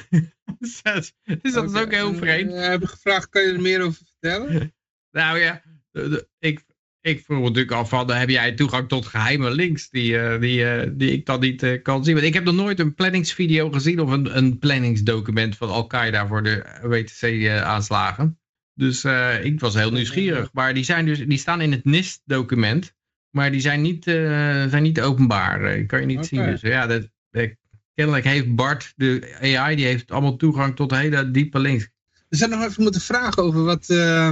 Dus dat is okay. Ook heel vreemd. We uh, hebben gevraagd, kan je er meer over vertellen? Nou ja, de, de, ik, ik vroeg natuurlijk af van, heb jij toegang tot geheime links die, uh, die, uh, die ik dan niet uh, kan zien? Want ik heb nog nooit een planningsvideo gezien of een, een planningsdocument van Al-Qaeda voor de W T C-aanslagen. Uh, dus uh, ik was heel nieuwsgierig. Maar die, zijn dus, die staan in het N I S T-document, maar die zijn niet, uh, zijn niet openbaar. Uh, kan je niet okay. zien. Dus ja, dat... dat kennelijk heeft Bart, de A I, die heeft allemaal toegang tot hele diepe links. We zouden nog even moeten vragen over wat... Uh,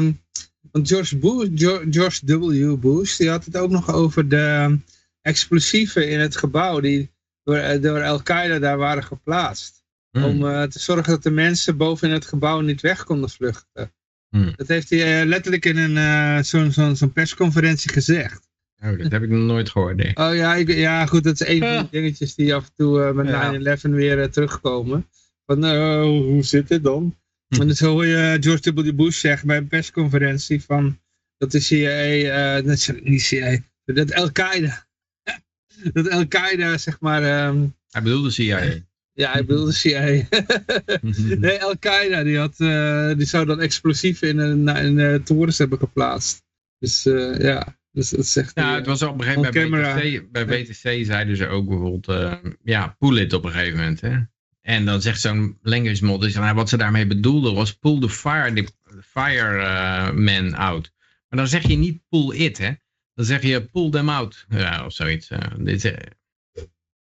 want George, Bush, George W. Bush, die had het ook nog over de explosieven in het gebouw die door, door Al-Qaeda daar waren geplaatst. Hmm. Om uh, te zorgen dat de mensen boven in het gebouw niet weg konden vluchten. Hmm. Dat heeft hij uh, letterlijk in een uh, zo'n zo, zo persconferentie gezegd. Oh, dat heb ik nog nooit gehoord, nee. Oh ja, ik, ja, goed, dat is een van die dingetjes die af en toe uh, met ja. nine eleven weer uh, terugkomen. Van, uh, hoe zit dit dan? Hm. En dus hoor je George W. Bush zeggen bij een persconferentie van, dat de C I A, uh, niet C I A, dat Al-Qaeda, dat Al-Qaeda, zeg maar... Um, hij bedoelde C I A. Ja, hij bedoelde C I A. Nee, Al-Qaeda, die, had, uh, die zou dan explosieven in een, in een torens hebben geplaatst. Dus uh, ja... Dus dat zegt ja, die, het was op een gegeven moment bij B T C zeiden ze ook bijvoorbeeld, uh, ja, pool it op een gegeven moment. Hè? En dan zegt zo'n language model, nou, wat ze daarmee bedoelden was pull the fire, the fire uh, man out. Maar dan zeg je niet pull it, hè? Dan zeg je pull them out, ja, of zoiets. Uh, dit, uh...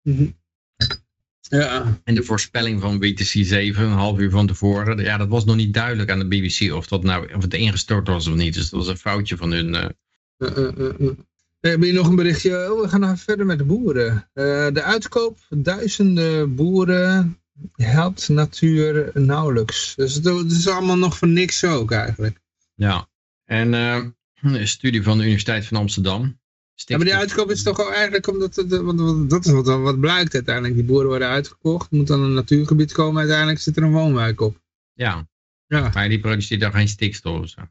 mm-hmm. Ja. En de voorspelling van B T C zeven, een half uur van tevoren, ja, dat was nog niet duidelijk aan de B B C of, dat nou, of het ingestort was of niet. Dus dat was een foutje van hun... Uh, Uh, uh, uh. We hebben hier nog een berichtje. Oh, we gaan verder met de boeren. Uh, de uitkoop van duizenden boeren helpt natuur nauwelijks. Dus het, het is allemaal nog voor niks ook eigenlijk. Ja, en uh, een studie van de Universiteit van Amsterdam. Ja, maar die uitkoop is toch al eigenlijk omdat, het, want dat is wat, wat blijkt uiteindelijk. Die boeren worden uitgekocht, moet dan een natuurgebied komen. Uiteindelijk zit er een woonwijk op. Ja, ja. Maar die produceert dan geen stikstof of zo.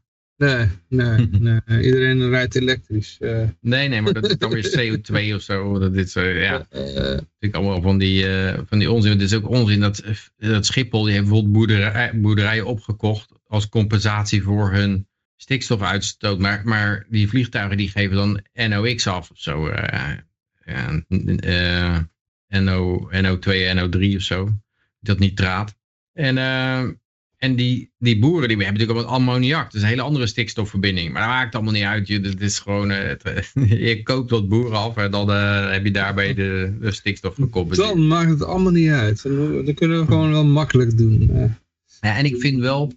Nee, nee, nee. Iedereen rijdt elektrisch. Uh. Nee, nee, maar dat is dan weer C O twee of zo. Dat is, uh, ja. uh, uh, ik allemaal van die, uh, van die onzin. Het is ook onzin dat, dat Schiphol, die heeft bijvoorbeeld boerderij, boerderijen opgekocht als compensatie voor hun stikstofuitstoot. Maar, maar die vliegtuigen die geven dan N O x af of zo. Uh, ja, uh, N O, N O twee, N O drie of zo. Dat nitraat. En... Uh, En die, die boeren die hebben natuurlijk allemaal ammoniak. Dat is een hele andere stikstofverbinding. Maar dat maakt allemaal niet uit. Je, dat is gewoon, het, je koopt wat boeren af en dan uh, heb je daarbij de, de stikstof gecompenseerd. Dan maakt het allemaal niet uit. Dat kunnen we gewoon wel makkelijk doen. Ja, en ik vind wel,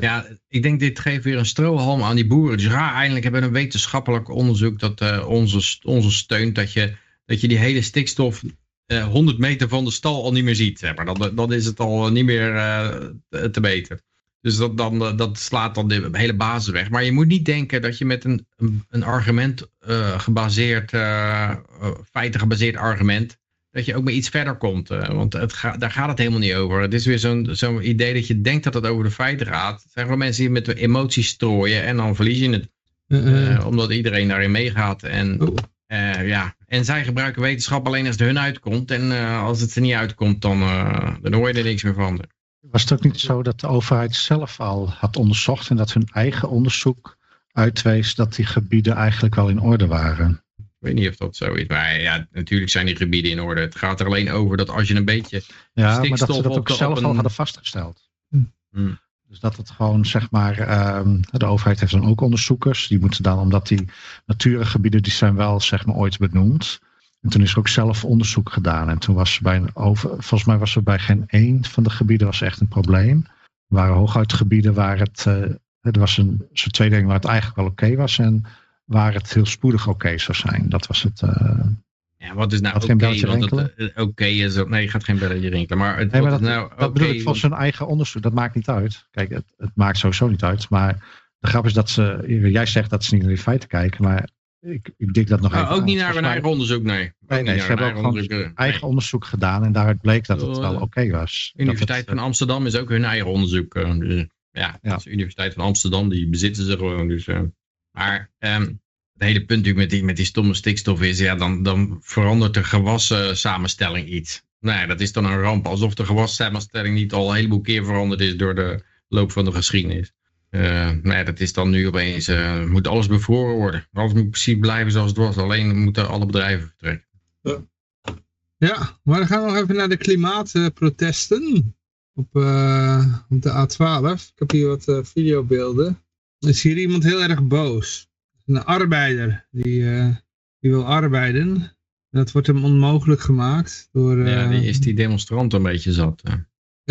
ja, ik denk dit geeft weer een strohalm aan die boeren. Dus ja, eindelijk hebben we een wetenschappelijk onderzoek dat uh, onze, onze steunt dat je, dat je die hele stikstof... Uh, honderd meter van de stal al niet meer ziet. Zeg maar. dan, dan is het al niet meer uh, te beter. Dus dat, dan, uh, dat slaat dan de hele basis weg. Maar je moet niet denken dat je met een, een argument uh, gebaseerd, uh, feiten gebaseerd argument, dat je ook maar iets verder komt. Uh, want het ga, daar gaat het helemaal niet over. Het is weer zo'n zo'n idee dat je denkt dat het over de feiten gaat. Het zijn gewoon mensen die met emoties strooien en dan verlies je het. Uh, uh, omdat iedereen daarin meegaat en... Oh. Uh, ja, en zij gebruiken wetenschap alleen als het hun uitkomt. En uh, als het er niet uitkomt, dan, uh, dan hoor je er niks meer van. Was het ook niet zo dat de overheid zelf al had onderzocht... en dat hun eigen onderzoek uitwees dat die gebieden eigenlijk wel in orde waren? Ik weet niet of dat zo is. Maar ja, natuurlijk zijn die gebieden in orde. Het gaat er alleen over dat als je een beetje ja, stikstof... Ja, maar dat ze dat ook zelf een... al hadden vastgesteld. Hmm. Dus dat het gewoon, zeg maar, um, de overheid heeft dan ook onderzoekers. Die moeten dan, omdat die natuurgebieden, die zijn wel, zeg maar, ooit benoemd. En toen is er ook zelf onderzoek gedaan. En toen was er bij een over, volgens mij was er bij geen één van de gebieden was echt een probleem. Er waren hooguit gebieden waar het, uh, er was een soort tweedeling waar het eigenlijk wel oké was. En waar het heel spoedig oké okay zou zijn. Dat was het... Uh, Ja, wat is nou oké? Okay, okay is dat, nee, je gaat geen belletje rinkelen. Maar het, nee, maar dat, nou dat okay, bedoel ik van zijn eigen onderzoek. Dat maakt niet uit. Kijk, het, het maakt sowieso niet uit. Maar de grap is dat ze... Jij zegt dat ze niet naar die feiten kijken. Maar ik, ik dik dat nog nou, even. Ook aan. Niet naar hun eigen onderzoek, nee. Nee, nee, ze hebben ook gewoon eigen nee. onderzoek gedaan. En daaruit bleek dat het wel oké okay was. De Universiteit het, van Amsterdam is ook hun eigen onderzoek. Uh, dus, ja, ja. De Universiteit van Amsterdam, die bezitten ze gewoon. Dus, uh, maar... Um, Het hele punt natuurlijk met die, met die stomme stikstof is, ja, dan, dan verandert de gewassen samenstelling iets. Nee, dat is dan een ramp. Alsof de gewasssamenstelling niet al een heleboel keer veranderd is door de loop van de geschiedenis. Uh, nee, dat is dan nu opeens, uh, moet alles bevroren worden. Alles moet precies blijven zoals het was. Alleen moeten alle bedrijven vertrekken. Uh, ja, maar dan gaan we nog even naar de klimaatprotesten. Uh, op, uh, op de A twaalf. Ik heb hier wat uh, videobeelden. Er is hier iemand heel erg boos. Een arbeider die, uh, die wil arbeiden. Dat wordt hem onmogelijk gemaakt. Door, uh... Ja, die is die demonstrant een beetje zat. Hè?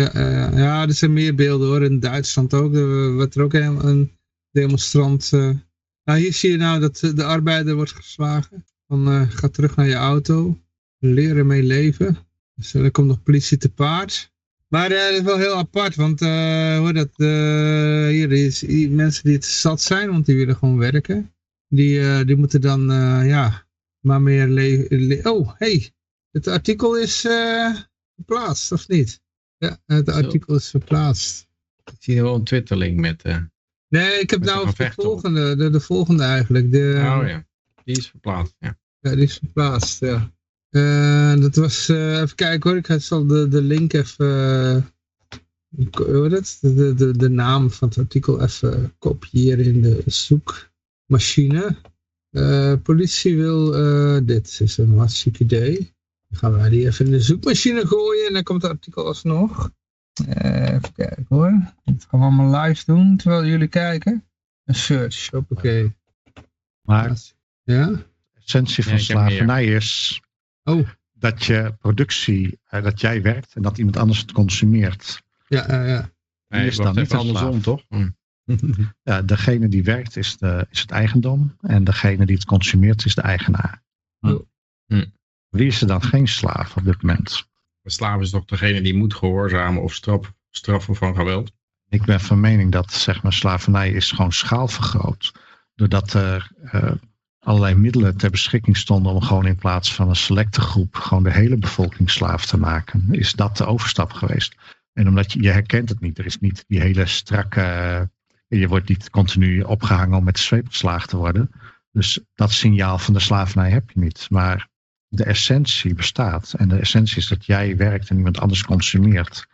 Ja, uh, ja, er zijn meer beelden hoor. In Duitsland ook. Er werd er ook een, een demonstrant. Uh... Nou, hier zie je nou dat de arbeider wordt geslagen. Van uh, ga terug naar je auto. Leren mee leven. Dus uh, er komt nog politie te paard. Maar uh, dat is wel heel apart. Want uh, hoor dat, uh, hier is die mensen die het zat zijn. Want die willen gewoon werken. Die, uh, die moeten dan, uh, ja... Maar meer leven. Oh, hey, het artikel is uh, verplaatst, of niet? Ja, het artikel is verplaatst. Ik zie wel een Twitter-link met... Uh, nee, ik heb nou de volgende, de, de volgende eigenlijk. De, oh ja, die is verplaatst, ja. Ja, die is verplaatst, ja. Uh, dat was, uh, even kijken hoor, ik zal de, de link even... Uh, hoe heet het? De, de, de naam van het artikel even kopiëren in de zoekmachine... Uh, politie wil, uh, dit is een hartstikke idee. Dan gaan wij die even in de zoekmachine gooien en dan komt het artikel alsnog. Uh, even kijken hoor. Dat gaan we allemaal live doen terwijl jullie kijken. Een search, hoppakee. Maar ja? De essentie van nee, slavernij is oh. dat je productie, uh, dat jij werkt en dat iemand anders het consumeert. Ja, uh, ja. Die nee, is dan niet andersom toch? Mm. Ja, degene die werkt is, de, is het eigendom en degene die het consumeert is de eigenaar. Hm. Hm. Wie is er dan geen slaaf op dit moment? De slaaf is toch degene die moet gehoorzamen of straf, straffen van geweld? Ik ben van mening dat zeg maar, slavernij is gewoon schaalvergroot. Doordat er uh, allerlei middelen ter beschikking stonden om gewoon in plaats van een selecte groep gewoon de hele bevolking slaaf te maken. Is dat de overstap geweest? En omdat je, je herkent het niet, er is niet die hele strakke... Uh, Je wordt niet continu opgehangen om met de zweep geslagen te worden. Dus dat signaal van de slavernij heb je niet. Maar de essentie bestaat. En de essentie is dat jij werkt en iemand anders consumeert.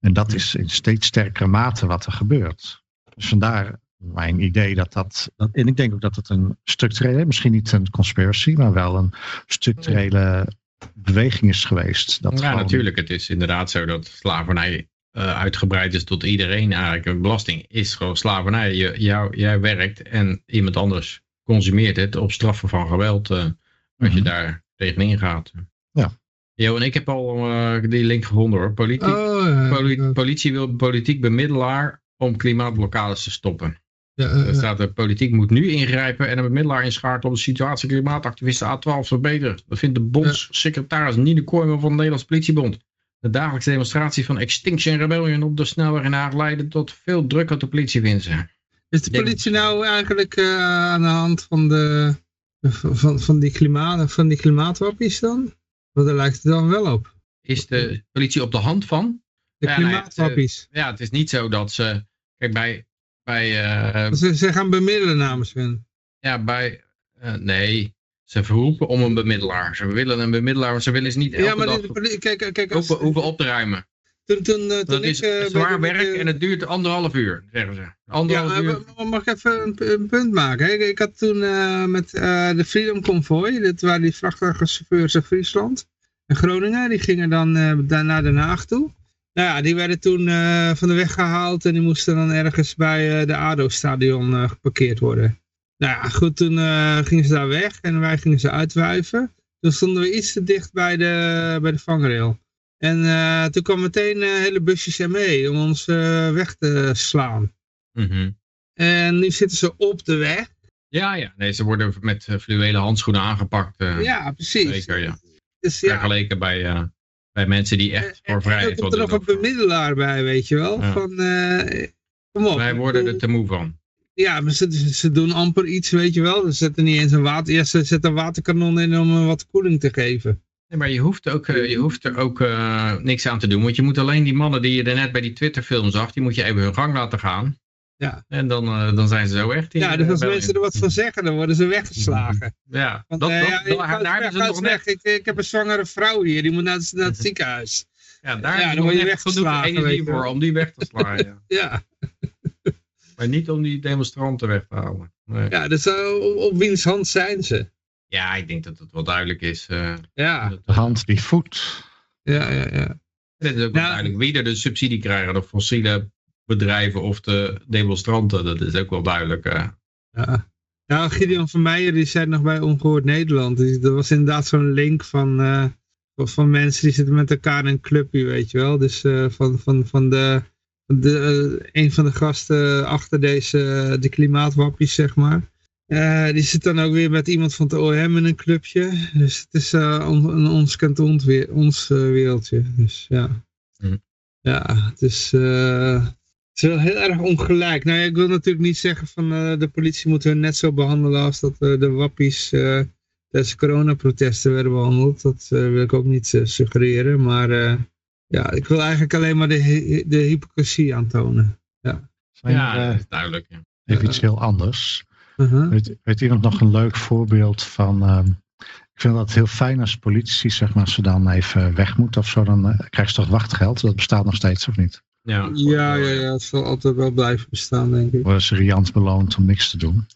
En dat is in steeds sterkere mate wat er gebeurt. Dus vandaar mijn idee dat dat... dat en ik denk ook dat het een structurele... Misschien niet een conspiracy, maar wel een structurele beweging is geweest. Dat ja, gewoon... natuurlijk. Het is inderdaad zo dat slavernij... Uh, uitgebreid is tot iedereen eigenlijk. Een belasting is gewoon slavernij. Je, jou, jij werkt en iemand anders consumeert het op straffen van geweld. Uh, als mm-hmm. je daar tegenin gaat. Ja. Jo, en ik heb al uh, die link gevonden hoor. Politie, oh, ja, poli- politie wil politiek bemiddelaar om klimaatblokkades te stoppen. Ja, uh, er staat de politiek moet nu ingrijpen en een bemiddelaar inschaart om de situatie klimaatactivisten A twaalf te verbeteren. Dat vindt de bondssecretaris ja. Nine Kooijman van de Nederlandse Politiebond. De dagelijkse demonstratie van Extinction Rebellion op de snelweg in Haag leidde tot veel druk op de politiewinsten. Is de politie nou eigenlijk uh, aan de hand van, de, van, van, die klimaat, van die klimaatwappies dan? Want daar lijkt het dan wel op. Is de politie op de hand van? De ja, klimaatwappies. Nee, ja, het is niet zo dat ze... Kijk, bij... bij uh, ze, ze gaan bemiddelen namens hun. Ja, bij... Uh, nee... Ze verroepen om een bemiddelaar. Ze willen een bemiddelaar, maar ze willen ze niet elke ja, maar dag de, kijk, kijk, als, hoeven, hoeven op te ruimen. Toen, toen, toen dat ik, is uh, zwaar werk de, en het duurt anderhalf uur, zeggen ze. Anderhalf ja, uur. Maar, mag ik even een, een punt maken? Ik, ik had toen uh, met uh, de Freedom Convoy, dat waren die vrachtwagenchauffeurs uit Friesland en Groningen, die gingen dan uh, naar Den Haag toe. Nou ja, die werden toen uh, van de weg gehaald en die moesten dan ergens bij uh, de ADO-stadion uh, geparkeerd worden. Nou ja, goed, toen uh, gingen ze daar weg en wij gingen ze uitwuiven. Toen stonden we iets te dicht bij de, bij de vangrail. En uh, toen kwam meteen uh, hele busjes mee om ons uh, weg te slaan. Mm-hmm. En nu zitten ze op de weg. Ja, ja. Nee, ze worden met uh, fluwelen handschoenen aangepakt. Uh, ja, precies. Zeker, ja. Dus, ja. Vergeleken bij, uh, bij mensen die echt voor vrijheid... En er komt er nog een bemiddelaar bij, weet je wel. Ja. Van, uh, kom op. Wij worden er te moe van. Ja, maar ze, ze doen amper iets, weet je wel. Ze zetten niet eens een water... Ja, ze zetten een waterkanon in om wat koeling te geven. Nee, maar je hoeft, ook, je hoeft er ook uh, niks aan te doen. Want je moet alleen die mannen die je daarnet bij die Twitterfilm zag... die moet je even hun gang laten gaan. Ja. En dan, uh, dan zijn ze zo echt in. Ja, dus als mensen er wat van zeggen, dan worden ze weggeslagen. Ja, want, dat, uh, dat, ja, daar hebben ze nog weg. Ik, ik heb een zwangere vrouw hier, die moet naar het, naar het ziekenhuis. Ja, daar ja, dan word je weggeslagen. Energie voor om die weg te slaan. Ja. Ja. Maar niet om die demonstranten weg te houden. Nee. Ja, dus uh, op wiens hand zijn ze? Ja, ik denk dat dat wel duidelijk is. Uh, ja. Dat, uh, hand die voet. Ja, ja, ja. Het is ook wel nou, duidelijk wie er de subsidie krijgen, de fossiele bedrijven of de demonstranten, dat is ook wel duidelijk. Uh. Ja. Nou, Gideon van Meijer, die zei nog bij Ongehoord Nederland, er was inderdaad zo'n link van, uh, van mensen die zitten met elkaar in een clubje, weet je wel. Dus uh, van, van, van de, de uh, een van de gasten achter deze, de klimaatwappies, zeg maar. Uh, die zit dan ook weer met iemand van het O M in een clubje. Dus het is uh, on, on, ons kanton, weer, ons uh, wereldje. Dus ja. Mm. Ja, het is, uh, het is wel heel erg ongelijk. Nou ja, ik wil natuurlijk niet zeggen van uh, de politie moet hun net zo behandelen als dat uh, de wappies uh, tijdens coronaprotesten werden behandeld. Dat uh, wil ik ook niet uh, suggereren. Maar uh, ja, ik wil eigenlijk alleen maar de, de hypocrisie aantonen. Ja, Zijn, ja uh, dat is duidelijk. Ja. Even uh, iets heel anders. Uh-huh. Weet, weet iemand nog een leuk voorbeeld van... Uh, ik vind dat heel fijn als politici, zeg maar, als ze dan even weg moeten of zo, dan uh, krijgen ze toch wachtgeld. Dat bestaat nog steeds, of niet? Ja, ja, ja, ja, het zal altijd wel blijven bestaan, denk ik. Worden ze riant beloond om niks te doen.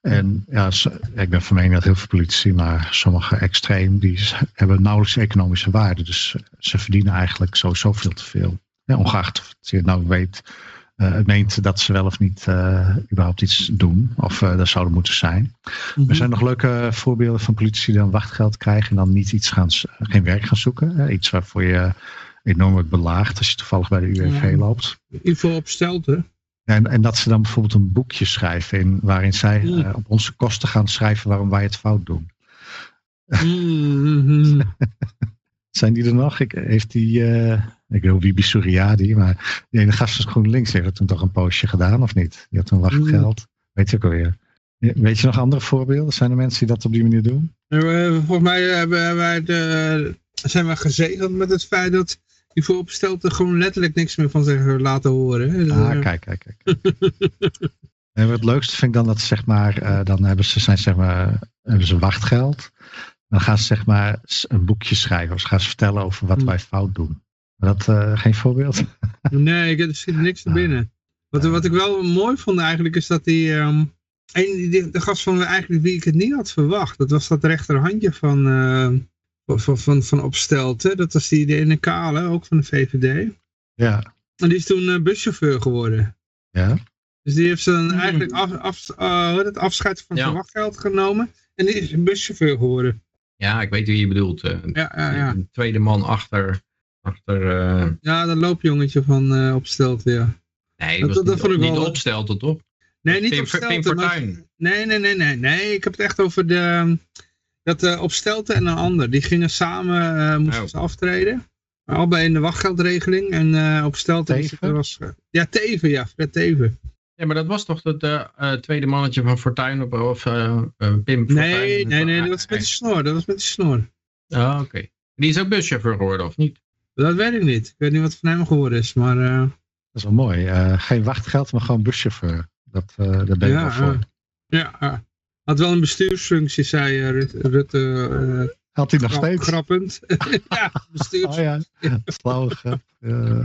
En ja, ze, ik ben van mening dat heel veel politici, maar sommige extreem, die hebben nauwelijks economische waarde. Dus ze verdienen eigenlijk sowieso veel te veel. Ja, ongeacht of je het nou weet... Uh, meent dat ze wel of niet uh, überhaupt iets doen. Of uh, dat zouden moeten zijn. Mm-hmm. Er zijn nog leuke voorbeelden van politici die dan wachtgeld krijgen. En dan niet iets gaan, geen werk gaan zoeken. Hè? Iets waarvoor je enorm wordt belaagd. Als je toevallig bij de U W V ja. loopt. Ivo Opstelten. En, en dat ze dan bijvoorbeeld een boekje schrijven. In, waarin zij mm. uh, op onze kosten gaan schrijven waarom wij het fout doen. Mm-hmm. Zijn die er nog? Ik, heeft die... Uh, Ik wil Bibi Suriadi, maar die ene gast van GroenLinks heeft het toen toch een poosje gedaan, of niet? Die had toen wachtgeld. Weet je ook alweer. Weet je nog andere voorbeelden? Zijn er mensen die dat op die manier doen? Volgens mij hebben wij de, zijn we gezegend met het feit dat die vooropstelten gewoon letterlijk niks meer van zich laten horen. Ah, kijk, kijk, kijk. En het leukste vind ik dan dat, zeg maar, dan hebben ze, zijn, zeg maar, hebben ze wachtgeld. Dan gaan ze, zeg maar, een boekje schrijven. Of ze gaan ze vertellen over wat wij fout doen. Dat uh, geen voorbeeld? Nee, ik heb, er schiet niks te binnen. Wat, wat ik wel mooi vond eigenlijk is dat die... Um, de gast van eigenlijk wie ik het niet had verwacht. Dat was dat rechterhandje van, uh, van, van, van Opstelten. Dat was die ene kale, ook van de V V D. Ja. En die is toen uh, buschauffeur geworden. Ja. Dus die heeft ze dan eigenlijk af, af, uh, het afscheid van ja. zijn wachtgeld genomen. En die is buschauffeur geworden. Ja, ik weet wie je bedoelt. Uh, ja, ja, ja. Een tweede man achter... Achter, uh... Ja, dat loopjongetje van uh, Opstelten, ja. Nee, dat, dat, dat vond ik wel... niet Opstelten, toch? Nee, niet Pim, Opstelten. Pim Fortuyn. Nee, nee, nee, nee, nee. Ik heb het echt over de... Dat uh, Opstelten en een ander. Die gingen samen, uh, moesten oh. ze aftreden. Allebei in de wachtgeldregeling. En uh, Opstelten... Teven? Was, uh, ja, Teven, ja. Fred Teven. Ja, maar dat was toch het uh, uh, tweede mannetje van Fortuyn op, of uh, uh, Pim Fortuyn? Nee, nee, nee. Dat was met de snor. Dat was met de snor. Ah, oké. Okay. Die is ook buschauffeur geworden, of niet? Dat weet ik niet. Ik weet niet wat van hem geworden is, maar... Uh... Dat is wel mooi. Uh, geen wachtgeld, maar gewoon buschauffeur. Dat, uh, daar ben ik ja, wel voor. Uh, ja, uh. had wel een bestuursfunctie, zei uh, Rutte. Uh, had hij nog grap, steeds? Grappend. Ja, bestuursfunctie. Oh ja, flauwe grap. Uh...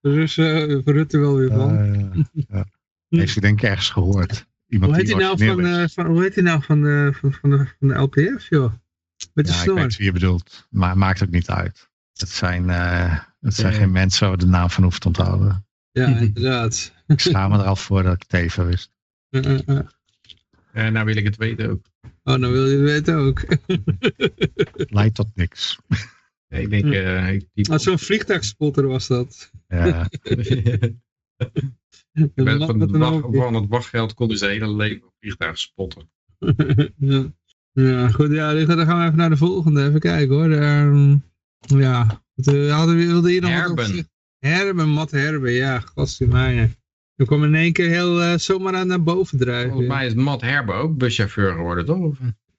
Dus uh, Rutte wel weer van. Uh, ja. Ja. Heeft hij denk ik ergens gehoord. Iemand hoe, heet die nou van, uh, van, hoe heet hij nou van de, van, van de, van de L P F, joh? Met de ja, snor. Ik weet wie je bedoelt, maar maakt ook niet uit. Het zijn, uh, het zijn ja. geen mensen waar we de naam van hoeven te onthouden. Ja, inderdaad. Ik schaam me er al voor dat ik het even wist. Uh, uh, uh. Uh, nou wil ik het weten ook. Oh, nou wil je het weten ook. Leidt tot niks. Ja, ik denk... Uh, ik diep... oh, zo'n vliegtuigspotter was dat. Ja. Ik ben van, de wacht, van het wachtgeld kon dus zijn hele leven vliegtuigspotten. Ja. Ja, goed. Ja, dan gaan we even naar de volgende. Even kijken hoor. Daar... Ja, we hadden, we wilden hier nog Herben. Wat Herben, Mat Herben, ja, godsdienmijnen. We kwam in één keer heel uh, zomaar aan naar boven drijven. Volgens mij is Mat Herben ook buschauffeur geworden, toch?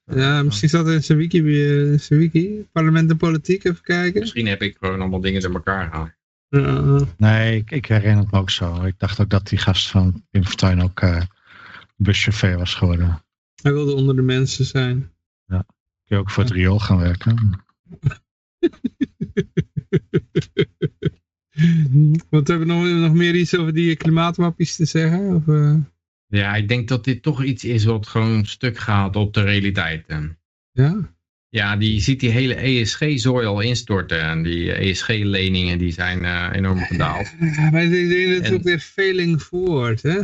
Ja, misschien zat er in zijn wiki, uh, wiki, parlement en politiek, even kijken. Misschien heb ik gewoon allemaal dingen door elkaar gehaald. Uh. Nee, ik, ik herinner het me ook zo. Ik dacht ook dat die gast van Pim Fortuyn ook uh, buschauffeur was geworden. Hij wilde onder de mensen zijn. Ja, kun je ook voor het riool gaan werken. Wat hebben we nog, nog meer iets over die klimaatwappies te zeggen? Of, uh... Ja, ik denk dat dit toch iets is wat gewoon stuk gaat op de realiteit. Ja? Ja, die ziet die hele E S G-zooi al instorten. En die E S G-leningen die zijn uh, enorm gedaald. Ja, maar ik denk dat het ook weer failing forward, hè?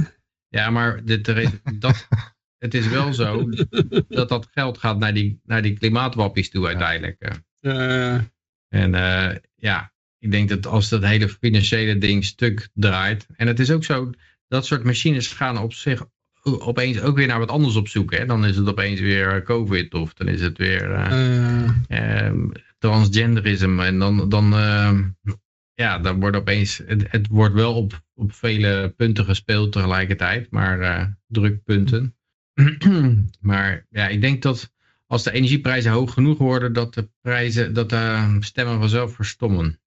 Ja, maar dit, dat, het is wel zo dat dat geld gaat naar die, naar die klimaatwappies toe uiteindelijk. Uh. En uh, ja, ik denk dat als dat hele financiële ding stuk draait. En het is ook zo, dat soort machines gaan op zich opeens ook weer naar wat anders op zoek. Hè? Dan is het opeens weer COVID of dan is het weer uh, uh. Eh, transgenderisme. En dan, dan, uh, ja, dan wordt opeens, het, het wordt wel op, op vele punten gespeeld tegelijkertijd, maar uh, drukpunten. Maar ja, ik denk dat als de energieprijzen hoog genoeg worden, dat de prijzen, dat de stemmen vanzelf verstommen.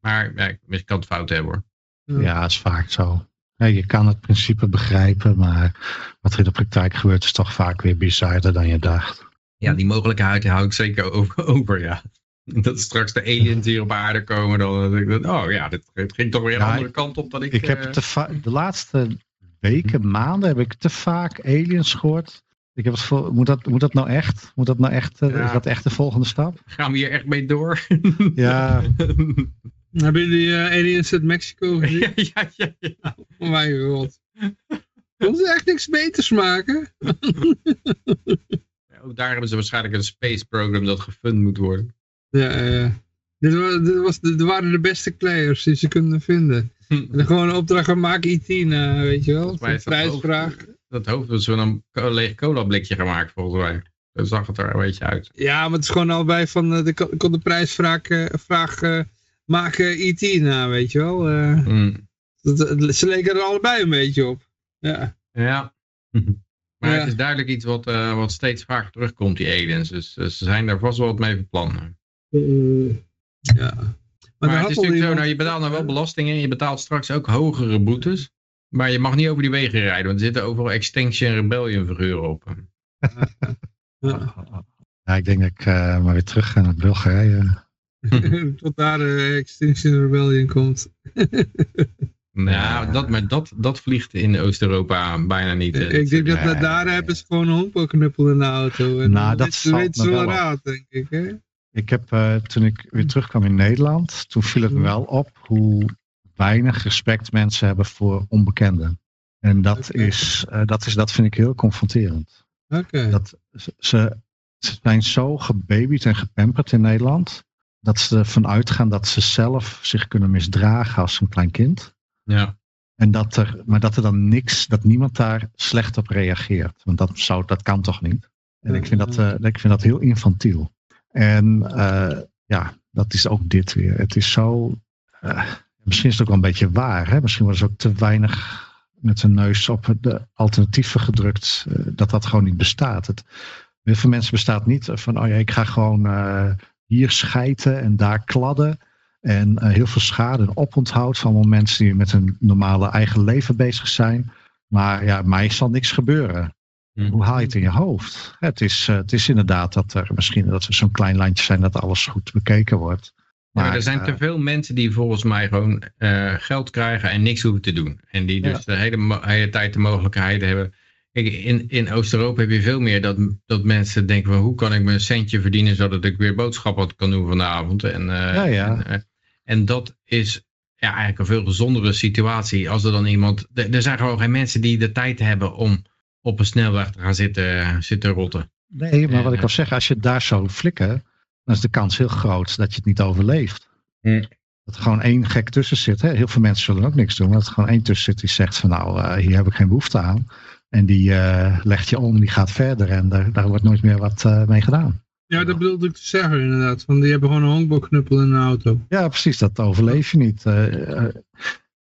Maar ja, ik kan het fout hebben hoor. Ja, dat is vaak zo. Je kan het principe begrijpen, maar wat er in de praktijk gebeurt is toch vaak weer bizarder dan je dacht. Ja, die mogelijkheid hou ik zeker over, over ja. Dat straks de aliens hier op aarde komen, dan denk ik, oh ja, dit, dit ging toch weer ja, de andere kant op dan ik... ik heb te de laatste weken, maanden heb ik te vaak aliens gehoord. Ik heb het voor, moet, dat, moet dat nou echt? Moet dat nou echt ja. Is dat echt de volgende stap? Gaan we hier echt mee door? Ja... Hebben jullie uh, aliens uit Mexico gezien? Ja, ja, ja. Oh mijn god. Kon ze echt niks beters maken? Ja, ook daar hebben ze waarschijnlijk een space program dat gefund moet worden. Ja, ja. Uh, dit, was, dit, was, dit waren de beste players die ze konden vinden. En gewoon een opdracht gaan maken, I T, uh, weet je wel. Een prijsvraag. Dat hoofd was zo'n leeg cola blikje gemaakt volgens mij. Zo zag het er een beetje uit. Ja, maar het is gewoon al bij van, uh, de, kon de prijsvraag... Uh, vraag, uh, Maak I T uh, na, weet je wel. Uh, mm. dat, ze leken er allebei een beetje op. Ja. ja. Maar ja. Het is duidelijk iets wat, uh, wat steeds vaak terugkomt, die aliens. Dus uh, ze zijn daar vast wel wat mee van plan. Uh, ja. Maar, maar het is natuurlijk zo, nou, je betaalt nou wel belastingen. Je betaalt straks ook hogere boetes. Maar je mag niet over die wegen rijden. Want er zitten overal Extinction Rebellion figuren op. ja. ja, ik denk dat ik uh, maar weer terug ga naar Bulgarije. Tot daar de Extinction Rebellion komt. Nou, dat, maar dat, dat vliegt in Oost-Europa bijna niet. Ik denk nee. dat, dat daar hebben ze gewoon een honkbalknuppel in de auto. En nou, dat weet ze wel raad, denk ik. Hè? Ik heb, uh, toen ik weer terugkwam in Nederland, toen viel het me wel op hoe weinig respect mensen hebben voor onbekenden. En dat, okay. is, uh, dat, is, dat vind ik heel confronterend. Okay. Dat, ze, ze zijn zo gebabied en gepamperd in Nederland... Dat ze ervan uitgaan dat ze zelf zich kunnen misdragen als een klein kind. Ja. En dat er, maar dat er dan niks, dat niemand daar slecht op reageert. Want dat, zou, dat kan toch niet? En ik vind dat, uh, ik vind dat heel infantiel. En uh, ja, dat is ook dit weer. Het is zo, uh, misschien is het ook wel een beetje waar. Hè? Misschien worden ze ook te weinig met hun neus op de alternatieven gedrukt. Uh, dat dat gewoon niet bestaat. Het, heel veel mensen bestaat niet van, oh ja, ik ga gewoon... Uh, hier schijten en daar kladden. En uh, heel veel schade en oponthoud van allemaal mensen die met hun normale eigen leven bezig zijn. Maar ja, mij zal niks gebeuren. Mm. Hoe haal je het in je hoofd? Het is, uh, het is inderdaad dat er misschien dat we zo'n klein landje zijn dat alles goed bekeken wordt. Maar ja, er zijn uh, te veel mensen die volgens mij gewoon uh, geld krijgen en niks hoeven te doen. En die dus ja. de hele, hele tijd de mogelijkheden hebben. Kijk, in, in Oost-Europa heb je veel meer dat, dat mensen denken van hoe kan ik mijn centje verdienen zodat ik weer boodschappen kan doen vanavond. En, uh, ja, ja. en, uh, en dat is ja, eigenlijk een veel gezondere situatie als er dan iemand... Er zijn gewoon geen mensen die de tijd hebben om op een snelweg te gaan zitten, zitten rotten. Nee, maar wat ik al zeg, als je daar zou flikken, dan is de kans heel groot dat je het niet overleeft. Mm. Dat er gewoon één gek tussen zit. Hè? Heel veel mensen zullen ook niks doen, maar dat er gewoon één tussen zit die zegt van nou, uh, hier heb ik geen behoefte aan. En die uh, legt je om, die gaat verder en daar, daar wordt nooit meer wat uh, mee gedaan. Ja, dat bedoelde ik te zeggen inderdaad. Want die hebben gewoon een honkbalknuppel in een auto. Ja, precies, dat overleef je niet. Uh, uh,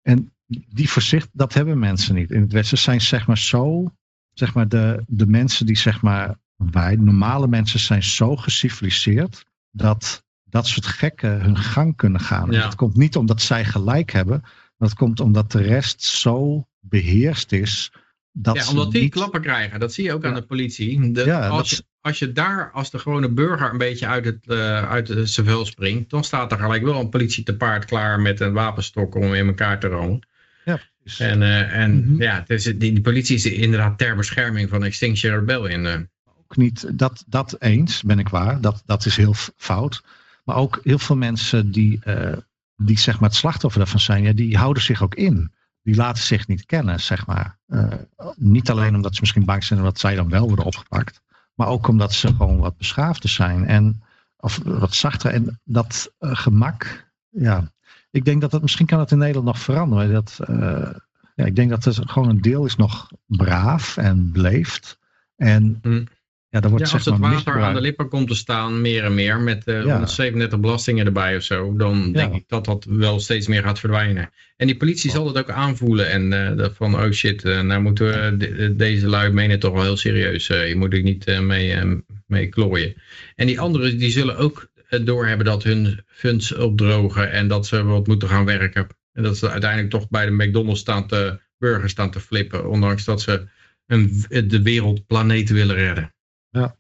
en die voorzicht, dat hebben mensen niet. In het Westen zijn zeg maar zo, zeg maar de, de mensen die zeg maar, wij, normale mensen zijn zo geciviliseerd dat dat soort gekken hun gang kunnen gaan. Ja. Dat komt niet omdat zij gelijk hebben. Dat komt omdat de rest zo beheerst is. Dat ja, omdat die niet... klappen krijgen. Dat zie je ook ja. aan de politie. De, ja, als, dat... je, als je daar als de gewone burger een beetje uit het uh, uit de civil springt. Dan staat er gelijk wel een politie te paard klaar met een wapenstok om in elkaar te romen. Ja, precies. En, uh, en mm-hmm. ja, het is, die, die politie is inderdaad ter bescherming van Extinction Rebellion. Uh. Ook niet dat, dat eens, ben ik waar. Dat, dat is heel fout. Maar ook heel veel mensen die, uh, die zeg maar het slachtoffer daarvan zijn. Ja, die houden zich ook in. Die laten zich niet kennen, zeg maar. Uh, niet alleen omdat ze misschien bang zijn omdat zij dan wel worden opgepakt. Maar ook omdat ze gewoon wat beschaafder zijn. En, of wat zachter. En dat uh, gemak. Ja, ik denk dat dat misschien kan dat in Nederland nog veranderen. Dat, uh, ja, ik denk dat het gewoon een deel is nog braaf en beleefd. En mm. ja, daar wordt ja, als zeg maar het water misbruik aan de lippen komt te staan. Meer en meer. Met uh, ja. honderdzevenendertig belastingen erbij of zo. Dan denk ja. ik dat dat wel steeds meer gaat verdwijnen. En die politie zal dat ook aanvoelen. En uh, van oh shit. Uh, nou moeten we de, deze lui menen toch wel heel serieus. Uh, je moet er niet uh, mee, uh, mee klooien. En die anderen die zullen ook uh, doorhebben dat hun funds opdrogen. En dat ze wat moeten gaan werken. En dat ze uiteindelijk toch bij de McDonald's staan te burgers staan te flippen. Ondanks dat ze een, de wereldplaneet willen redden. Ja.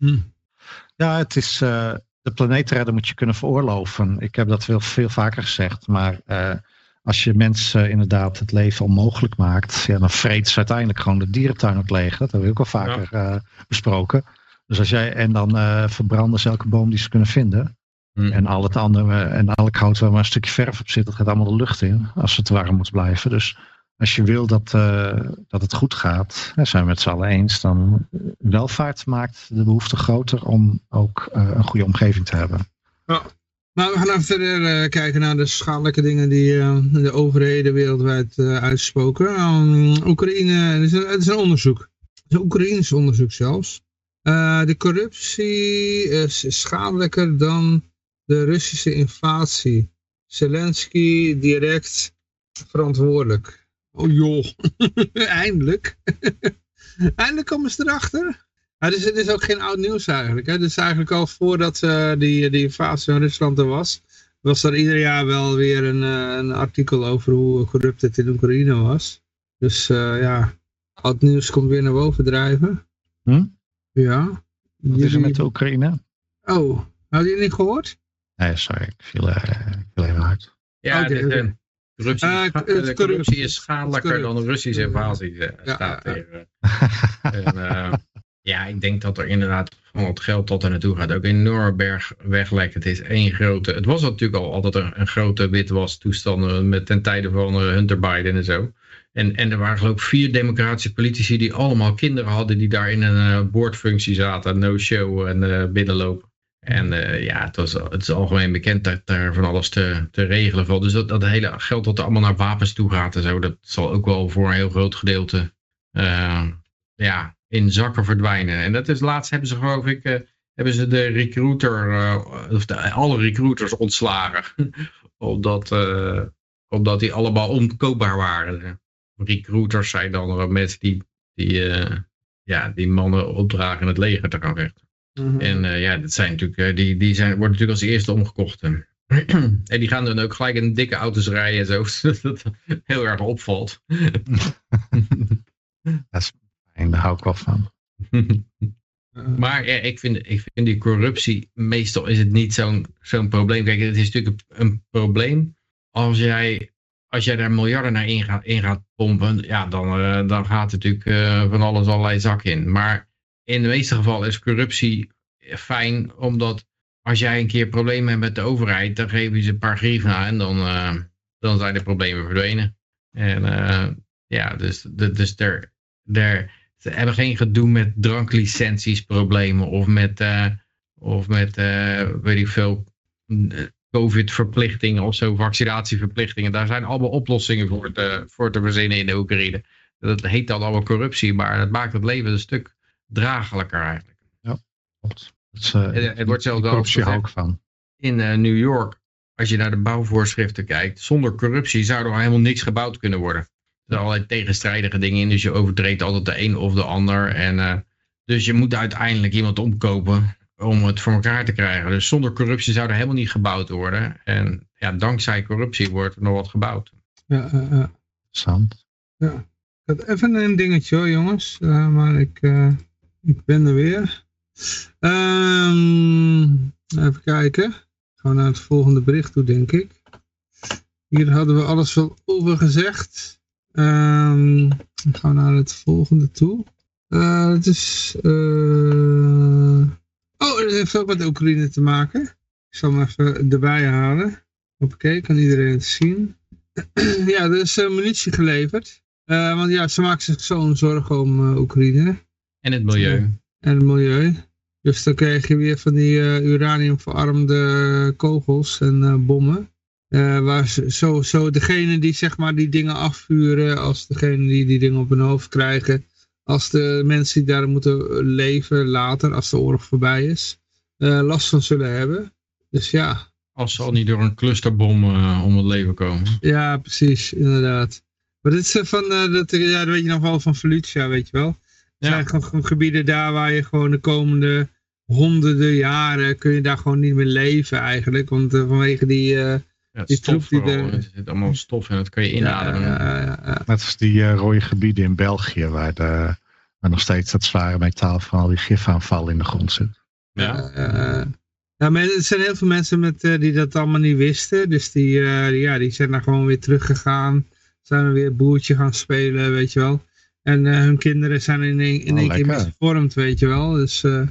ja, het is uh, de planeet redden moet je kunnen veroorloven. Ik heb dat veel, veel vaker gezegd. Maar uh, als je mensen inderdaad het leven onmogelijk maakt. Ja, dan vreet ze uiteindelijk gewoon de dierentuin ook leeg. Dat hebben we ook al vaker ja. uh, besproken. Dus als jij, en dan uh, verbranden ze elke boom die ze kunnen vinden. Hmm. En al het andere en al het hout waar maar een stukje verf op zit. Dat gaat allemaal de lucht in. Als het warm moet blijven. Dus als je wil dat, uh, dat het goed gaat, hè, zijn we het z'n allen eens, dan welvaart maakt de behoefte groter om ook uh, een goede omgeving te hebben. Ja. Nou, we gaan even verder uh, kijken naar de schadelijke dingen die uh, de overheden wereldwijd uh, uitspoken. Um, Oekraïne, het is, een, het is een onderzoek. Het is een Oekraïens onderzoek zelfs. Uh, de corruptie is schadelijker dan de Russische invasie. Zelensky direct verantwoordelijk. Oh joh, eindelijk. Eindelijk komen ze erachter. Ja, dus het is ook geen oud nieuws eigenlijk. Het is eigenlijk al voordat uh, die, die fase van Rusland er was. Was er ieder jaar wel weer een, uh, een artikel over hoe corrupt het in Oekraïne was. Dus uh, ja, oud nieuws komt weer naar boven drijven. Hm? Ja. Wat is er met de Oekraïne? Oh, had je niet gehoord? Nee, sorry, ik viel, uh, ik viel even uit. Ja, okay, dit, uh, Corruptie, uh, corruptie, corruptie is schadelijker corruptie. dan de Russische invasie uh, ja, staat ja. er. en, uh, ja, ik denk dat er inderdaad van het geld dat er naartoe gaat ook enorm berg weglekt. Het is één grote. Het was natuurlijk al altijd een, een grote witwas toestanden met ten tijde van uh, Hunter Biden en zo. En, en er waren geloof ik vier democratische politici die allemaal kinderen hadden die daar in een uh, boordfunctie zaten, no show en uh, binnenlopen. En uh, ja, het, was, het is algemeen bekend dat er van alles te, te regelen valt. Dus dat, dat hele geld dat er allemaal naar wapens toe gaat en zo, dat zal ook wel voor een heel groot gedeelte uh, ja, in zakken verdwijnen. En dat is laatst hebben ze geloof ik, uh, hebben ze de recruiter, uh, of de, alle recruiters ontslagen. omdat, uh, omdat die allemaal onkoopbaar waren. Recruiters zijn dan mensen die, die, uh, ja, die mannen opdragen in het leger te gaan vechten. Mm-hmm. En uh, ja, dat zijn natuurlijk, uh, die, die zijn, worden natuurlijk als eerste omgekocht. En die gaan dan ook gelijk in dikke auto's rijden en zo, zodat dat heel erg opvalt. Dat is fijn, daar hou ik wel van. Maar ja, ik vind, ik vind die corruptie, meestal is het niet zo'n zo'n probleem. Kijk, het is natuurlijk een probleem als jij... Als jij daar miljarden naar in gaat, in gaat pompen, ja, dan, uh, dan gaat er natuurlijk uh, van alles allerlei zak in. Maar in de meeste gevallen is corruptie fijn, omdat als jij een keer problemen hebt met de overheid, dan geven ze een paar grieven aan en dan, uh, dan zijn de problemen verdwenen. En uh, ja, dus, dus er, er, ze hebben geen gedoe met dranklicentieproblemen of met, uh, of met uh, weet ik veel, COVID-verplichtingen of zo, vaccinatieverplichtingen. Daar zijn allemaal oplossingen voor te, voor te verzinnen in de Oekraïne. Dat heet dan allemaal corruptie, maar dat maakt het leven een stuk draaglijker eigenlijk. Ja, klopt. Het, uh, het, het wordt zelfs corruptie hou ik van. In uh, New York, als je naar de bouwvoorschriften kijkt, zonder corruptie zou er helemaal niks gebouwd kunnen worden. Er zijn allerlei tegenstrijdige dingen in, dus je overtreedt altijd de een of de ander. En, uh, dus je moet uiteindelijk iemand omkopen om het voor elkaar te krijgen. Dus zonder corruptie zou er helemaal niet gebouwd worden. En ja, dankzij corruptie wordt er nog wat gebouwd. Ja, uh, uh. Zand. Ja. Even een dingetje hoor jongens. Uh, maar ik, uh, ik ben er weer. Um, even kijken. Gaan we naar het volgende bericht toe, denk ik. Hier hadden we alles wel over gezegd. Um, dan gaan we naar het volgende toe. Uh, het is... Uh... Oh, dat heeft ook met Oekraïne te maken. Ik zal hem even erbij halen. Hoppakee, kan iedereen het zien. Ja, er is uh, munitie geleverd. Uh, want ja, ze maken zich zo'n zorgen om uh, Oekraïne. En het milieu. Uh, en het milieu. Dus dan krijg je weer van die uh, uraniumverarmde kogels en uh, bommen. Uh, waar ze, zo, zo degene die zeg maar die dingen afvuren, als degene die die dingen op hun hoofd krijgen, als de mensen die daar moeten leven later, als de oorlog voorbij is, uh, last van zullen hebben. Dus ja. Als ze al niet door een clusterbom uh, om het leven komen. Ja, precies, inderdaad. Maar dit is uh, van, uh, dat, ja, dat weet je nog wel van Volusia, weet je wel. Er zijn ja. gewoon gebieden daar waar je gewoon de komende honderden jaren kun je daar gewoon niet meer leven eigenlijk. Want uh, vanwege die... Uh, Ja, die stof die vooral, de... er zit allemaal stof en dat kan je inademen. Ja, ja, ja, ja. Net als die uh, rode gebieden in België, waar, de, waar nog steeds dat zware metaal van al die gifaanval in de grond zit. Ja. Uh, uh, ja, maar er zijn heel veel mensen met, uh, die dat allemaal niet wisten. Dus die, uh, die, ja, die zijn daar gewoon weer teruggegaan. Zijn er weer boertje gaan spelen, weet je wel. En uh, hun kinderen zijn in één in oh, keer misvormd, weet je wel. Dus... Uh,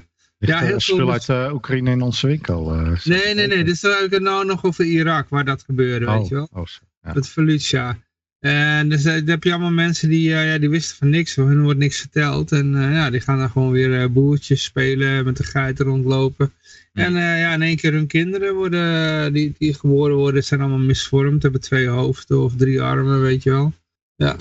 Ja, heel veel uit uh, Oekraïne in onze winkel. Uh, nee, nee, nee. Dus dan heb ik het nou nog over Irak, waar dat gebeurde, oh, weet je wel. Oh, ja. Dat Volusia. En dus uh, dan heb je allemaal mensen die, uh, ja, die wisten van niks, hoor. Hun wordt niks verteld. En uh, ja, die gaan dan gewoon weer uh, boertjes spelen, met de geiten rondlopen. Ja. En uh, ja, in één keer hun kinderen worden, die, die geboren worden, zijn allemaal misvormd. Hebben twee hoofden of drie armen, weet je wel. Ja,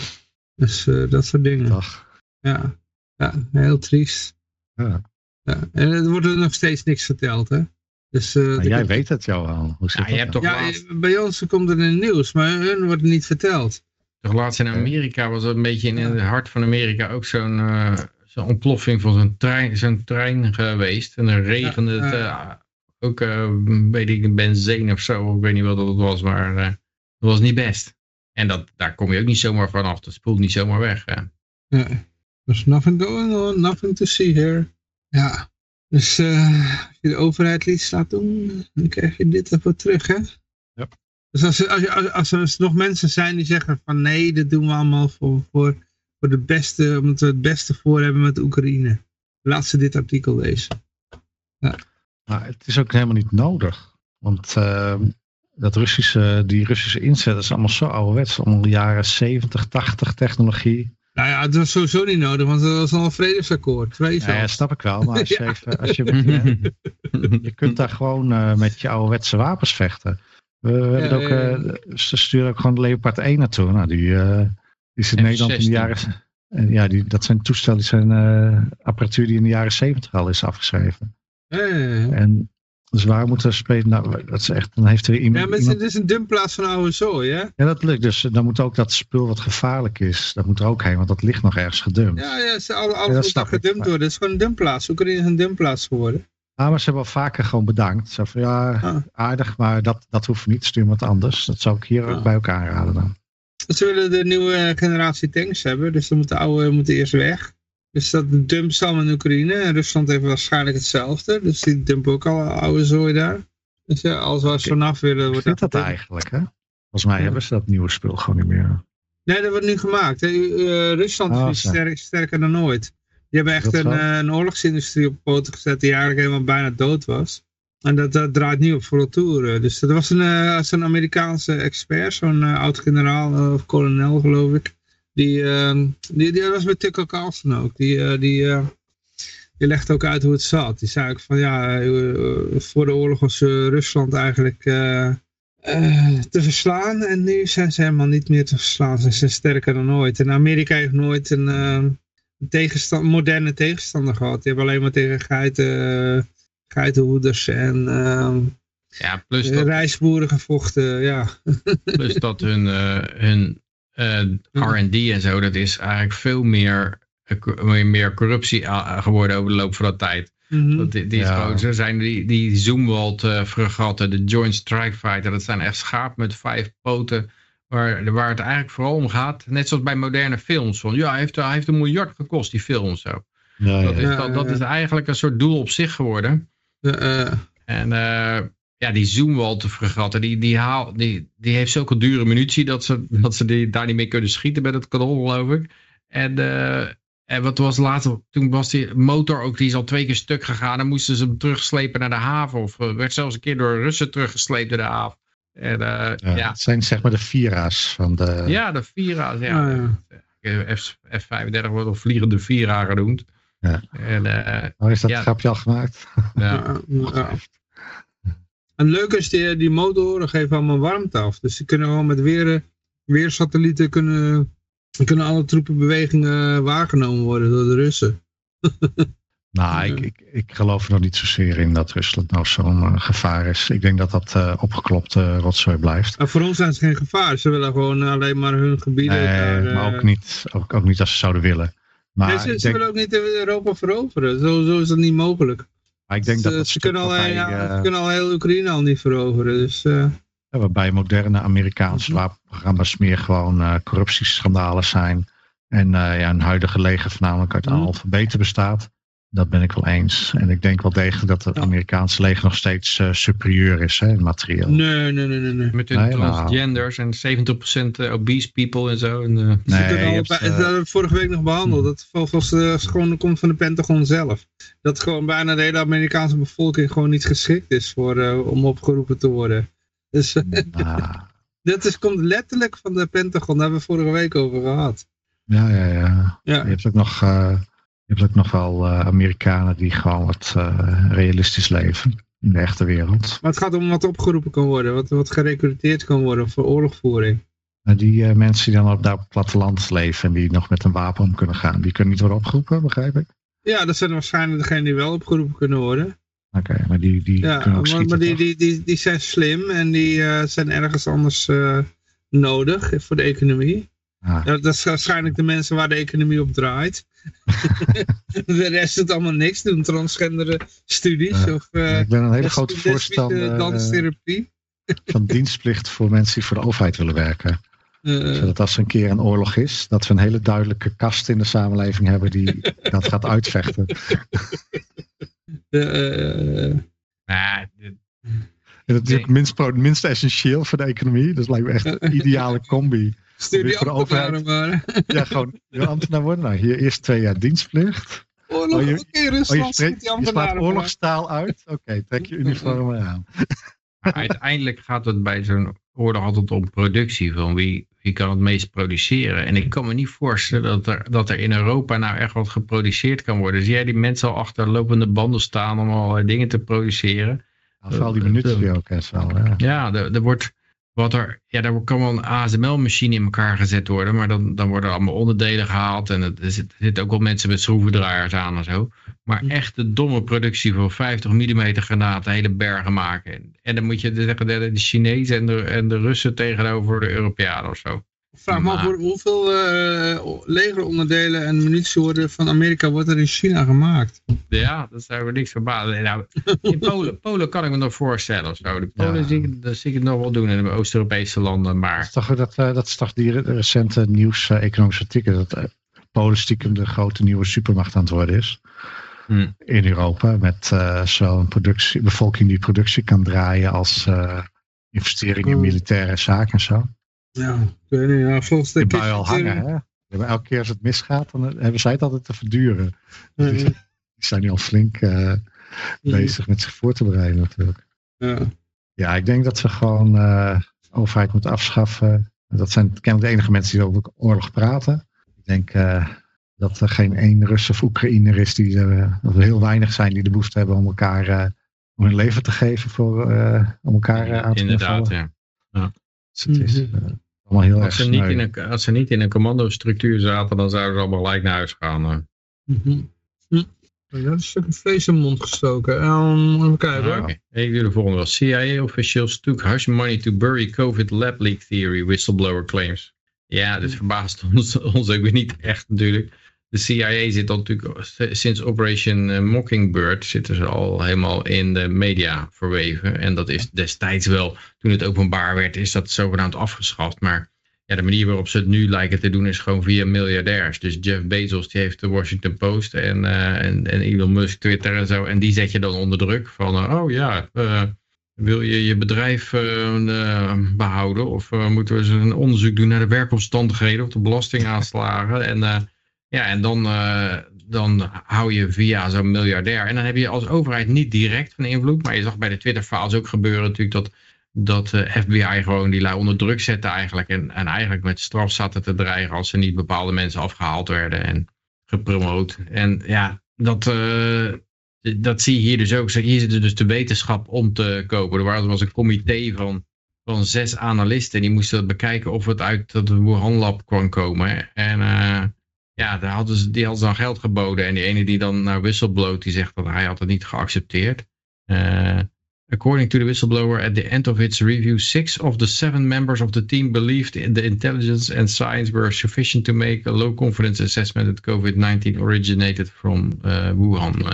dus uh, dat soort dingen. Ach. Ja. Ja, heel triest. Ja. Ja, en er wordt er nog steeds niks verteld, hè? Dus, uh, maar jij komt... weet het jou al. Hoe ja, je hebt toch ja laatst... Bij ons komt het in het nieuws, maar hun wordt niet verteld. Toch laatst in Amerika was dat een beetje in het hart van Amerika ook zo'n uh, zo'n ontploffing van zo'n trein, zo'n trein geweest. En dan regende ja, uh, het uh, ook, uh, weet ik, benzine of zo. Ik weet niet wat dat was, maar uh, dat was niet best. En dat, daar kom je ook niet zomaar vanaf. Dat spoelt niet zomaar weg. Hè. Ja, there's nothing going on, nothing to see here. Ja, dus uh, als je de overheid liet laat doen, dan krijg je dit ervoor terug, hè? Ja. Dus als, als, als, als er nog mensen zijn die zeggen van nee, dit doen we allemaal voor, voor, voor de beste, omdat we het beste voor hebben met Oekraïne. Laat ze dit artikel lezen. Ja. Maar het is ook helemaal niet nodig, want uh, dat Russische, die Russische inzet is allemaal zo ouderwets, allemaal jaren zeventig, tachtig technologie. Nou ja, het was sowieso niet nodig, want het was al een vredesakkoord. Ja, ja, snap ik wel, maar als je, ja. even, als je, je kunt daar gewoon uh, met je ouderwetse wapens vechten. We, we ja, hebben ook, ja, ja. Uh, ze sturen ook gewoon de Leopard één naartoe. Nou, die, uh, die is in Nederland in de jaren... Uh, ja, die, dat zijn toestellen, die zijn uh, apparatuur die in de jaren zeventig al is afgeschreven. Ja, ja, ja. En dus waar moeten we spelen? Nou, dat is echt, dan heeft er iemand... Ja, maar het is een dumplaats van oude zooi, hè? Ja, dat lukt. Dus dan moet ook dat spul wat gevaarlijk is, dat moet er ook heen, want dat ligt nog ergens gedumpt. Ja, ja, ze, alle, alles ja, moet er gedumpt worden. Het is gewoon een dumplaats. Oekraïne is een dumplaats geworden. Ja, maar ze hebben al vaker gewoon bedankt. Zo van, ja, ah. aardig, maar dat, dat hoeft niet. Stuur wat anders. Dat zou ik hier ah. ook bij elkaar raden dan. Ze willen de nieuwe generatie tanks hebben, dus dan moet de oude moet eerst weg. Dus dat dumpt ze allemaal in Oekraïne. En Rusland heeft waarschijnlijk hetzelfde. Dus die dumpen ook al oude zooi daar. Dus ja, als we okay. vanaf willen... wordt dat dat eigenlijk, hè? Volgens mij ja. hebben ze dat nieuwe spul gewoon niet meer. Nee, dat wordt nu gemaakt. Hè. Uh, Rusland oh, is sterk, sterker dan ooit. Die hebben echt een, een oorlogsindustrie op poten gezet die eigenlijk helemaal bijna dood was. En dat, dat draait nu op volle toeren. Dus dat was een, uh, zo'n Amerikaanse expert, zo'n uh, oud-generaal uh, of kolonel geloof ik. Die, uh, die, die was met Tucker Carlson ook. Die, uh, die, uh, die legde ook uit hoe het zat. Die zei ook van ja, uh, voor de oorlog was uh, Rusland eigenlijk uh, uh, te verslaan. En nu zijn ze helemaal niet meer te verslaan. Ze zijn sterker dan ooit. En Amerika heeft nooit een, uh, een tegenstand, moderne tegenstander gehad. Die hebben alleen maar tegen geiten, geitenhoeders en... Uh, ja, plus dat, reisboeren gevochten, ja. Plus dat hun... Uh, hun... Uh, R en D en zo, dat is eigenlijk veel meer, uh, meer corruptie geworden over de loop van de tijd. Mm-hmm. Dat, die, die ja. is gewoon, zo zijn die, die Zoomwald uh, fregatten, de Joint Strike Fighter, dat zijn echt schaap met vijf poten. Waar, waar het eigenlijk vooral om gaat. Net zoals bij moderne films. Van, ja, hij heeft, hij heeft een miljard gekost, die film. Zo. Ja, dat, ja, is, ja, dat, ja. dat is eigenlijk een soort doel op zich geworden. Ja, uh. En uh, ja, die Zoomwald-fregatten, die, die, die, die heeft zulke dure munitie dat ze, dat ze die, daar niet mee kunnen schieten met het kanon, geloof ik. En, uh, en wat was later, toen was die motor ook, die is al twee keer stuk gegaan. Dan moesten ze hem terugslepen naar de haven. Of werd zelfs een keer door Russen teruggesleept naar de haven. En, uh, ja, ja. Het zijn zeg maar de Vira's van de... Ja, de Vira's, ja. Uh. F vijfendertig wordt al vliegende Vira genoemd. Ja. En, uh, oh, is dat ja. grapje al gemaakt? Ja. ja. En leuk is, die, die motoren geven allemaal warmte af. Dus die kunnen gewoon met weer, weersatellieten kunnen, kunnen alle troepenbewegingen waargenomen worden door de Russen. Nou, ik, ik, ik geloof er nog niet zozeer in dat Rusland nou zo'n uh, gevaar is. Ik denk dat dat uh, opgeklopt uh, rotzooi blijft. Maar voor ons zijn het geen gevaar. Ze willen gewoon alleen maar hun gebieden... Nee, daar, maar ook niet, ook, ook niet als ze zouden willen. Maar nee, ze, ze denk... willen ook niet Europa veroveren. Zo, zo is dat niet mogelijk. Maar ik denk dus, dat dat ze, kunnen al, waarbij, ja, uh, ze kunnen al heel Oekraïne al niet veroveren. Dus, uh... ja, waarbij moderne Amerikaanse wapenprogramma's meer gewoon uh, corruptieschandalen zijn. En uh, ja, een huidige leger voornamelijk uit analfabeten bestaat. Dat ben ik wel eens. En ik denk wel degelijk dat het Amerikaanse leger nog steeds uh, superieur is, hè, in materieel. Nee, nee, nee, nee. Met hun nee, transgenders nou. en zeventig procent obese people en zo. En, uh, nee, dus het al, hebt, bij, het, dat hebben we vorige week nog behandeld. Dat volgens uh, gewoon komt van de Pentagon zelf. Dat gewoon bijna de hele Amerikaanse bevolking gewoon niet geschikt is voor, uh, om opgeroepen te worden. Dus, nah. dat is, komt letterlijk van de Pentagon. Daar hebben we vorige week over gehad. Ja, ja, ja. ja. Je hebt ook nog... Uh, Je hebt ook nog wel uh, Amerikanen die gewoon wat uh, realistisch leven in de echte wereld. Maar het gaat om wat opgeroepen kan worden, wat, wat gerecruiteerd kan worden voor oorlogvoering. Uh, die uh, mensen die dan op, daar op het platteland leven en die nog met een wapen om kunnen gaan, die kunnen niet worden opgeroepen, begrijp ik? Ja, dat zijn waarschijnlijk degenen die wel opgeroepen kunnen worden. Oké, okay, maar die, die ja, kunnen ook maar, schieten. Maar die, die, die, die zijn slim en die uh, zijn ergens anders uh, nodig voor de economie. Ah. Ja, dat is waarschijnlijk de mensen waar de economie op draait. De rest doet allemaal niks. Doen transgendere studies. Uh, of, uh, ik ben een hele grote voorstander danstherapie. Uh, van dienstplicht voor mensen die voor de overheid willen werken. Uh, Zodat als er een keer een oorlog is, dat we een hele duidelijke kast in de samenleving hebben die dat gaat uitvechten. Uh, nah, dit... En dat is ook minst, minst essentieel voor de economie. Dat lijkt me echt een ideale combi. Studie ambtenaren maar. Ja, gewoon ambtenaar worden. Nou, hier eerst twee jaar dienstplicht. Oorlog, oh, je, oké, Rusland, oh, spreekt, je slaat oorlogstaal uit. Oké, okay, trek je uniform aan. Maar uiteindelijk gaat het bij zo'n oorlog altijd om productie. Van wie, wie kan het meest produceren? En ik kan me niet voorstellen dat er, dat er in Europa nou echt wat geproduceerd kan worden. Zie jij die mensen al achter lopende banden staan om allerlei dingen te produceren? Nou, vooral die minuten die ook echt wel. Ja, ja er, er wordt... Wat er, ja, daar kan wel een A S M L-machine in elkaar gezet worden, maar dan, dan worden er allemaal onderdelen gehaald en het, er zitten zit ook wel mensen met schroevendraaiers aan en zo. Maar echt de domme productie van vijftig millimeter granaten hele bergen maken. En, en dan moet je zeggen de, de Chinezen en de, en de Russen tegenover de Europeanen of zo. Vraag me af, hoeveel uh, legeronderdelen en munitie worden van Amerika wordt er in China gemaakt? Ja, dat zijn we niks verbazen. Nou, in Polen, Polen kan ik me nog voorstellen. Zo. De Polen ja. zie, ik, dat zie ik het nog wel doen in de Oost-Europese landen. Maar... Dat, is toch, dat, dat is toch die recente nieuws, uh, economische artikel, dat uh, Polen stiekem de grote nieuwe supermacht aan het worden is. Hmm. In Europa, met uh, zowel een productie, bevolking die productie kan draaien als uh, investeringen in militaire zaken en zo. Ja, ik weet niet, ja, volgens de bui al hangen, hè? Ja, elke keer als het misgaat, dan hebben zij het altijd te verduren. Dus die, die zijn nu al flink uh, bezig met zich voor te bereiden natuurlijk. Ja, ja ik denk dat ze gewoon uh, de overheid moeten afschaffen. Dat zijn kennelijk de enige mensen die over oorlog praten. Ik denk uh, dat er geen één Rus of Oekraïner is, die uh, dat er heel weinig zijn die de behoefte hebben om elkaar uh, om hun leven te geven voor uh, om elkaar uh, aan te inderdaad, vallen. Ja. ja. Dus het is, uh, allemaal heel als, ze niet in een, als ze niet in een commandostructuur zaten, dan zouden ze allemaal gelijk naar huis gaan. Hè. Mm-hmm. mm. Ja, dat is een stukje vlees in de mond gestoken. Um, even kijken hoor. Ah, okay. Ik doe de volgende wel. C I A officials took hush money to bury COVID lab leak theory whistleblower claims. Ja, dit verbaast ons, ons ook weer niet echt natuurlijk. de C I A zit al natuurlijk sinds Operation Mockingbird zitten ze al helemaal in de media verweven. En dat is destijds wel, toen het openbaar werd, is dat zogenaamd afgeschaft. Maar ja, de manier waarop ze het nu lijken te doen is gewoon via miljardairs. Dus Jeff Bezos die heeft de Washington Post en, uh, en, en Elon Musk Twitter en zo. En die zet je dan onder druk van uh, oh ja, uh, wil je je bedrijf uh, behouden? Of uh, moeten we eens een onderzoek doen naar de werkomstandigheden of de belastingaanslagen? En uh, ja, en dan, uh, dan hou je via zo'n miljardair. En dan heb je als overheid niet direct een invloed. Maar je zag bij de Twitter-faals ook gebeuren natuurlijk dat... dat de F B I gewoon die lui onder druk zette eigenlijk. En, en eigenlijk met straf zaten te dreigen als er niet bepaalde mensen afgehaald werden en gepromoot. En ja, dat, uh, dat zie je hier dus ook. Hier zit dus de wetenschap om te kopen. Er was een comité van, van zes analisten. Die moesten bekijken of het uit dat Wuhan lab kwam komen. En uh, ja, daar hadden ze, die hadden ze dan geld geboden. En die ene die dan naar whistleblowt, die zegt dat hij had het niet geaccepteerd. Uh, According to the whistleblower, at the end of its review, six of the seven members of the team believed in the intelligence and science were sufficient to make a low confidence assessment that COVID nineteen originated from uh, Wuhan.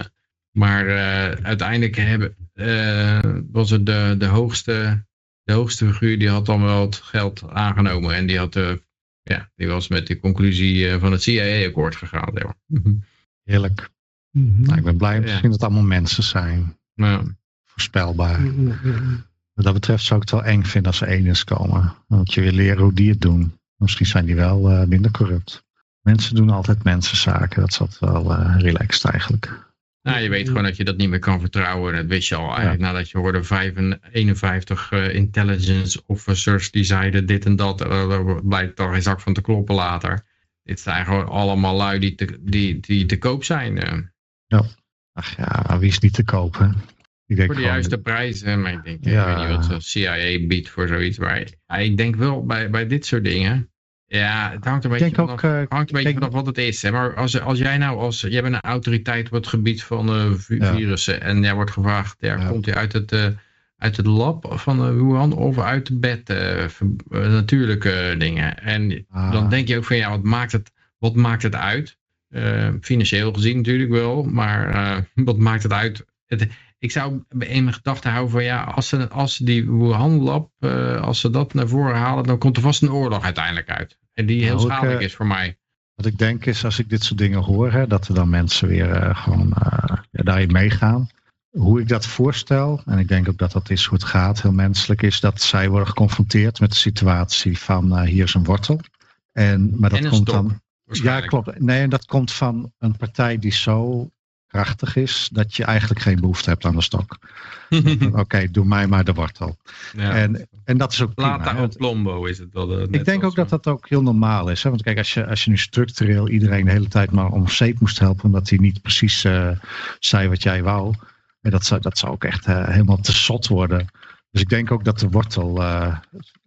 Maar uh, uiteindelijk hebben, uh, was het de, de, hoogste, de hoogste figuur die had dan wel het geld aangenomen. En die, had, uh, ja, die was met de conclusie van het C I A-akkoord gegaan. Heerlijk. Mm-hmm. Nou, ik ben blij misschien ja. dat het allemaal mensen zijn. Nou. Voorspelbaar. Wat dat betreft zou ik het wel eng vinden als er aliens komen. Want je wil leren hoe die het doen. Misschien zijn die wel uh, minder corrupt. Mensen doen altijd mensenzaken. Dat is altijd wel uh, relaxed eigenlijk. Nou, je weet gewoon dat je dat niet meer kan vertrouwen. Dat wist je al eigenlijk. Ja. Nadat je hoorde vijfenvijftig uh, intelligence officers die zeiden dit en dat. Daar blijkt toch geen zak van te kloppen later. Dit zijn gewoon allemaal lui die te, die, die te koop zijn. Uh. Ja. Ach ja, wie is niet te koop hè? Ik denk voor de gewoon... juiste prijs, maar ik denk, ja. ik weet niet wat de C I A biedt voor zoiets. Maar ik denk wel bij, bij dit soort dingen, ja, het hangt een beetje vanaf, ook, uh, hangt een beetje denk... vanaf wat het is. Hè? Maar als, als jij nou, als jij bent een autoriteit op het gebied van uh, virussen ja. en jij wordt gevraagd, ja, ja. komt hij uit het, uh, uit het lab van uh, Wuhan of uit het bed, uh, natuurlijke dingen. En ah. dan denk je ook van, ja, wat maakt het, wat maakt het uit? Uh, financieel gezien natuurlijk wel, maar uh, wat maakt het uit? Het, Ik zou in mijn gedachten houden van ja, als ze, als ze die Wuhan lab, uh, als ze dat naar voren halen, dan komt er vast een oorlog uiteindelijk uit. En die heel nou, schadelijk ik, is voor mij. Wat ik denk is, als ik dit soort dingen hoor, hè, dat er dan mensen weer uh, gewoon uh, ja, daarin meegaan. Hoe ik dat voorstel, en ik denk ook dat dat is hoe het gaat, heel menselijk is, dat zij worden geconfronteerd met de situatie van uh, hier is een wortel. En, maar dat en een komt dan. Ja, klopt. Nee, dat komt van een partij die zo krachtig is, dat je eigenlijk geen behoefte hebt aan de stok. Oké, okay, doe mij maar de wortel. Ja. En, en dat is ook prima. Plata en plombo is het wel. Ik denk ook zo. dat dat ook heel normaal is. Hè? Want kijk, als je, als je nu structureel iedereen de hele tijd maar om zeep moest helpen, omdat hij niet precies uh, zei wat jij wou. En dat, zou, dat zou ook echt uh, helemaal te zot worden. Dus ik denk ook dat de wortel uh,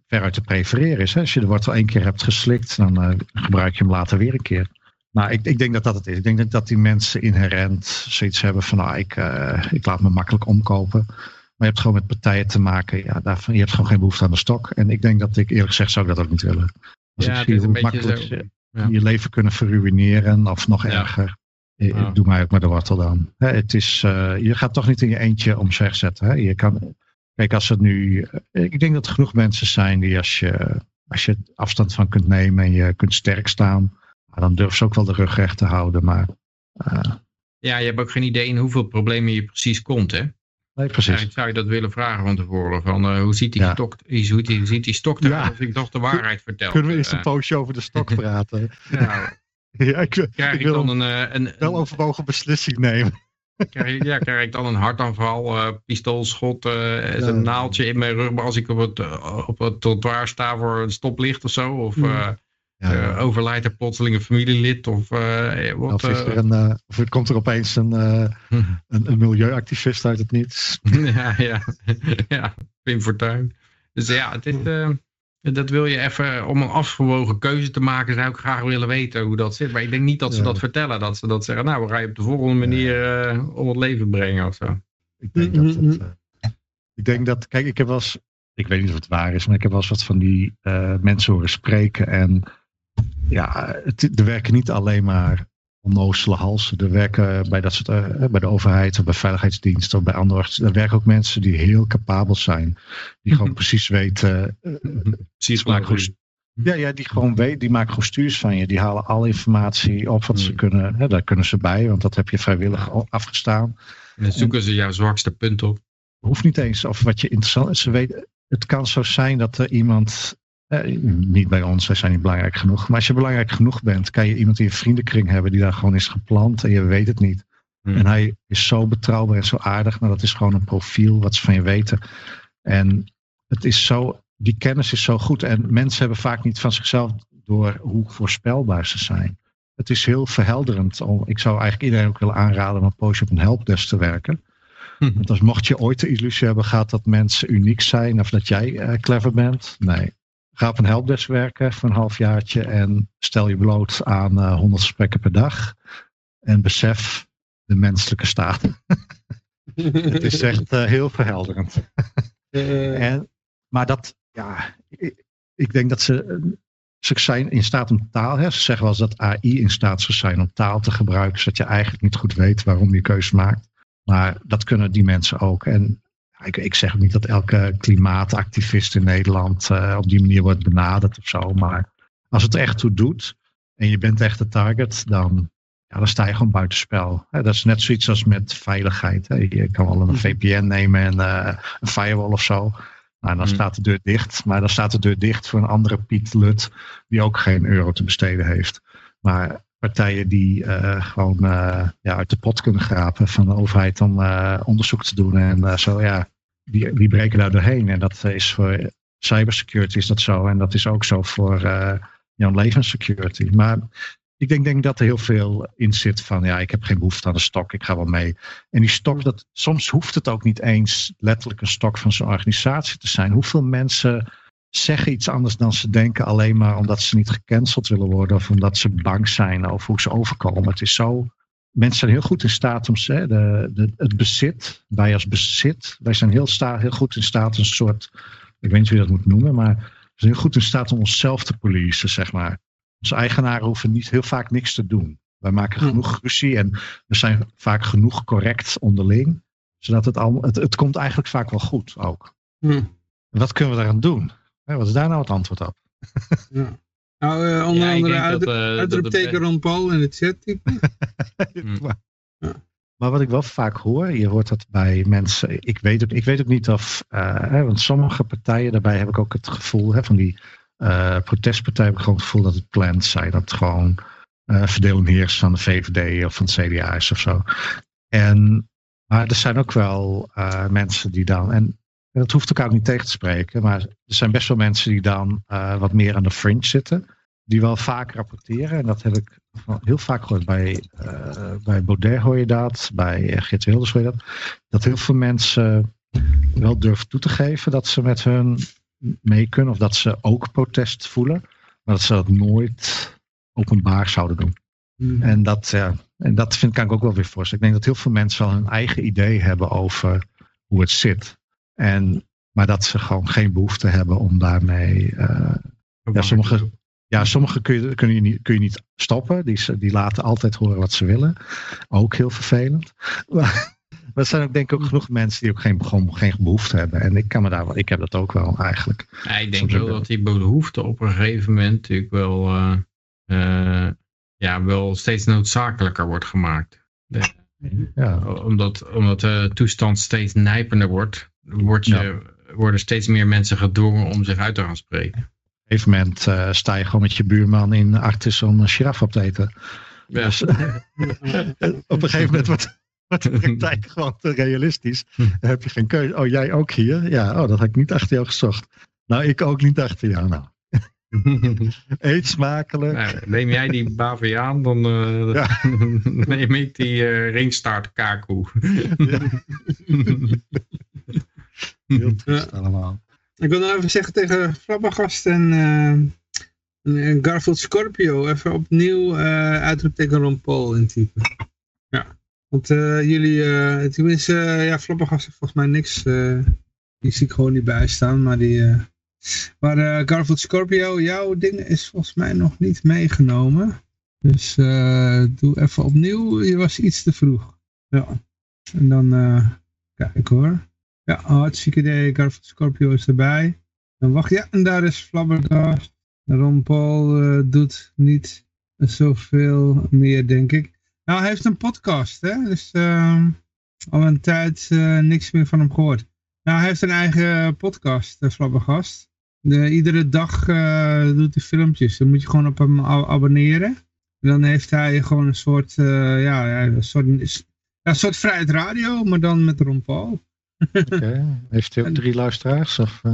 veruit te prefereren is. Hè? Als je de wortel één keer hebt geslikt, dan uh, gebruik je hem later weer een keer. Nou, ik, ik denk dat dat het is. Ik denk dat die mensen inherent zoiets hebben van, nou, ik, uh, ik laat me makkelijk omkopen. Maar je hebt gewoon met partijen te maken. Ja, daarvan, je hebt gewoon geen behoefte aan de stok. En ik denk dat ik eerlijk gezegd zou ik dat ook niet willen. Als ja, ik zie hoe makkelijk zo, je, ja. je leven kunnen verruineren of nog ja. erger. Ja. Doe mij ook maar de wortel dan. Hè, het is, uh, je gaat toch niet in je eentje omzeg zetten. Hè? Je kan, kijk, als het nu... Ik denk dat er genoeg mensen zijn die als je, als je afstand van kunt nemen en je kunt sterk staan... Dan durf ze ook wel de rug recht te houden, maar... Uh... Ja, je hebt ook geen idee in hoeveel problemen je precies komt, hè? Nee, precies. Ja, zou je dat willen vragen van tevoren, van uh, hoe ziet die ja. stok, hoe, hoe ziet die stok eruit ja. als ik toch de waarheid vertel? Kunnen we eerst een uh, poosje over de stok praten? ja, ja ik, ik, ik wil dan een, een, een weloverwogen beslissing nemen. Krijg, ja, krijg ik dan een hartaanval, uh, pistoolschot, uh, ja. een naaldje in mijn rug, maar als ik op het, op het trottoir sta voor een stoplicht of zo, of... Ja. Uh, Ja, ja. Uh, overlijdt er plotseling een familielid? Of, uh, wat, of, is er een, uh, of er komt er opeens een, uh, hm. een, een milieuactivist uit het niets? ja, ja. ja, Pim Fortuyn. Dus ja, dit, uh, dat wil je even om een afgewogen keuze te maken. Zou ik graag willen weten hoe dat zit. Maar ik denk niet dat ze ja. dat vertellen. Dat ze dat zeggen, nou we gaan je op de volgende manier uh, om het leven brengen of zo. Ik denk dat, het, uh, ik denk dat kijk ik heb wel eens, ik weet niet of het waar is, maar ik heb wel eens wat van die uh, mensen horen spreken en... Ja, het, er werken niet alleen maar onnozele hals. Er werken bij, dat soort, uh, bij de overheid, bij veiligheidsdiensten, bij andere organisaties. Er werken ook mensen die heel capabel zijn. Die gewoon precies weten. Uh, precies maken goed. Ja, ja, die gewoon weet, die maken gewoon stuurs van je. Die halen alle informatie op wat ze kunnen. Hè, daar kunnen ze bij, want dat heb je vrijwillig afgestaan. En dan zoeken en, ze jouw zwakste punt op. Hoeft niet eens of wat je interessant is. Ze weten, het kan zo zijn dat er iemand, eh, niet bij ons, wij zijn niet belangrijk genoeg. Maar als je belangrijk genoeg bent, kan je iemand in je vriendenkring hebben die daar gewoon is geplant en je weet het niet. Hmm. En hij is zo betrouwbaar en zo aardig. Nou, dat is gewoon een profiel wat ze van je weten. En het is zo... Die kennis is zo goed en mensen hebben vaak niet van zichzelf door hoe voorspelbaar ze zijn. Het is heel verhelderend. Om, ik zou eigenlijk iedereen ook willen aanraden om een poosje op een helpdesk te werken. Hm. Want als mocht je ooit de illusie hebben gehad dat mensen uniek zijn of dat jij uh, clever bent. Nee, ga op een helpdesk werken voor een halfjaartje en stel je bloot aan uh, honderd gesprekken per dag. En besef de menselijke staat. Het is echt uh, heel verhelderend. uh. en, maar dat... Ja, ik, ik denk dat ze, ze zijn in staat om taal, hè, ze zeggen wel eens dat A I in staat zou zijn om taal te gebruiken, zodat je eigenlijk niet goed weet waarom je keus maakt. Maar dat kunnen die mensen ook. En ja, ik, ik zeg ook niet dat elke klimaatactivist in Nederland uh, op die manier wordt benaderd of zo, maar als het er echt toe doet en je bent echt de target, dan, ja, dan sta je gewoon buitenspel. Hè, dat is net zoiets als met veiligheid. Hè. Je kan wel een V P N nemen en uh, een firewall of zo. Nou, dan staat de deur dicht. Maar dan staat de deur dicht voor een andere Piet Lut die ook geen euro te besteden heeft. Maar partijen die uh, gewoon uh, ja, uit de pot kunnen grapen van de overheid om uh, onderzoek te doen. En uh, zo, ja, die, die breken daar doorheen. En dat is voor cybersecurity is dat zo. En dat is ook zo voor uh, jouw levenssecurity. Maar ik denk, denk dat er heel veel in zit van ja, ik heb geen behoefte aan een stok, ik ga wel mee. En die stok, dat, soms hoeft het ook niet eens letterlijk een stok van zo'n organisatie te zijn. Hoeveel mensen zeggen iets anders dan ze denken alleen maar omdat ze niet gecanceld willen worden of omdat ze bang zijn over hoe ze overkomen. Het is zo, mensen zijn heel goed in staat om hè, de, de, het bezit, wij als bezit, wij zijn heel, sta, heel goed in staat een soort, ik weet niet hoe je dat moet noemen, maar we zijn heel goed in staat om onszelf te policen, zeg maar. Onze eigenaren hoeven niet heel vaak niks te doen. Wij maken genoeg ruzie en we zijn vaak genoeg correct onderling. Zodat het al, het, het komt eigenlijk vaak wel goed ook. Hmm. Wat kunnen we daaraan doen? Hè, wat is daar nou het antwoord op? Ja. Nou, uh, onder ja, andere uit, dat, uh, uitroepteken Ron Paul in de chat. maar, ja. maar wat ik wel vaak hoor, je hoort dat bij mensen. Ik weet ook, ik weet ook niet of, uh, hè, want sommige partijen, daarbij heb ik ook het gevoel hè, van die... Uh, protestpartij heb ik gewoon het gevoel dat het planned zijn. Dat het gewoon uh, verdeling heerst van de V V D of van het C D A is of zo. En, maar er zijn ook wel uh, mensen die dan, en, en dat hoeft elkaar ook niet tegen te spreken, maar er zijn best wel mensen die dan uh, wat meer aan de fringe zitten. Die wel vaak rapporteren. En dat heb ik heel vaak gehoord. Bij, uh, bij Baudet hoor je dat, bij Geert Wilders hoor je dat. Dat heel veel mensen wel durven toe te geven dat ze met hun... mee kunnen of dat ze ook protest voelen, maar dat ze dat nooit openbaar zouden doen. Mm. En dat, ja, en dat vind, kan ik ook wel weer voorstellen. Ik denk dat heel veel mensen wel hun eigen idee hebben over hoe het zit. En, maar dat ze gewoon geen behoefte hebben om daarmee... Uh, ja, sommige, ja, sommige kun je, kun je, niet, kun je niet stoppen. Die, die laten altijd horen wat ze willen. Ook heel vervelend. Maar... Maar er zijn ook denk ik ook genoeg mensen die ook geen, gewoon, geen behoefte hebben. En ik kan me daar wel, ik heb dat ook wel eigenlijk. Ja, ik denk wel dat die behoefte op een gegeven moment natuurlijk wel, uh, uh, ja, wel steeds noodzakelijker wordt gemaakt. De, ja. Omdat, omdat de toestand steeds nijpender wordt, wordt je, ja. worden steeds meer mensen gedwongen om zich uit te gaan spreken. Op een gegeven moment uh, sta je gewoon met je buurman in Artis om een giraf op te eten. Ja. Dus, op een gegeven moment wordt... Wordt de praktijk gewoon te realistisch. Dan heb je geen keuze. Oh, jij ook hier? Ja, oh, dat had ik niet achter jou gezocht. Nou, ik ook niet achter jou. Nou. Eet smakelijk. Nou, neem jij die baviaan, dan uh, ja. neem ik die uh, ringstaartkakoe. Ja. Heel triest allemaal. Ik wil nou even zeggen tegen Flabbergast en uh, Garfield Scorpio. Even opnieuw uh, uitroepteken Ron Paul intypen. Ja. Want uh, jullie, uh, tenminste, uh, ja, Flabbergast heeft volgens mij niks. Uh, die zie ik gewoon niet bij staan. Maar, die, uh... maar uh, Garfield Scorpio, jouw ding is volgens mij nog niet meegenomen. Dus uh, doe even opnieuw. Je was iets te vroeg. Ja. En dan uh, kijk hoor. Ja, hartstikke idee. Garfield Scorpio is erbij. Dan wacht. Ja, en daar is Flabbergast. Ron Paul uh, doet niet zoveel meer, denk ik. Nou, hij heeft een podcast, hè. Dus uh, al een tijd uh, niks meer van hem gehoord. Nou, hij heeft een eigen podcast, uh, Flabbergast. De, iedere dag uh, doet hij filmpjes. Dan moet je gewoon op hem ab abonneren. En dan heeft hij gewoon een soort, uh, ja, een soort, ja, een soort Vrijheid Radio, maar dan met Ron Paul. Oké, okay. Heeft hij ook drie luisteraars? Of, uh...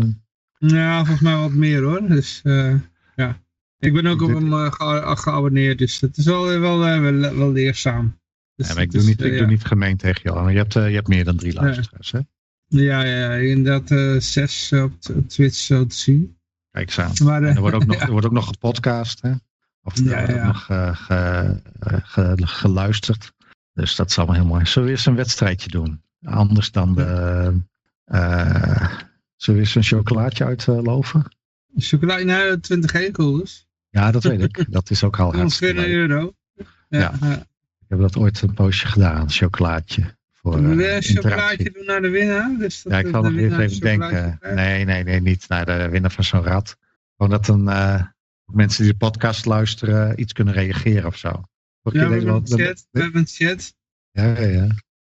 Ja, volgens mij wat meer hoor. Dus uh, ja, ik ben ook ik op hem uh, ge geabonneerd, dus het is wel, wel, uh, wel, wel leerzaam. Dus, ja, maar ik doe, dus, niet, ik uh, doe ja. niet gemeen tegen jou, maar je hebt, uh, je hebt meer dan drie luisteraars, ja. hè? Ja, ja, inderdaad uh, zes op, op Twitch zo te zien. Kijk zo. Maar, uh, er, wordt ook nog, ja. er wordt ook nog gepodcast, hè? Of er ja, wordt ja. ook nog uh, ge, uh, ge, geluisterd. Dus dat is allemaal heel mooi. Zullen we eens een wedstrijdje doen? Anders dan de... Uh, zullen we eens een chocolaatje uitlopen? Uh, Chocolade, nou, twintig gulden. Ja, dat weet ik. Dat is ook al hartstikke euro. Ja. Ja. Uh, ik heb dat ooit een poosje gedaan, chocolaatje. Voor, uh, we een chocolaatje doen naar de winnaar? Dus dat ja, ik zal nog eerst even denken. Krijgt. Nee, nee, nee, niet naar de winnaar van zo'n rad. Gewoon dat een, uh, mensen die de podcast luisteren iets kunnen reageren of zo. Vorige ja, we hebben, wel, een chat, we hebben een chat. Ja, ja. ja.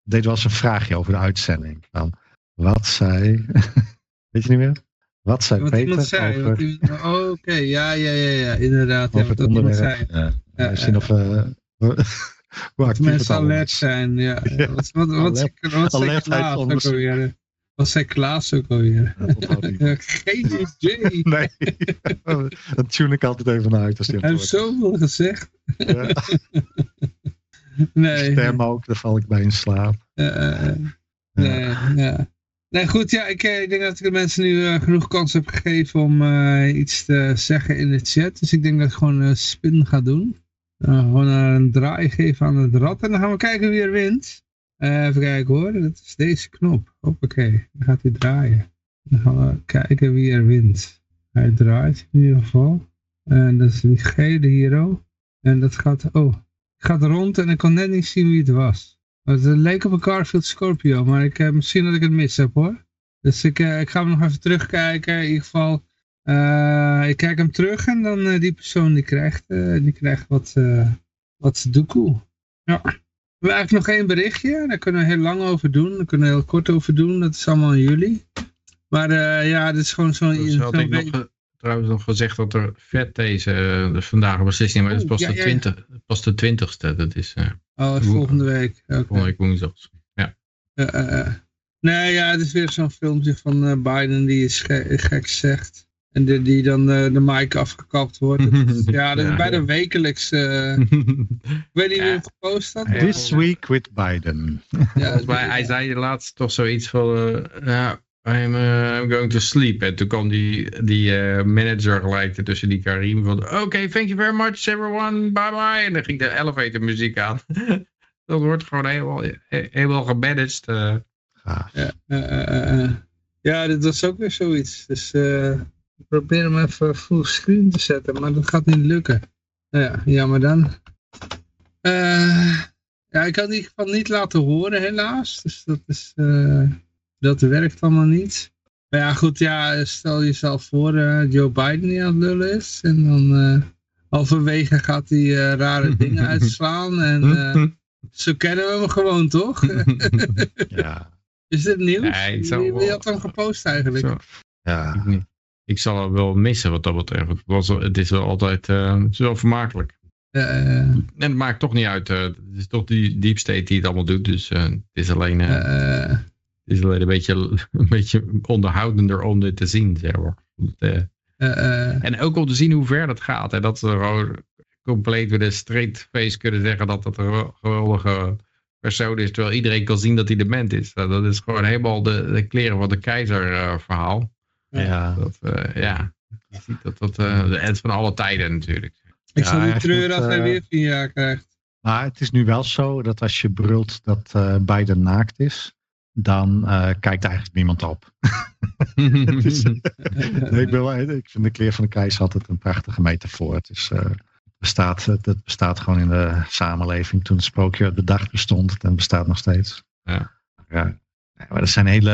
Deed wel eens een vraagje over de uitzending. Van, wat zei... Weet je niet meer? Wat zei wat Peter iemand zei, over... Wat iemand... Oh, oké. Okay. Ja, ja, ja, ja. Inderdaad. Over ja, het onderwerp. Ja. Ja, ja, ja. Of... Uh, dat mensen alert zijn, ja. ja. Wat, wat, wat, alert, wat, wat alert, zei Klaas ook alweer? Wat zei Klaas ook alweer? Ja, geen idee. Nee, dat tune ik altijd even naar uit. Als die hij heeft zoveel gezegd. Ja. Nee. Stem ook, daar val ik bij in slaap. Uh, ja. Nee, ja. nee, goed, ja, ik, ik denk dat ik de mensen nu uh, genoeg kans heb gegeven om uh, iets te zeggen in de chat. Dus ik denk dat ik gewoon uh, spin ga doen. Uh, gewoon een draai geven aan het rad. En dan gaan we kijken wie er wint. Uh, even kijken hoor. Dat is deze knop. Hoppakee. Dan gaat hij draaien. Dan gaan we kijken wie er wint. Hij draait in ieder geval. En dat is die gele hero. En dat gaat... Oh. Het gaat rond en ik kon net niet zien wie het was. Het leek op een Garfield Scorpio. Maar ik, uh, misschien dat ik het mis heb hoor. Dus ik, uh, ik ga hem nog even terugkijken. In ieder geval... Uh, ik kijk hem terug en dan uh, die persoon die krijgt, uh, die krijgt wat, uh, wat doekoe. Ja. We hebben eigenlijk nog één berichtje. Daar kunnen we heel lang over doen. Daar kunnen we heel kort over doen. Dat is allemaal aan jullie. Maar uh, ja, dit is gewoon zo'n... Dus had zo ik beetje... nog, trouwens nog gezegd dat er vet deze uh, vandaag een beslissing, maar oh, dat is pas, ja, de twintig, ja, ja. pas de twintigste. Dat is uh, oh, volgende week. Okay. Volgende week woensdag. Ja. Uh, uh, uh. Nee, ja, het is weer zo'n filmpje van uh, Biden die is ge gek zegt. En de, die dan de, de mic afgekapt wordt. Dat is, ja, dat is ja, bijna ja. wekelijks. Uh, ik weet niet wie ja. hem gepost had. This ja. week with Biden. Ja, dus bij, hij zei laatst toch zoiets van... Uh, yeah, I'm, uh, I'm going to sleep. En toen kwam die, die uh, manager gelijk tussen die Karim van... Oké, okay, thank you very much everyone. Bye bye. En dan ging de elevator muziek aan. Dat wordt gewoon helemaal, helemaal gemanaged. Uh. Ah. Ja, uh, uh, uh. ja, dat was ook weer zoiets. Dus... Uh, Ik probeer hem even full screen te zetten, maar dat gaat niet lukken. Nou ja, jammer dan. Uh, ja, ik kan in ieder geval niet laten horen helaas. Dus dat, is, uh, dat werkt allemaal niet. Maar ja goed, ja, stel jezelf voor uh, Joe Biden die aan het lullen is. En dan uh, halverwege gaat hij uh, rare dingen uitslaan. En uh, zo kennen we hem gewoon toch? Ja. Is dit nieuws? Nee, Wie wel... had hem gepost eigenlijk? Zo. Ja, ik niet. Ik zal het wel missen wat dat betreft. Het, was, het is wel altijd uh, het is wel vermakelijk. Uh, en het maakt toch niet uit. Uh, het is toch die deep state die het allemaal doet. Dus uh, het, is alleen, uh, uh, het is alleen een beetje, een beetje onderhoudender om dit te zien. Zeg maar. uh, uh, en ook om te zien hoe ver dat gaat. Hè? Dat ze gewoon compleet met een straight face kunnen zeggen dat dat een geweldige persoon is. Terwijl iedereen kan zien dat hij dement is. Uh, dat is gewoon helemaal de, de kleren van de keizer uh, verhaal. Ja, dat, uh, ja. Je ziet dat dat uh, de end van alle tijden natuurlijk. Ik zou ja, niet treuren als hij uh, weer vier jaar krijgt. Maar het is nu wel zo dat als je brult dat uh, Biden naakt is, dan uh, kijkt eigenlijk niemand op. Dus, nee, ik, ben wel, ik vind de kleer van de keizer altijd een prachtige metafoor. Het is, uh, bestaat, dat bestaat gewoon in de samenleving. Toen het sprookje het bedacht bestond, en bestaat nog steeds. Ja. Ja. Maar er zijn hele,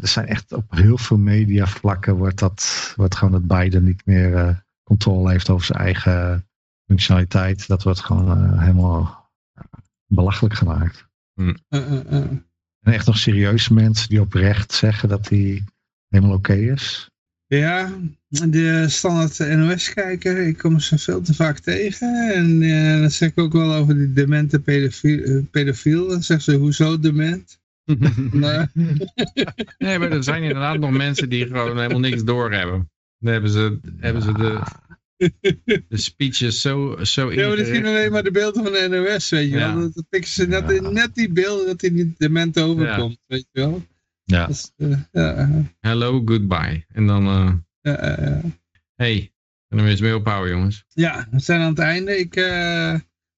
er zijn echt op heel veel mediavlakken wordt dat, wordt gewoon dat Biden niet meer uh, controle heeft over zijn eigen functionaliteit. Dat wordt gewoon uh, helemaal belachelijk gemaakt. Mm. Uh, uh, uh. En echt nog serieuze mensen die oprecht zeggen dat hij helemaal oké is. Ja, de standaard N O S-kijker, ik kom ze veel te vaak tegen. En uh, dat zeg ik ook wel over die demente pedofiel. pedofiel. Dan zeggen ze, hoezo dement? Nee. Nee, maar er zijn inderdaad nog mensen die gewoon helemaal niks doorhebben. Dan hebben ze, hebben ze de, de speeches zo, zo in. Ja, maar dat zien alleen maar de beelden van de N O S, weet je ja. wel. Dat pikken ze net, ja. net die beelden dat hij niet dement overkomt, ja. weet je wel. Ja. Dus, uh, ja. Hello, goodbye. En dan, uh, ja, uh, hey, kunnen we eens mee ophouden, jongens. Ja, we zijn aan het einde. Ik uh,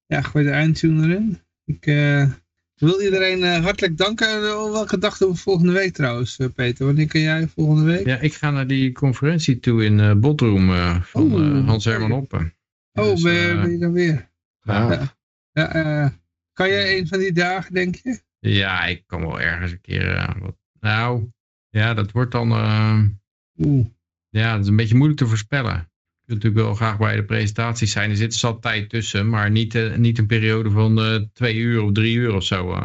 ja, gooi de eindtune erin. Ik uh, wil iedereen uh, hartelijk danken. Oh, welke dag doen we volgende week trouwens, Peter? Wanneer kun jij volgende week? Ja, ik ga naar die conferentie toe in uh, Botroom uh, van oh, uh, Hans Herman Oppen. Oh, dus, ben, uh, ben je dan weer? Ja. Ja, ja uh, kan jij een van die dagen, denk je? Ja, ik kan wel ergens een keer uh, wat. Nou, ja, dat wordt dan... Uh, Oeh. Ja, dat is een beetje moeilijk te voorspellen. Je kunt natuurlijk wel graag bij de presentaties zijn. Er zit zat tijd tussen, maar niet, uh, niet een periode van uh, twee uur of drie uur of zo, uh,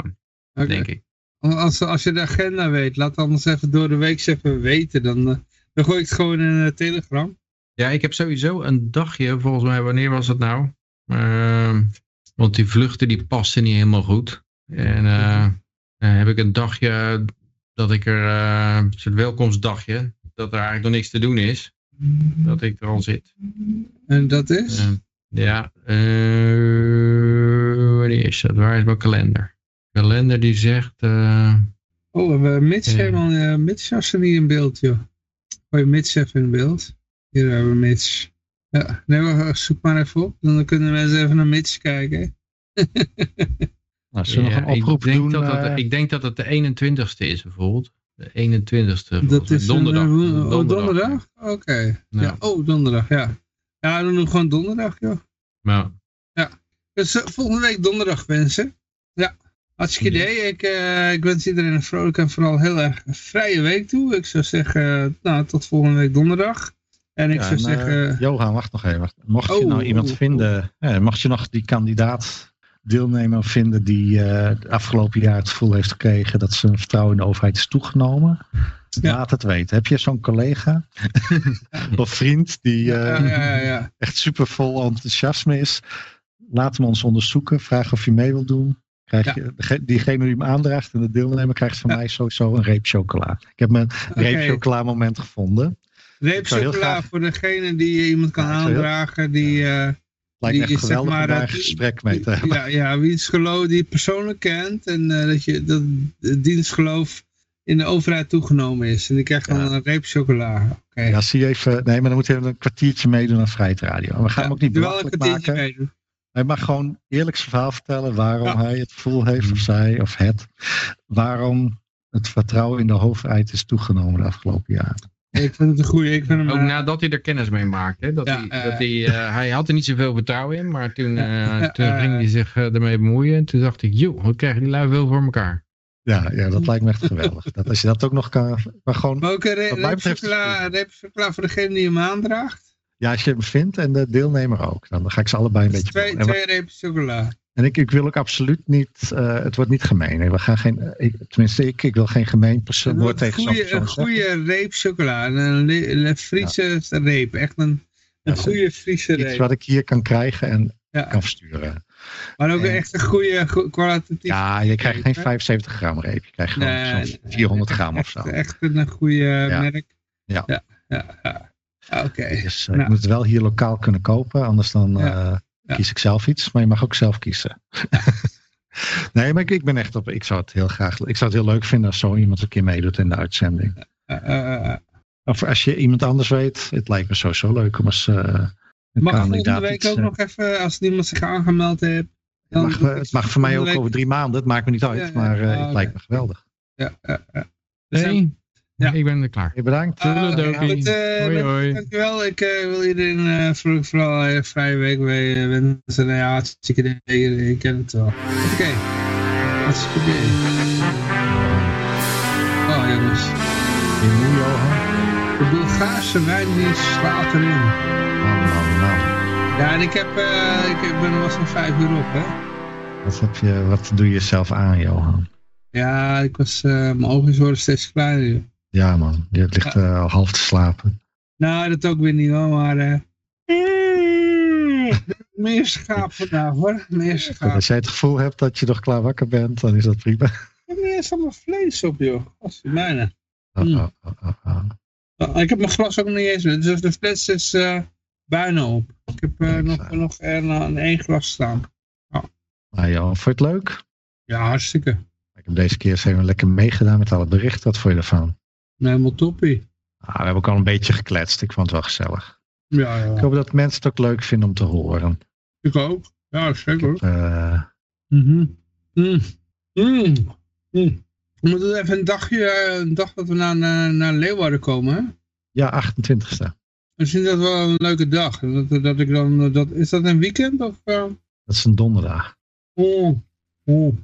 okay. denk ik. Als, als je de agenda weet, laat anders even door de week even weten. Dan, uh, dan gooi ik het gewoon in uh, Telegram. Ja, ik heb sowieso een dagje, volgens mij, wanneer was dat nou? Uh, want die vluchten, die passen niet helemaal goed. En uh, uh, heb ik een dagje... dat ik er, uh, een soort welkomstdagje, dat er eigenlijk nog niks te doen is, dat ik er al zit. En dat is? Uh, ja, uh, wanneer is dat? Waar is mijn kalender? Kalender die zegt... Uh, oh, we Mitch helemaal, uh, Mitch was er niet in beeld, joh. Gooi Mitch even in beeld. Hier hebben we Mitch. Ja, nee, we, zoek maar even op, dan kunnen mensen even naar Mitch kijken. Nou, zullen we ja, nog een oproep ik denk doen? Dat dat, uh, ik denk dat het de eenentwintigste is bijvoorbeeld. De eenentwintigste. Dat is donderdag. Een, een, donderdag. Oh, donderdag? Oké. Okay. Nou. Ja, oh, donderdag, ja. Ja, dan doen we gewoon donderdag, joh. Nou. Ja. Dus uh, volgende week donderdag, mensen. Ja. Hartstikke idee. Ja. Ik, uh, ik wens iedereen een vrolijke en vooral heel erg vrije week toe. Ik zou zeggen, uh, nou, tot volgende week donderdag. En ik ja, zou en, zeggen... Uh, Johan, wacht nog even. Mocht oh, je nou iemand oh, vinden, oh. Eh, mocht je nog die kandidaat... deelnemer vinden die uh, het afgelopen jaar het gevoel heeft gekregen dat zijn vertrouwen in de overheid is toegenomen. Ja. Laat het weten. Heb je zo'n collega of vriend die uh, ja, ja, ja. echt super vol enthousiasme is? Laat hem ons onderzoeken. Vraag of je mee wilt doen. Krijg ja. je, diegene die hem aandraagt en de deelnemer krijgt van ja. mij sowieso een reep chocola. Ik heb mijn okay. reep chocola moment gevonden. Reep chocola graag... voor degene die iemand kan ja, aandragen heel... die... Uh... Het lijkt me echt geweldig om daar een gesprek mee te hebben. Ja, ja, wie het geloof die het persoonlijk kent. En uh, dat, je, dat het dienstgeloof in de overheid toegenomen is. En die krijgt dan ja. een reep chocola. Okay. Ja, zie je even. Nee, maar dan moet je even een kwartiertje meedoen aan Vrijheid Radio. We gaan ja, hem ook niet belachelijk maken. Meedoen. Hij mag gewoon eerlijk zijn verhaal vertellen. Waarom ja. hij het gevoel heeft, of zij, of het. Waarom het vertrouwen in de overheid is toegenomen de afgelopen jaren. Ik vind het een goeie. Ik vind hem, ook nadat hij er kennis mee maakt. Hè? Dat ja, hij, uh, dat hij, uh, hij had er niet zoveel vertrouwen in, maar toen, uh, toen uh, ging hij zich uh, ermee bemoeien. En toen dacht ik, joh, wat krijgen die lui veel voor elkaar? Ja, ja, dat lijkt me echt geweldig. Dat, als je dat ook nog kan... Maar, gewoon, maar ook een reepverklaar voor degene die hem aandraagt? Ja, als je hem vindt en de deelnemer ook. Dan ga ik ze allebei een dus beetje... Twee, twee repen chocola. En ik, ik wil ook absoluut niet, uh, het wordt niet gemeen. Hè. We gaan geen, ik, tenminste ik, ik wil geen gemeen persoon woord tegen zo'n persoon. Een goede reep chocola, een, le, een Friese ja. reep, echt een, een ja, goede Friese iets reep. Iets wat ik hier kan krijgen en ja. kan versturen. Maar ook en, echt een goede go, kwalitatief. Ja, je krijgt geen vijfenzeventig gram reep, je krijgt gewoon nee, zo'n vierhonderd gram echt, of zo. Echt een goede ja. merk. Ja. ja. ja. ja. Oké. Okay. Dus uh, nou. je moet het wel hier lokaal kunnen kopen, anders dan... Ja. Uh, Ja. Kies ik zelf iets, maar je mag ook zelf kiezen. Nee, maar ik, ik ben echt op. Ik zou het heel graag. Ik zou het heel leuk vinden als zo iemand een keer meedoet in de uitzending. Uh, uh, of als je iemand anders weet, het lijkt me sowieso leuk om als. Uh, een mag volgende week ook uh, nog even, als niemand zich aangemeld heeft. Dan mag, uh, het mag voor mij ook week... over drie maanden, het maakt me niet uit, ja, ja, maar uh, oh, het okay. lijkt me geweldig. Ja, uh, uh. Nee. Ja. Ik ben er klaar. Ja, bedankt. Uh, ja, goed, uh, hoi, hoi. Dankjewel. Ik uh, wil iedereen uh, vroeg vooral een uh, vrije week bij uh, wensen. Nou ja, hartstikke dingen. Je kent het wel. Oké. Okay. Hartstikke dingen. Oh, jongens. Die moeie ogen. De Bulgaarse wijndienst slaat erin. Nou, nou, nou. Ja, en ik, heb, uh, ik heb, ben er was om vijf uur op, hè. Wat, heb je, wat doe je zelf aan, Johan? Ja, ik was, uh, mijn ogen worden steeds kleiner. Ja man, je ligt al uh, half te slapen. Nou, dat ook weer niet hoor, maar... Uh... meer schaap vandaag hoor, meer schaap. Als jij het gevoel hebt dat je nog klaar wakker bent, dan is dat prima. Ik heb niet eens allemaal vlees op joh, als je mijne. Oh, oh, oh, oh, oh. Ik heb mijn glas ook niet eens meer, dus de fles is uh, bijna op. Ik heb uh, nog, nog er, uh, een één glas staan. Oh. Nou joh, vond je het leuk? Ja, hartstikke. Ik heb deze keer zijn we lekker meegedaan met alle berichten, wat vond je ervan? Helemaal toppie. Ah, we hebben ook al een beetje gekletst. Ik vond het wel gezellig. Ja, ja. Ik hoop dat mensen het ook leuk vinden om te horen. Ik ook. Ja, zeker. Ik heb, uh... mm-hmm. mm. Mm. Mm. We moeten even een dagje, een dag dat we naar, naar, naar Leeuwarden komen. Hè? Ja, achtentwintigste. Misschien is dat wel een leuke dag. Dat, dat ik dan, dat, is dat een weekend? Of, uh... Dat is een donderdag. Oh, oh.